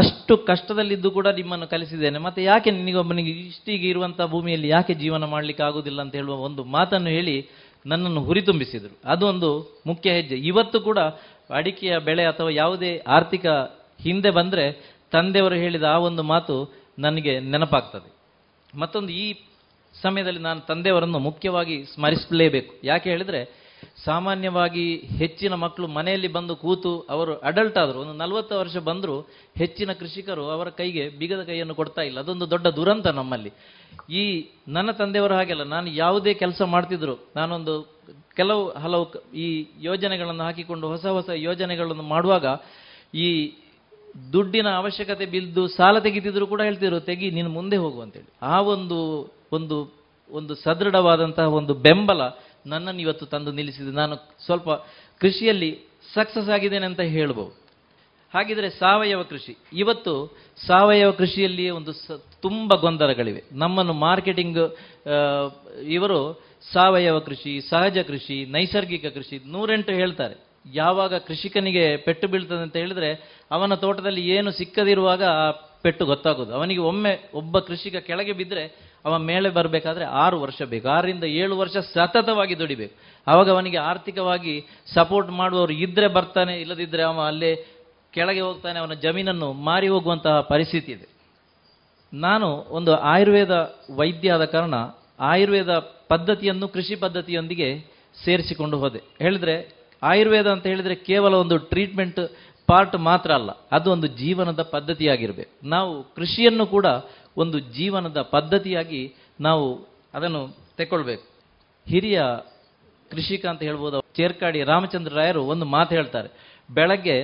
ಅಷ್ಟು ಕಷ್ಟದಲ್ಲಿದ್ದು ಕೂಡ ನಿಮ್ಮನ್ನು ಕಲಿಸಿದ್ದೇನೆ. ಮತ್ತೆ ಯಾಕೆ ನಿನಗೊಬ್ಬನಿಗೆ ಇಷ್ಟಿಗೆ ಇರುವಂಥ ಭೂಮಿಯಲ್ಲಿ ಯಾಕೆ ಜೀವನ ಮಾಡಲಿಕ್ಕೆ ಆಗೋದಿಲ್ಲ ಅಂತ ಹೇಳುವ ಒಂದು ಮಾತನ್ನು ಹೇಳಿ ನನ್ನನ್ನು ಹುರಿತುಂಬಿಸಿದರು. ಅದೊಂದು ಮುಖ್ಯ ಹೆಜ್ಜೆ. ಇವತ್ತು ಕೂಡ ಅಡಿಕೆಯ ಬೆಳೆ ಅಥವಾ ಯಾವುದೇ ಆರ್ಥಿಕ ಹಿಂದೆ ಬಂದರೆ ತಂದೆಯವರು ಹೇಳಿದ ಆ ಒಂದು ಮಾತು ನನಗೆ ನೆನಪಾಗ್ತದೆ. ಮತ್ತೊಂದು, ಈ ಸಮಯದಲ್ಲಿ ನಾನು ತಂದೆಯವರನ್ನು ಮುಖ್ಯವಾಗಿ ಸ್ಮರಿಸಲೇಬೇಕು. ಯಾಕೆ ಹೇಳಿದರೆ ಸಾಮಾನ್ಯವಾಗಿ ಹೆಚ್ಚಿನ ಮಕ್ಕಳು ಮನೆಯಲ್ಲಿ ಬಂದು ಕೂತು, ಅವರು ಅಡಲ್ಟ್ ಆದರು, ಒಂದು ನಲವತ್ತು ವರ್ಷ ಬಂದರೂ ಹೆಚ್ಚಿನ ಕೃಷಿಕರು ಅವರ ಕೈಗೆ ಬೀಗದ ಕೈಯನ್ನು ಕೊಡ್ತಾ ಇಲ್ಲ. ಅದೊಂದು ದೊಡ್ಡ ದುರಂತ ನಮ್ಮಲ್ಲಿ. ಈ ನನ್ನ ತಂದೆಯವರ ಹಾಗೆಲ್ಲ, ನಾನು ಯಾವುದೇ ಕೆಲಸ ಮಾಡ್ತಿದ್ರು, ನಾನೊಂದು ಕೆಲವು ಹಲವು ಈ ಯೋಜನೆಗಳನ್ನು ಹಾಕಿಕೊಂಡು ಹೊಸ ಹೊಸ ಯೋಜನೆಗಳನ್ನು ಮಾಡುವಾಗ ಈ ದುಡ್ಡಿನ ಅವಶ್ಯಕತೆ ಬಿದ್ದು ಸಾಲ ತೆಗಿತಿದ್ರು ಕೂಡ ಹೇಳ್ತಿದ್ರು, ತೆಗಿ, ನೀನು ಮುಂದೆ ಹೋಗು ಅಂತೇಳಿ. ಆ ಒಂದು ಒಂದು ಒಂದು ಸದೃಢವಾದಂತಹ ಒಂದು ಬೆಂಬಲ ನನ್ನನ್ನು ಇವತ್ತು ತಂದು ನಿಲ್ಲಿಸಿದೆ. ನಾನು ಸ್ವಲ್ಪ ಕೃಷಿಯಲ್ಲಿ ಸಕ್ಸಸ್ ಆಗಿದ್ದೇನೆ ಅಂತ ಹೇಳ್ಬೋದು. ಹಾಗಿದ್ರೆ ಸಾವಯವ ಕೃಷಿ, ಇವತ್ತು ಸಾವಯವ ಕೃಷಿಯಲ್ಲಿಯೇ ಒಂದು ಸ ತುಂಬ ಗೊಂದಲಗಳಿವೆ. ನಮ್ಮನ್ನು ಮಾರ್ಕೆಟಿಂಗ್ ಇವರು ಸಾವಯವ ಕೃಷಿ, ಸಹಜ ಕೃಷಿ, ನೈಸರ್ಗಿಕ ಕೃಷಿ ನೂರೆಂಟು ಹೇಳ್ತಾರೆ. ಯಾವಾಗ ಕೃಷಿಕನಿಗೆ ಪೆಟ್ಟು ಬೀಳ್ತದೆ ಅಂತ ಹೇಳಿದ್ರೆ ಅವನ ತೋಟದಲ್ಲಿ ಏನು ಸಿಕ್ಕದಿರುವಾಗ ಆ ಪೆಟ್ಟು ಗೊತ್ತಾಗೋದು ಅವನಿಗೆ. ಒಮ್ಮೆ ಒಬ್ಬ ಕೃಷಿಕ ಕೆಳಗೆ ಬಿದ್ದರೆ ಅವ ಮೇಲೆ ಬರಬೇಕಾದ್ರೆ ಆರು ವರ್ಷ ಬೇಕು, ಆರರಿಂದ ಏಳು ವರ್ಷ ಸತತವಾಗಿ ದುಡಿಬೇಕು. ಆವಾಗ ಅವನಿಗೆ ಆರ್ಥಿಕವಾಗಿ ಸಪೋರ್ಟ್ ಮಾಡುವವರು ಇದ್ದರೆ ಬರ್ತಾನೆ, ಇಲ್ಲದಿದ್ದರೆ ಅವ ಅಲ್ಲೇ ಕೆಳಗೆ ಹೋಗ್ತಾನೆ, ಅವನ ಜಮೀನನ್ನು ಮಾರಿ ಹೋಗುವಂತಹ ಪರಿಸ್ಥಿತಿ ಇದೆ. ನಾನು ಒಂದು ಆಯುರ್ವೇದ ವೈದ್ಯ ಆದ ಕಾರಣ ಆಯುರ್ವೇದ ಪದ್ಧತಿಯನ್ನು ಕೃಷಿ ಪದ್ಧತಿಯೊಂದಿಗೆ ಸೇರಿಸಿಕೊಂಡು ಹೋದೆ. ಹೇಳಿದ್ರೆ ಆಯುರ್ವೇದ ಅಂತ ಹೇಳಿದರೆ ಕೇವಲ ಒಂದು ಟ್ರೀಟ್ಮೆಂಟ್ ಪಾರ್ಟ್ ಮಾತ್ರ ಅಲ್ಲ, ಅದು ಒಂದು ಜೀವನದ ಪದ್ಧತಿಯಾಗಿರಬೇಕು. ನಾವು ಕೃಷಿಯನ್ನು ಕೂಡ ಒಂದು ಜೀವನದ ಪದ್ಧತಿಯಾಗಿ ನಾವು ಅದನ್ನು ತೆಕ್ಕೊಳ್ಬೇಕು. ಹಿರಿಯ ಕೃಷಿಕ ಅಂತ ಹೇಳ್ಬೋದು, ಚೇರ್ಕಾಡಿ ರಾಮಚಂದ್ರ ರಾಯರು ಒಂದು ಮಾತು ಹೇಳ್ತಾರೆ, ಬೆಳಗ್ಗೆ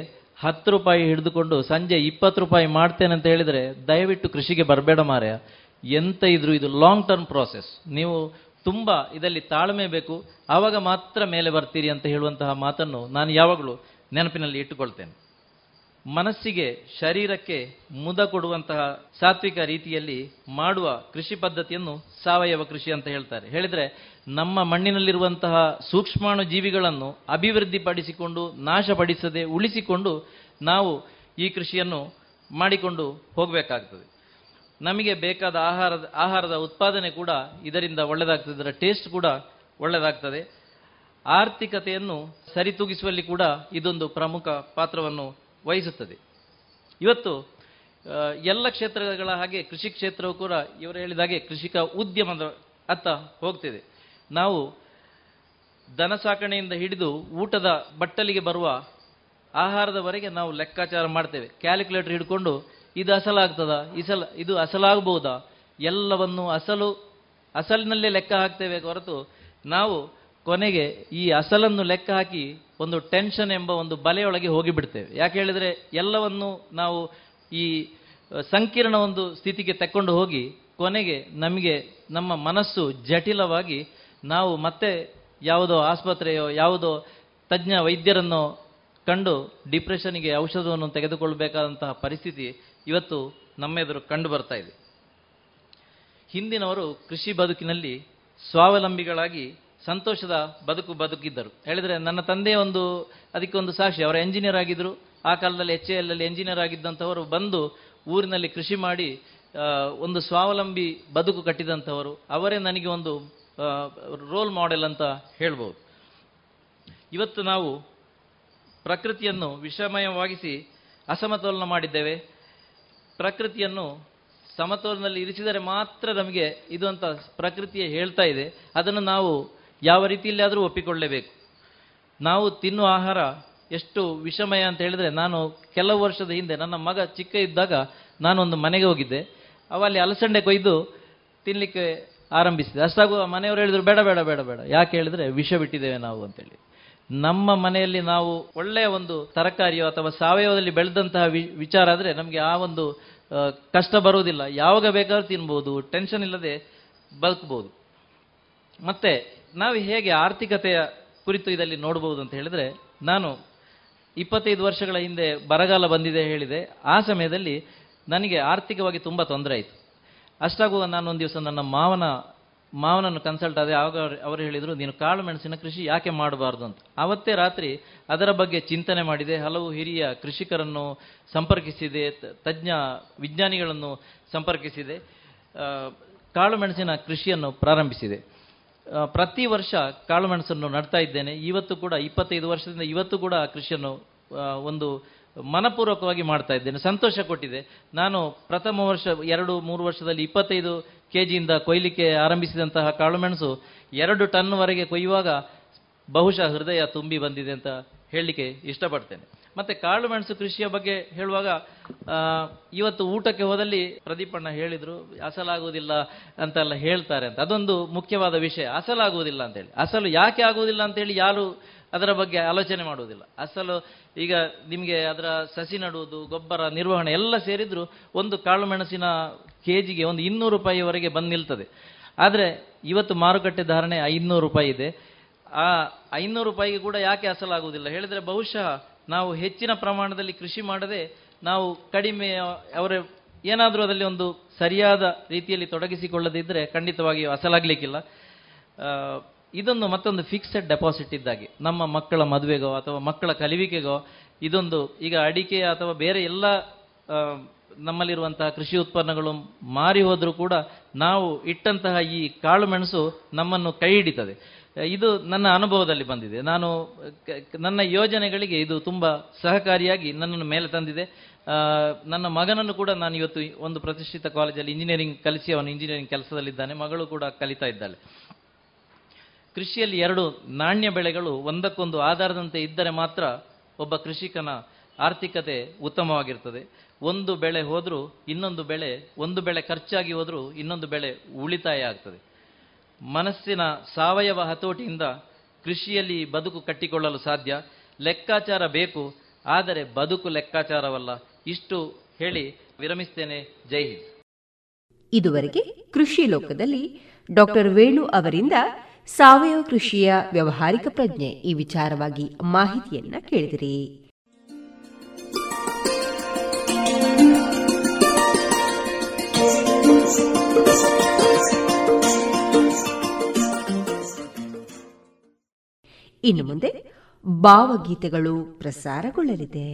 ಹತ್ತು ರೂಪಾಯಿ ಹಿಡಿದುಕೊಂಡು ಸಂಜೆ ಇಪ್ಪತ್ತು ರೂಪಾಯಿ ಮಾಡ್ತೇನೆ ಅಂತ ಹೇಳಿದರೆ ದಯವಿಟ್ಟು ಕೃಷಿಗೆ ಬರಬೇಡ ಮಾರ್ಯ, ಎಂತ ಇದ್ರೂ ಇದು ಲಾಂಗ್ ಟರ್ಮ್ ಪ್ರಾಸೆಸ್, ನೀವು ತುಂಬ ಇದರಲ್ಲಿ ತಾಳ್ಮೆ ಬೇಕು, ಆವಾಗ ಮಾತ್ರ ಮೇಲೆ ಬರ್ತೀರಿ ಅಂತ ಹೇಳುವಂತಹ ಮಾತನ್ನು ನಾನು ಯಾವಾಗಲೂ ನೆನಪಿನಲ್ಲಿ ಇಟ್ಟುಕೊಳ್ತೇನೆ. ಮನಸ್ಸಿಗೆ ಶರೀರಕ್ಕೆ ಮುದ ಕೊಡುವಂತಹ ಸಾತ್ವಿಕ ರೀತಿಯಲ್ಲಿ ಮಾಡುವ ಕೃಷಿ ಪದ್ಧತಿಯನ್ನು ಸಾವಯವ ಕೃಷಿ ಅಂತ ಹೇಳ್ತಾರೆ. ಹೇಳಿದರೆ ನಮ್ಮ ಮಣ್ಣಿನಲ್ಲಿರುವಂತಹ ಸೂಕ್ಷ್ಮಾಣು ಜೀವಿಗಳನ್ನು ಅಭಿವೃದ್ಧಿಪಡಿಸಿಕೊಂಡು ನಾಶಪಡಿಸದೆ ಉಳಿಸಿಕೊಂಡು ನಾವು ಈ ಕೃಷಿಯನ್ನು ಮಾಡಿಕೊಂಡು ಹೋಗಬೇಕಾಗ್ತದೆ. ನಮಗೆ ಬೇಕಾದ ಆಹಾರದ ಆಹಾರದ ಉತ್ಪಾದನೆ ಕೂಡ ಇದರಿಂದ ಒಳ್ಳೆಯದಾಗ್ತದೆ, ಇದರ ಟೇಸ್ಟ್ ಕೂಡ ಒಳ್ಳೆಯದಾಗ್ತದೆ. ಆರ್ಥಿಕತೆಯನ್ನು ಸರಿತೂಗಿಸುವಲ್ಲಿ ಕೂಡ ಇದೊಂದು ಪ್ರಮುಖ ಪಾತ್ರವನ್ನು ವಹಿಸುತ್ತದೆ. ಇವತ್ತು ಎಲ್ಲ ಕ್ಷೇತ್ರಗಳ ಹಾಗೆ ಕೃಷಿ ಕ್ಷೇತ್ರವು ಕೂಡ ಇವರು ಹೇಳಿದಾಗೆ ಕೃಷಿಕ ಉದ್ಯಮದ ಅತ್ತ ಹೋಗ್ತಿದೆ. ನಾವು ದನ ಸಾಕಣೆಯಿಂದ ಹಿಡಿದು ಊಟದ ಬಟ್ಟಲಿಗೆ ಬರುವ ಆಹಾರದವರೆಗೆ ನಾವು ಲೆಕ್ಕಾಚಾರ ಮಾಡ್ತೇವೆ. ಕ್ಯಾಲ್ಕುಲೇಟರ್ ಹಿಡ್ಕೊಂಡು ಇದು ಅಸಲಾಗ್ತದ, ಇಸಲ್ ಇದು ಅಸಲಾಗಬಹುದಾ, ಎಲ್ಲವನ್ನು ಅಸಲು ಅಸಲಿನಲ್ಲೇ ಲೆಕ್ಕ ಹಾಕ್ತೇವೆ ಹೊರತು ನಾವು ಕೊನೆಗೆ ಈ ಅಸಲನ್ನು ಲೆಕ್ಕ ಹಾಕಿ ಒಂದು ಟೆನ್ಷನ್ ಎಂಬ ಒಂದು ಬಲೆಯೊಳಗೆ ಹೋಗಿಬಿಡ್ತೇವೆ. ಯಾಕೆ ಹೇಳಿದರೆ ಎಲ್ಲವನ್ನು ನಾವು ಈ ಸಂಕೀರ್ಣ ಒಂದು ಸ್ಥಿತಿಗೆ ತಕ್ಕೊಂಡು ಹೋಗಿ ಕೊನೆಗೆ ನಮಗೆ ನಮ್ಮ ಮನಸ್ಸು ಜಟಿಲವಾಗಿ ನಾವು ಮತ್ತೆ ಯಾವುದೋ ಆಸ್ಪತ್ರೆಯೋ ಯಾವುದೋ ತಜ್ಞ ವೈದ್ಯರನ್ನು ಕಂಡು ಡಿಪ್ರೆಷನ್ಗೆ ಔಷಧವನ್ನು ತೆಗೆದುಕೊಳ್ಳಬೇಕಾದಂತಹ ಪರಿಸ್ಥಿತಿ ಇವತ್ತು ನಮ್ಮೆದುರು ಕಂಡು ಬರ್ತಾ ಇದೆ. ಹಿಂದಿನವರು ಕೃಷಿ ಬದುಕಿನಲ್ಲಿ ಸ್ವಾವಲಂಬಿಗಳಾಗಿ ಸಂತೋಷದ ಬದುಕು ಬದುಕಿದ್ದರು. ಹೇಳಿದರೆ ನನ್ನ ತಂದೆ ಒಂದು ಅದಕ್ಕೊಂದು ಸಾಕ್ಷಿ. ಅವರ ಎಂಜಿನಿಯರ್ ಆಗಿದ್ದರು. ಆ ಕಾಲದಲ್ಲಿ ಎಚ್ ಎ ಎಲ್ ಅಲ್ಲಿ ಎಂಜಿನಿಯರ್ ಆಗಿದ್ದಂಥವರು ಬಂದು ಊರಿನಲ್ಲಿ ಕೃಷಿ ಮಾಡಿ ಒಂದು ಸ್ವಾವಲಂಬಿ ಬದುಕು ಕಟ್ಟಿದಂಥವರು. ಅವರೇ ನನಗೆ ಒಂದು ರೋಲ್ ಮಾಡೆಲ್ ಅಂತ ಹೇಳ್ಬೋದು. ಇವತ್ತು ನಾವು ಪ್ರಕೃತಿಯನ್ನು ವಿಷಮಯವಾಗಿಸಿ ಅಸಮತೋಲನ ಮಾಡಿದ್ದೇವೆ. ಪ್ರಕೃತಿಯನ್ನು ಸಮತೋಲನದಲ್ಲಿ ಇರಿಸಿದರೆ ಮಾತ್ರ ನಮಗೆ ಇದು ಅಂತ ಪ್ರಕೃತಿಯೇ ಹೇಳ್ತಾ ಇದೆ. ಅದನ್ನು ನಾವು ಯಾವ ರೀತಿಯಲ್ಲಿ ಆದರೂ ಒಪ್ಪಿಕೊಳ್ಳಬೇಕು. ನಾವು ತಿನ್ನುವ ಆಹಾರ ಎಷ್ಟು ವಿಷಮಯ ಅಂತ ಹೇಳಿದರೆ, ನಾನು ಕೆಲವು ವರ್ಷದ ಹಿಂದೆ ನನ್ನ ಮಗ ಚಿಕ್ಕ ಇದ್ದಾಗ ನಾನೊಂದು ಮನೆಗೆ ಹೋಗಿದ್ದೆ. ಅವಲ್ಲಿ ಅಲಸಂಡೆ ಕೊಯ್ದು ತಿನ್ನಲಿಕ್ಕೆ ಆರಂಭಿಸಿದೆ. ಅಷ್ಟಾಗೂ ಮನೆಯವರು ಹೇಳಿದರು, ಬೇಡ ಬೇಡ ಬೇಡ ಬೇಡ, ಯಾಕೆ ಹೇಳಿದರೆ ವಿಷ ಬಿಟ್ಟಿದ್ದೇವೆ ನಾವು ಅಂತೇಳಿ. ನಮ್ಮ ಮನೆಯಲ್ಲಿ ನಾವು ಒಳ್ಳೆಯ ಒಂದು ತರಕಾರಿಯೋ ಅಥವಾ ಸಾವಯವದಲ್ಲಿ ಬೆಳೆದಂತಹ ವಿ ವಿಚಾರ ಆದರೆ ನಮಗೆ ಆ ಒಂದು ಕಷ್ಟ ಬರುವುದಿಲ್ಲ. ಯಾವಾಗ ಬೇಕಾದ್ರೂ ತಿನ್ಬೋದು, ಟೆನ್ಷನ್ ಇಲ್ಲದೆ ಬದುಕ್ಬೋದು. ಮತ್ತು ನಾವು ಹೇಗೆ ಆರ್ಥಿಕತೆಯ ಕುರಿತು ಇದರಲ್ಲಿ ನೋಡ್ಬೋದು ಅಂತ ಹೇಳಿದರೆ, ನಾನು ಇಪ್ಪತ್ತೈದು ವರ್ಷಗಳ ಹಿಂದೆ ಬರಗಾಲ ಬಂದಿದೆ ಹೇಳಿದೆ. ಆ ಸಮಯದಲ್ಲಿ ನನಗೆ ಆರ್ಥಿಕವಾಗಿ ತುಂಬ ತೊಂದರೆ ಆಯಿತು. ಅಷ್ಟಾಗುವ ನಾನೊಂದು ದಿವಸ ನನ್ನ ಮಾವನ ಮಾವನನ್ನು ಕನ್ಸಲ್ಟ್ ಆದ. ಆವಾಗ ಅವರು ಹೇಳಿದರು, ನೀನು ಕಾಳು ಮೆಣಸಿನ ಕೃಷಿ ಯಾಕೆ ಮಾಡಬಾರ್ದು ಅಂತ. ಆವತ್ತೇ ರಾತ್ರಿ ಅದರ ಬಗ್ಗೆ ಚಿಂತನೆ ಮಾಡಿದೆ. ಹಲವು ಹಿರಿಯ ಕೃಷಿಕರನ್ನು ಸಂಪರ್ಕಿಸಿದೆ, ತಜ್ಞ ವಿಜ್ಞಾನಿಗಳನ್ನು ಸಂಪರ್ಕಿಸಿದೆ, ಕಾಳು ಮೆಣಸಿನ ಕೃಷಿಯನ್ನು ಪ್ರಾರಂಭಿಸಿದೆ. ಪ್ರತಿ ವರ್ಷ ಕಾಳು ಮೆಣಸನ್ನು ನಡ್ತಾ ಇದ್ದೇನೆ. ಇವತ್ತು ಕೂಡ ಇಪ್ಪತ್ತೈದು ವರ್ಷದಿಂದ ಇವತ್ತು ಕೂಡ ಕೃಷಿಯನ್ನು ಒಂದು ಮನಪೂರ್ವಕವಾಗಿ ಮಾಡ್ತಾ ಇದ್ದೇನೆ. ಸಂತೋಷ ಕೊಟ್ಟಿದೆ. ನಾನು ಪ್ರಥಮ ವರ್ಷ ಎರಡು ಮೂರು ವರ್ಷದಲ್ಲಿ ಇಪ್ಪತ್ತೈದು ಕೆ ಜಿಯಿಂದ ಕೊಯ್ಲಿಕ್ಕೆ ಆರಂಭಿಸಿದಂತಹ ಕಾಳುಮೆಣಸು ಎರಡು ಟನ್ವರೆಗೆ ಕೊಯ್ಯುವಾಗ ಬಹುಶಃ ಹೃದಯ ತುಂಬಿ ಬಂದಿದೆ ಅಂತ ಹೇಳಲಿಕ್ಕೆ ಇಷ್ಟಪಡ್ತೇನೆ. ಮತ್ತು ಕಾಳುಮೆಣಸು ಕೃಷಿಯ ಬಗ್ಗೆ ಹೇಳುವಾಗ, ಇವತ್ತು ಊಟಕ್ಕೆ ಹೋದಲ್ಲಿ ಪ್ರದೀಪಣ್ಣ ಹೇಳಿದರು ಅಸಲಾಗುವುದಿಲ್ಲ ಅಂತೆಲ್ಲ ಹೇಳ್ತಾರೆ ಅಂತ. ಅದೊಂದು ಮುಖ್ಯವಾದ ವಿಷಯ, ಅಸಲಾಗುವುದಿಲ್ಲ ಅಂತೇಳಿ. ಅಸಲು ಯಾಕೆ ಆಗುವುದಿಲ್ಲ ಅಂತೇಳಿ ಯಾರು ಅದರ ಬಗ್ಗೆ ಆಲೋಚನೆ ಮಾಡುವುದಿಲ್ಲ. ಅಸಲು ಈಗ ನಿಮಗೆ ಅದರ ಸಸಿ ನಡುವುದು, ಗೊಬ್ಬರ, ನಿರ್ವಹಣೆ ಎಲ್ಲ ಸೇರಿದರೂ ಒಂದು ಕಾಳು ಮೆಣಸಿನ ಕೆ ಜಿಗೆ ಒಂದು ಇನ್ನೂರು ರೂಪಾಯಿವರೆಗೆ ಬಂದು ನಿಲ್ತದೆ. ಆದರೆ ಇವತ್ತು ಮಾರುಕಟ್ಟೆ ಧಾರಣೆ ಐನೂರು ರೂಪಾಯಿ ಇದೆ. ಆ ಐನೂರು ರೂಪಾಯಿಗೆ ಕೂಡ ಯಾಕೆ ಅಸಲಾಗುವುದಿಲ್ಲ ಹೇಳಿದರೆ, ಬಹುಶಃ ನಾವು ಹೆಚ್ಚಿನ ಪ್ರಮಾಣದಲ್ಲಿ ಕೃಷಿ ಮಾಡದೆ ನಾವು ಕಡಿಮೆ ಅವರ ಏನಾದರೂ ಅದರಲ್ಲಿ ಒಂದು ಸರಿಯಾದ ರೀತಿಯಲ್ಲಿ ತೊಡಗಿಸಿಕೊಳ್ಳದಿದ್ದರೆ ಖಂಡಿತವಾಗಿಯೂ ಅಸಲಾಗಲಿಕ್ಕಿಲ್ಲ. ಇದೊಂದು ಮತ್ತೊಂದು ಫಿಕ್ಸೆಡ್ ಡೆಪಾಸಿಟ್ ಇದ್ದಾಗೆ ನಮ್ಮ ಮಕ್ಕಳ ಮದುವೆಗೋ ಅಥವಾ ಮಕ್ಕಳ ಕಲಿವಿಕೆಗೋ ಇದೊಂದು, ಈಗ ಅಡಿಕೆ ಅಥವಾ ಬೇರೆ ಎಲ್ಲ ನಮ್ಮಲ್ಲಿರುವಂತಹ ಕೃಷಿ ಉತ್ಪನ್ನಗಳು ಮಾರಿ ಹೋದರೂ ಕೂಡ ನಾವು ಇಟ್ಟಂತಹ ಈ ಕಾಳು ಮೆಣಸು ನಮ್ಮನ್ನು ಕೈ ಹಿಡಿತದೆ. ಇದು ನನ್ನ ಅನುಭವದಲ್ಲಿ ಬಂದಿದೆ. ನಾನು ನನ್ನ ಯೋಜನೆಗಳಿಗೆ ಇದು ತುಂಬ ಸಹಕಾರಿಯಾಗಿ ನನ್ನನ್ನು ಮೇಲೆ ತಂದಿದೆ. ನನ್ನ ಮಗನನ್ನು ಕೂಡ ನಾನು ಇವತ್ತು ಒಂದು ಪ್ರತಿಷ್ಠಿತ ಕಾಲೇಜಲ್ಲಿ ಇಂಜಿನಿಯರಿಂಗ್ ಕಲಿಸಿ ಅವನು ಇಂಜಿನಿಯರಿಂಗ್ ಕೆಲಸದಲ್ಲಿದ್ದಾನೆ. ಮಗಳು ಕೂಡ ಕಲಿತಾ ಇದ್ದಾಳೆ. ಕೃಷಿಯಲ್ಲಿ ಎರಡು ನಾಣ್ಯ ಬೆಳೆಗಳು ಒಂದಕ್ಕೊಂದು ಆಧಾರದಂತೆ ಇದ್ದರೆ ಮಾತ್ರ ಒಬ್ಬ ಕೃಷಿಕನ ಆರ್ಥಿಕತೆ ಉತ್ತಮವಾಗಿರ್ತದೆ. ಒಂದು ಬೆಳೆ ಹೋದರೂ ಇನ್ನೊಂದು ಬೆಳೆ, ಒಂದು ಬೆಳೆ ಖರ್ಚಾಗಿ ಹೋದರೂ ಇನ್ನೊಂದು ಬೆಳೆ ಉಳಿತಾಯ ಆಗ್ತದೆ. ಮನಸ್ಸಿನ ಸಾವಯವ ಹತೋಟಿಯಿಂದ ಕೃಷಿಯಲ್ಲಿ ಬದುಕು ಕಟ್ಟಿಕೊಳ್ಳಲು ಸಾಧ್ಯ. ಲೆಕ್ಕಾಚಾರ ಬೇಕು, ಆದರೆ ಬದುಕು ಲೆಕ್ಕಾಚಾರವಲ್ಲ. ಇಷ್ಟು ಹೇಳಿ ವಿರಮಿಸ್ತೇನೆ. ಜೈ ಹಿಂದ್. ಇದುವರೆಗೆ ಕೃಷಿ ಲೋಕದಲ್ಲಿ ಡಾಕ್ಟರ್ ವೇಣು ಅವರಿಂದ ಸಾವಯವ ಕೃಷಿಯ ವ್ಯಾವಹಾರಿಕ ಪ್ರಜ್ಞೆ ಈ ವಿಚಾರವಾಗಿ ಮಾಹಿತಿಯನ್ನ ಕೇಳಿದಿರಿ. ಇನ್ನು ಮುಂದೆ ಭಾವಗೀತೆಗಳು ಪ್ರಸಾರಗೊಳ್ಳಲಿದೆ.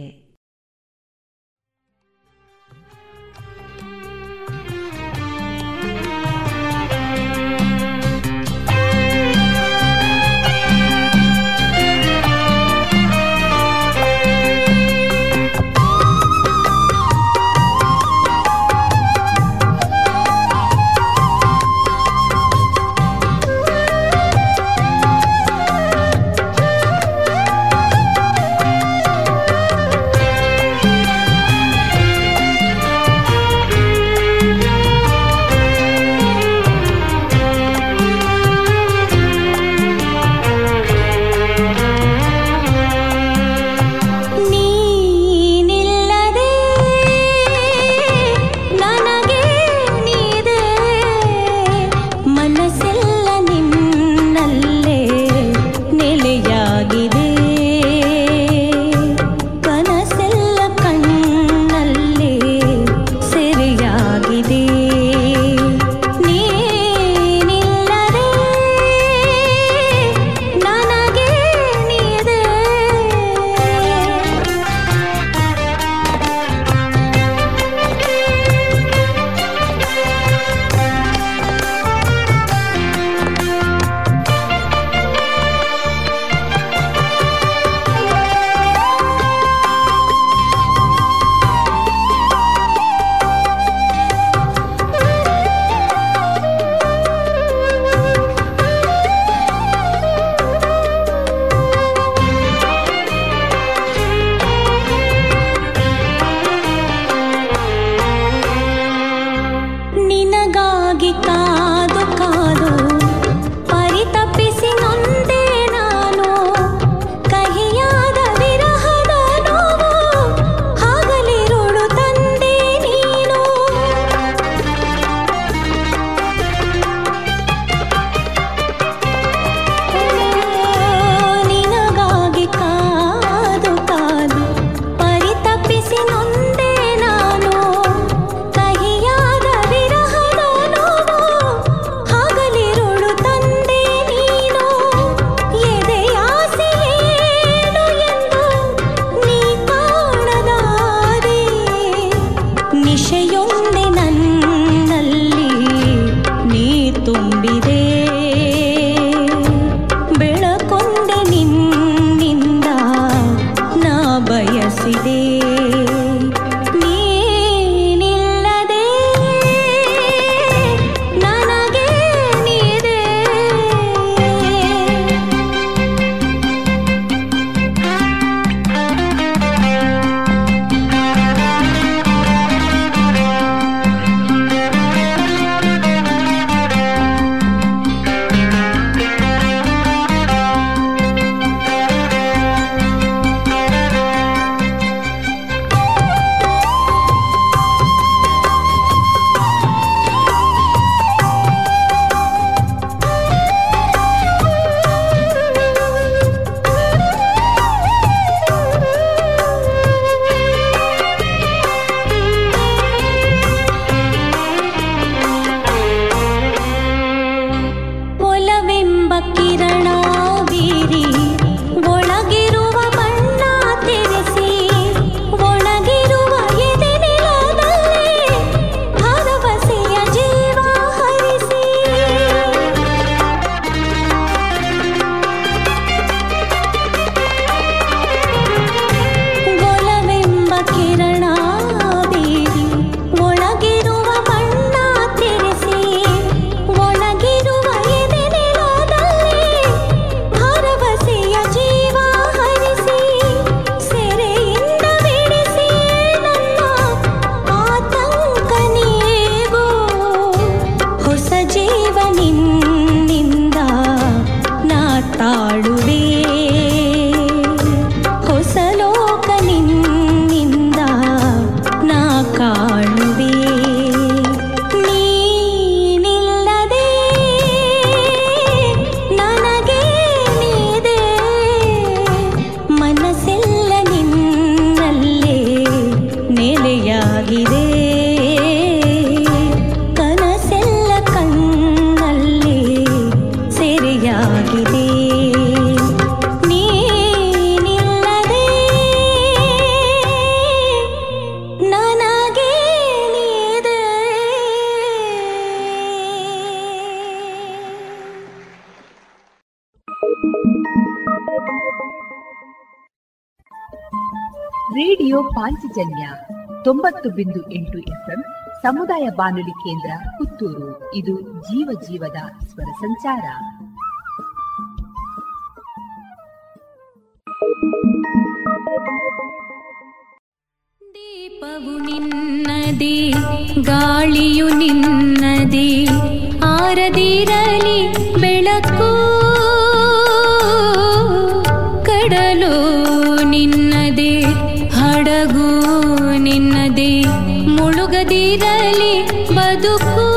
ರೇಡಿಯೋ ಪಾಂಚಜನ್ಯ ತೊಂಬತ್ತು ಬಿಂದು ಎಂಟು ಎಫ್ಎಂ ಸಮುದಾಯ ಬಾನುಲಿ ಕೇಂದ್ರ ಪುತ್ತೂರು. ಇದು ಜೀವ ಜೀವದ ಸ್ವರ ಸಂಚಾರ. ದೀಪವು ನಿನ್ನದೇ, ಗಾಳಿಯು ನಿನ್ನದೇ, ಆರದಿರಲಿ ಬೆಳಕು. ಕಡಲು ನಿನ್ನದೇ, ಹಡಗು ನಿನ್ನದೇ, ಮುಳುಗದಿರಲಿ ಬದುಕು.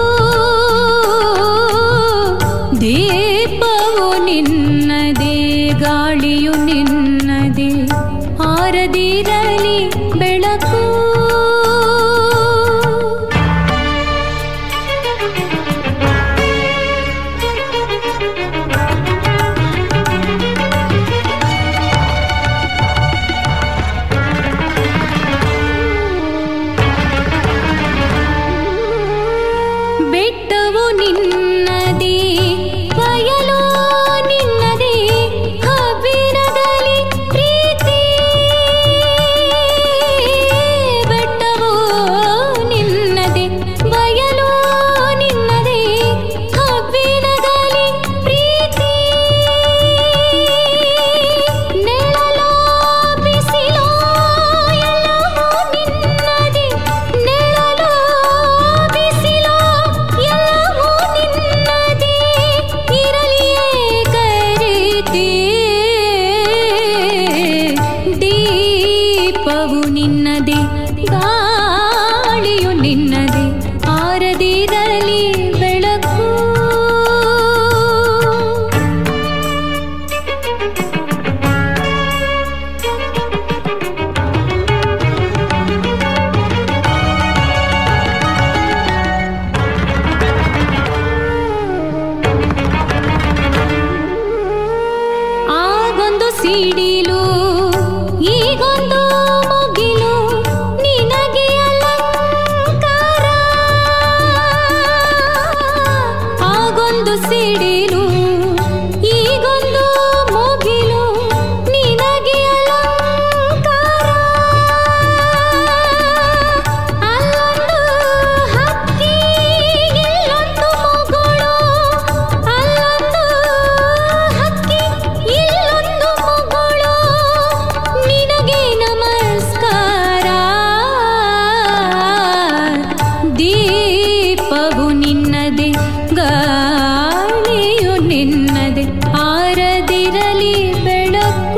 ದೀಪವು ನಿನ್ನದೇ, ಗಾಳಿಯು ನಿನ್ನದೇ, ಆರದಿರಲಿ ಬೆಳಕು. ನಿನ್ನದೆ, ಗಾಳಿಯು ನಿನ್ನದೆ, ಆರದಿರಲಿ ಬೆಳಕು.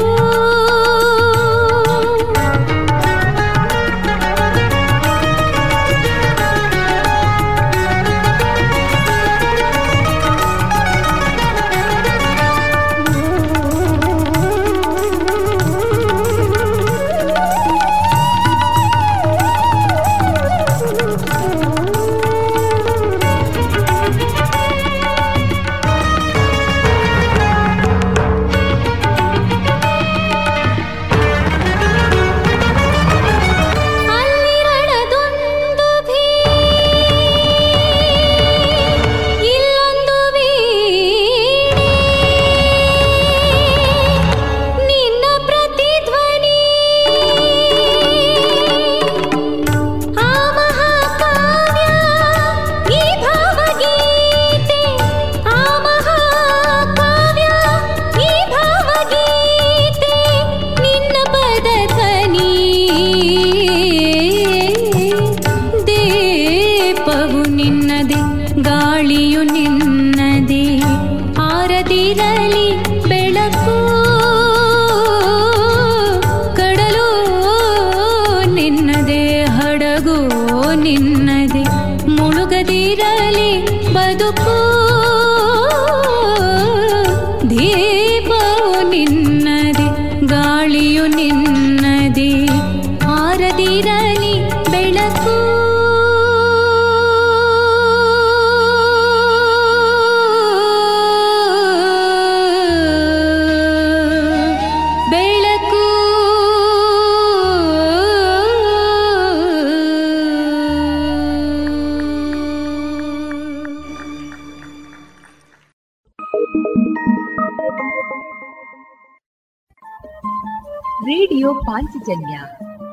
ರೇಡಿಯೋ ಪಾಂಚಜನ್ಯ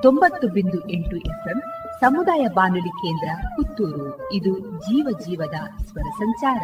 ತೊಂಬತ್ತು ಬಿಂದು ಎಂಟು ಎಫ್ಎಂ ಸಮುದಾಯ ಬಾನುಲಿ ಕೇಂದ್ರ ಪುತ್ತೂರು. ಇದು ಜೀವ ಜೀವದ ಸ್ವರ ಸಂಚಾರ.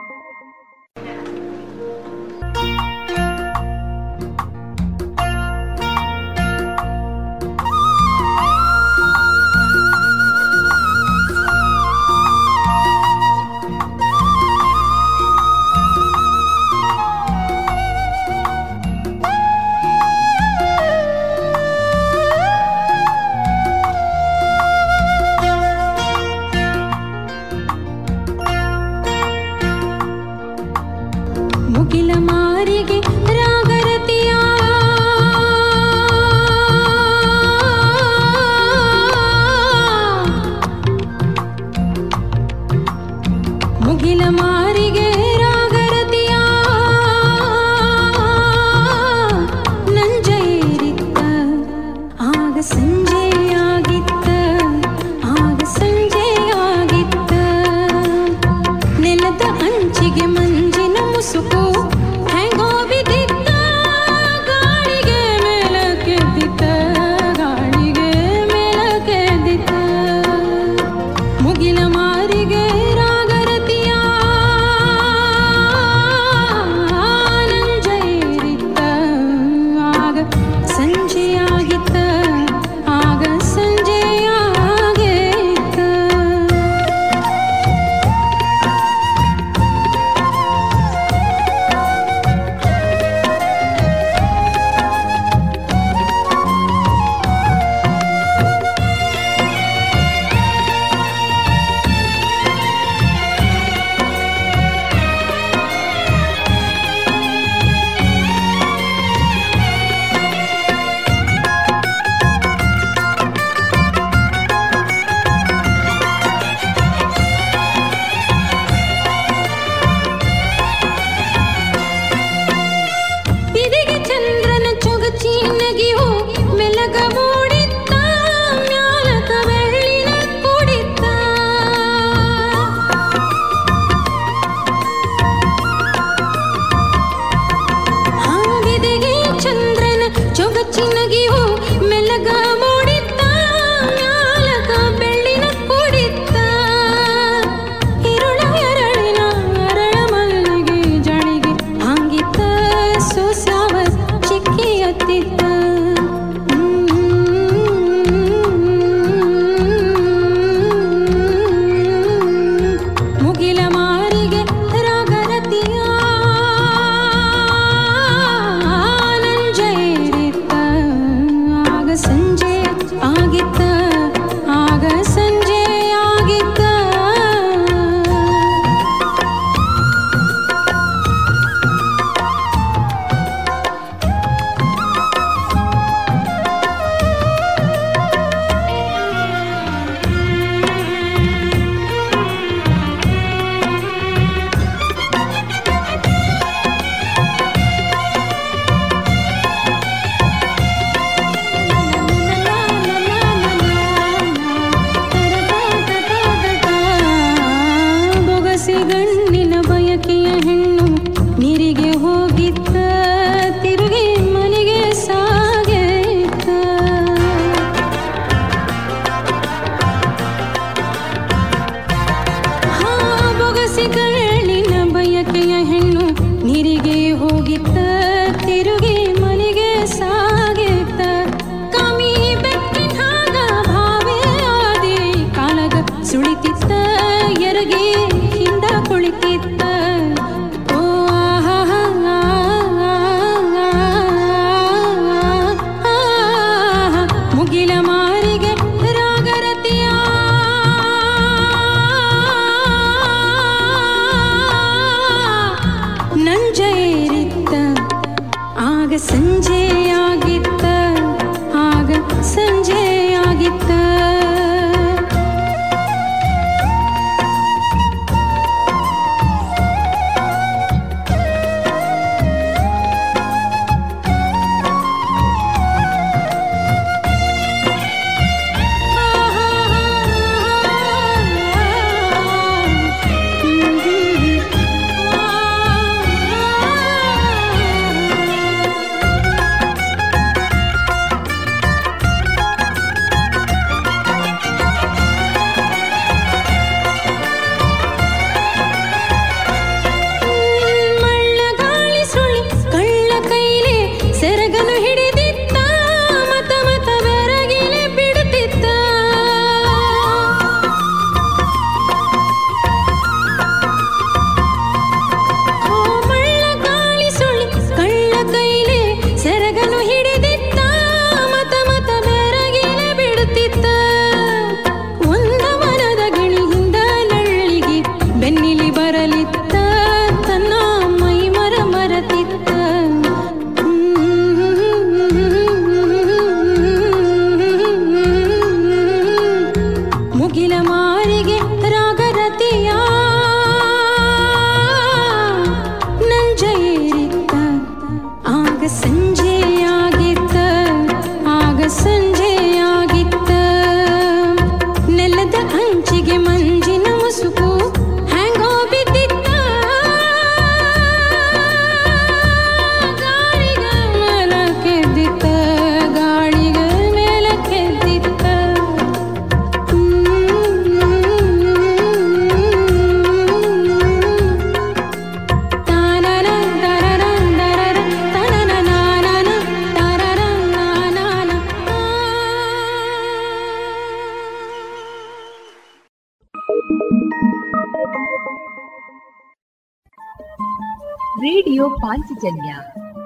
ರೇಡಿಯೋ ಪಾಂಚಜನ್ಯ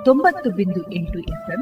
ತೊಂಬತ್ತು ಬಿಂದು ಎಂಟು ಎಫ್ಎಂ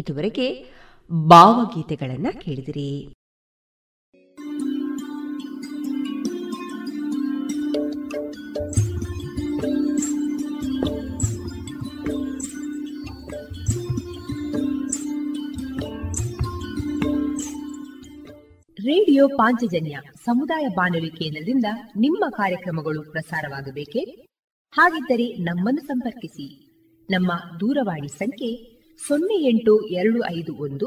ಇದುವರೆಗೆ ಭಾವಗೀತೆಗಳನ್ನ ಕೇಳಿದಿರಿ. ರೇಡಿಯೋ ಪಾಂಚಜನ್ಯ ಸಮುದಾಯ ಬಾನುಲಿ ಕೇಂದ್ರದಿಂದ ನಿಮ್ಮ ಕಾರ್ಯಕ್ರಮಗಳು ಪ್ರಸಾರವಾಗಬೇಕೇ? ಹಾಗಿದ್ದರೆ ನಮ್ಮನ್ನು ಸಂಪರ್ಕಿಸಿ. ನಮ್ಮ ದೂರವಾಣಿ ಸಂಖ್ಯೆ ಸೊನ್ನೆ ಎಂಟು ಎರಡು ಐದು ಒಂದು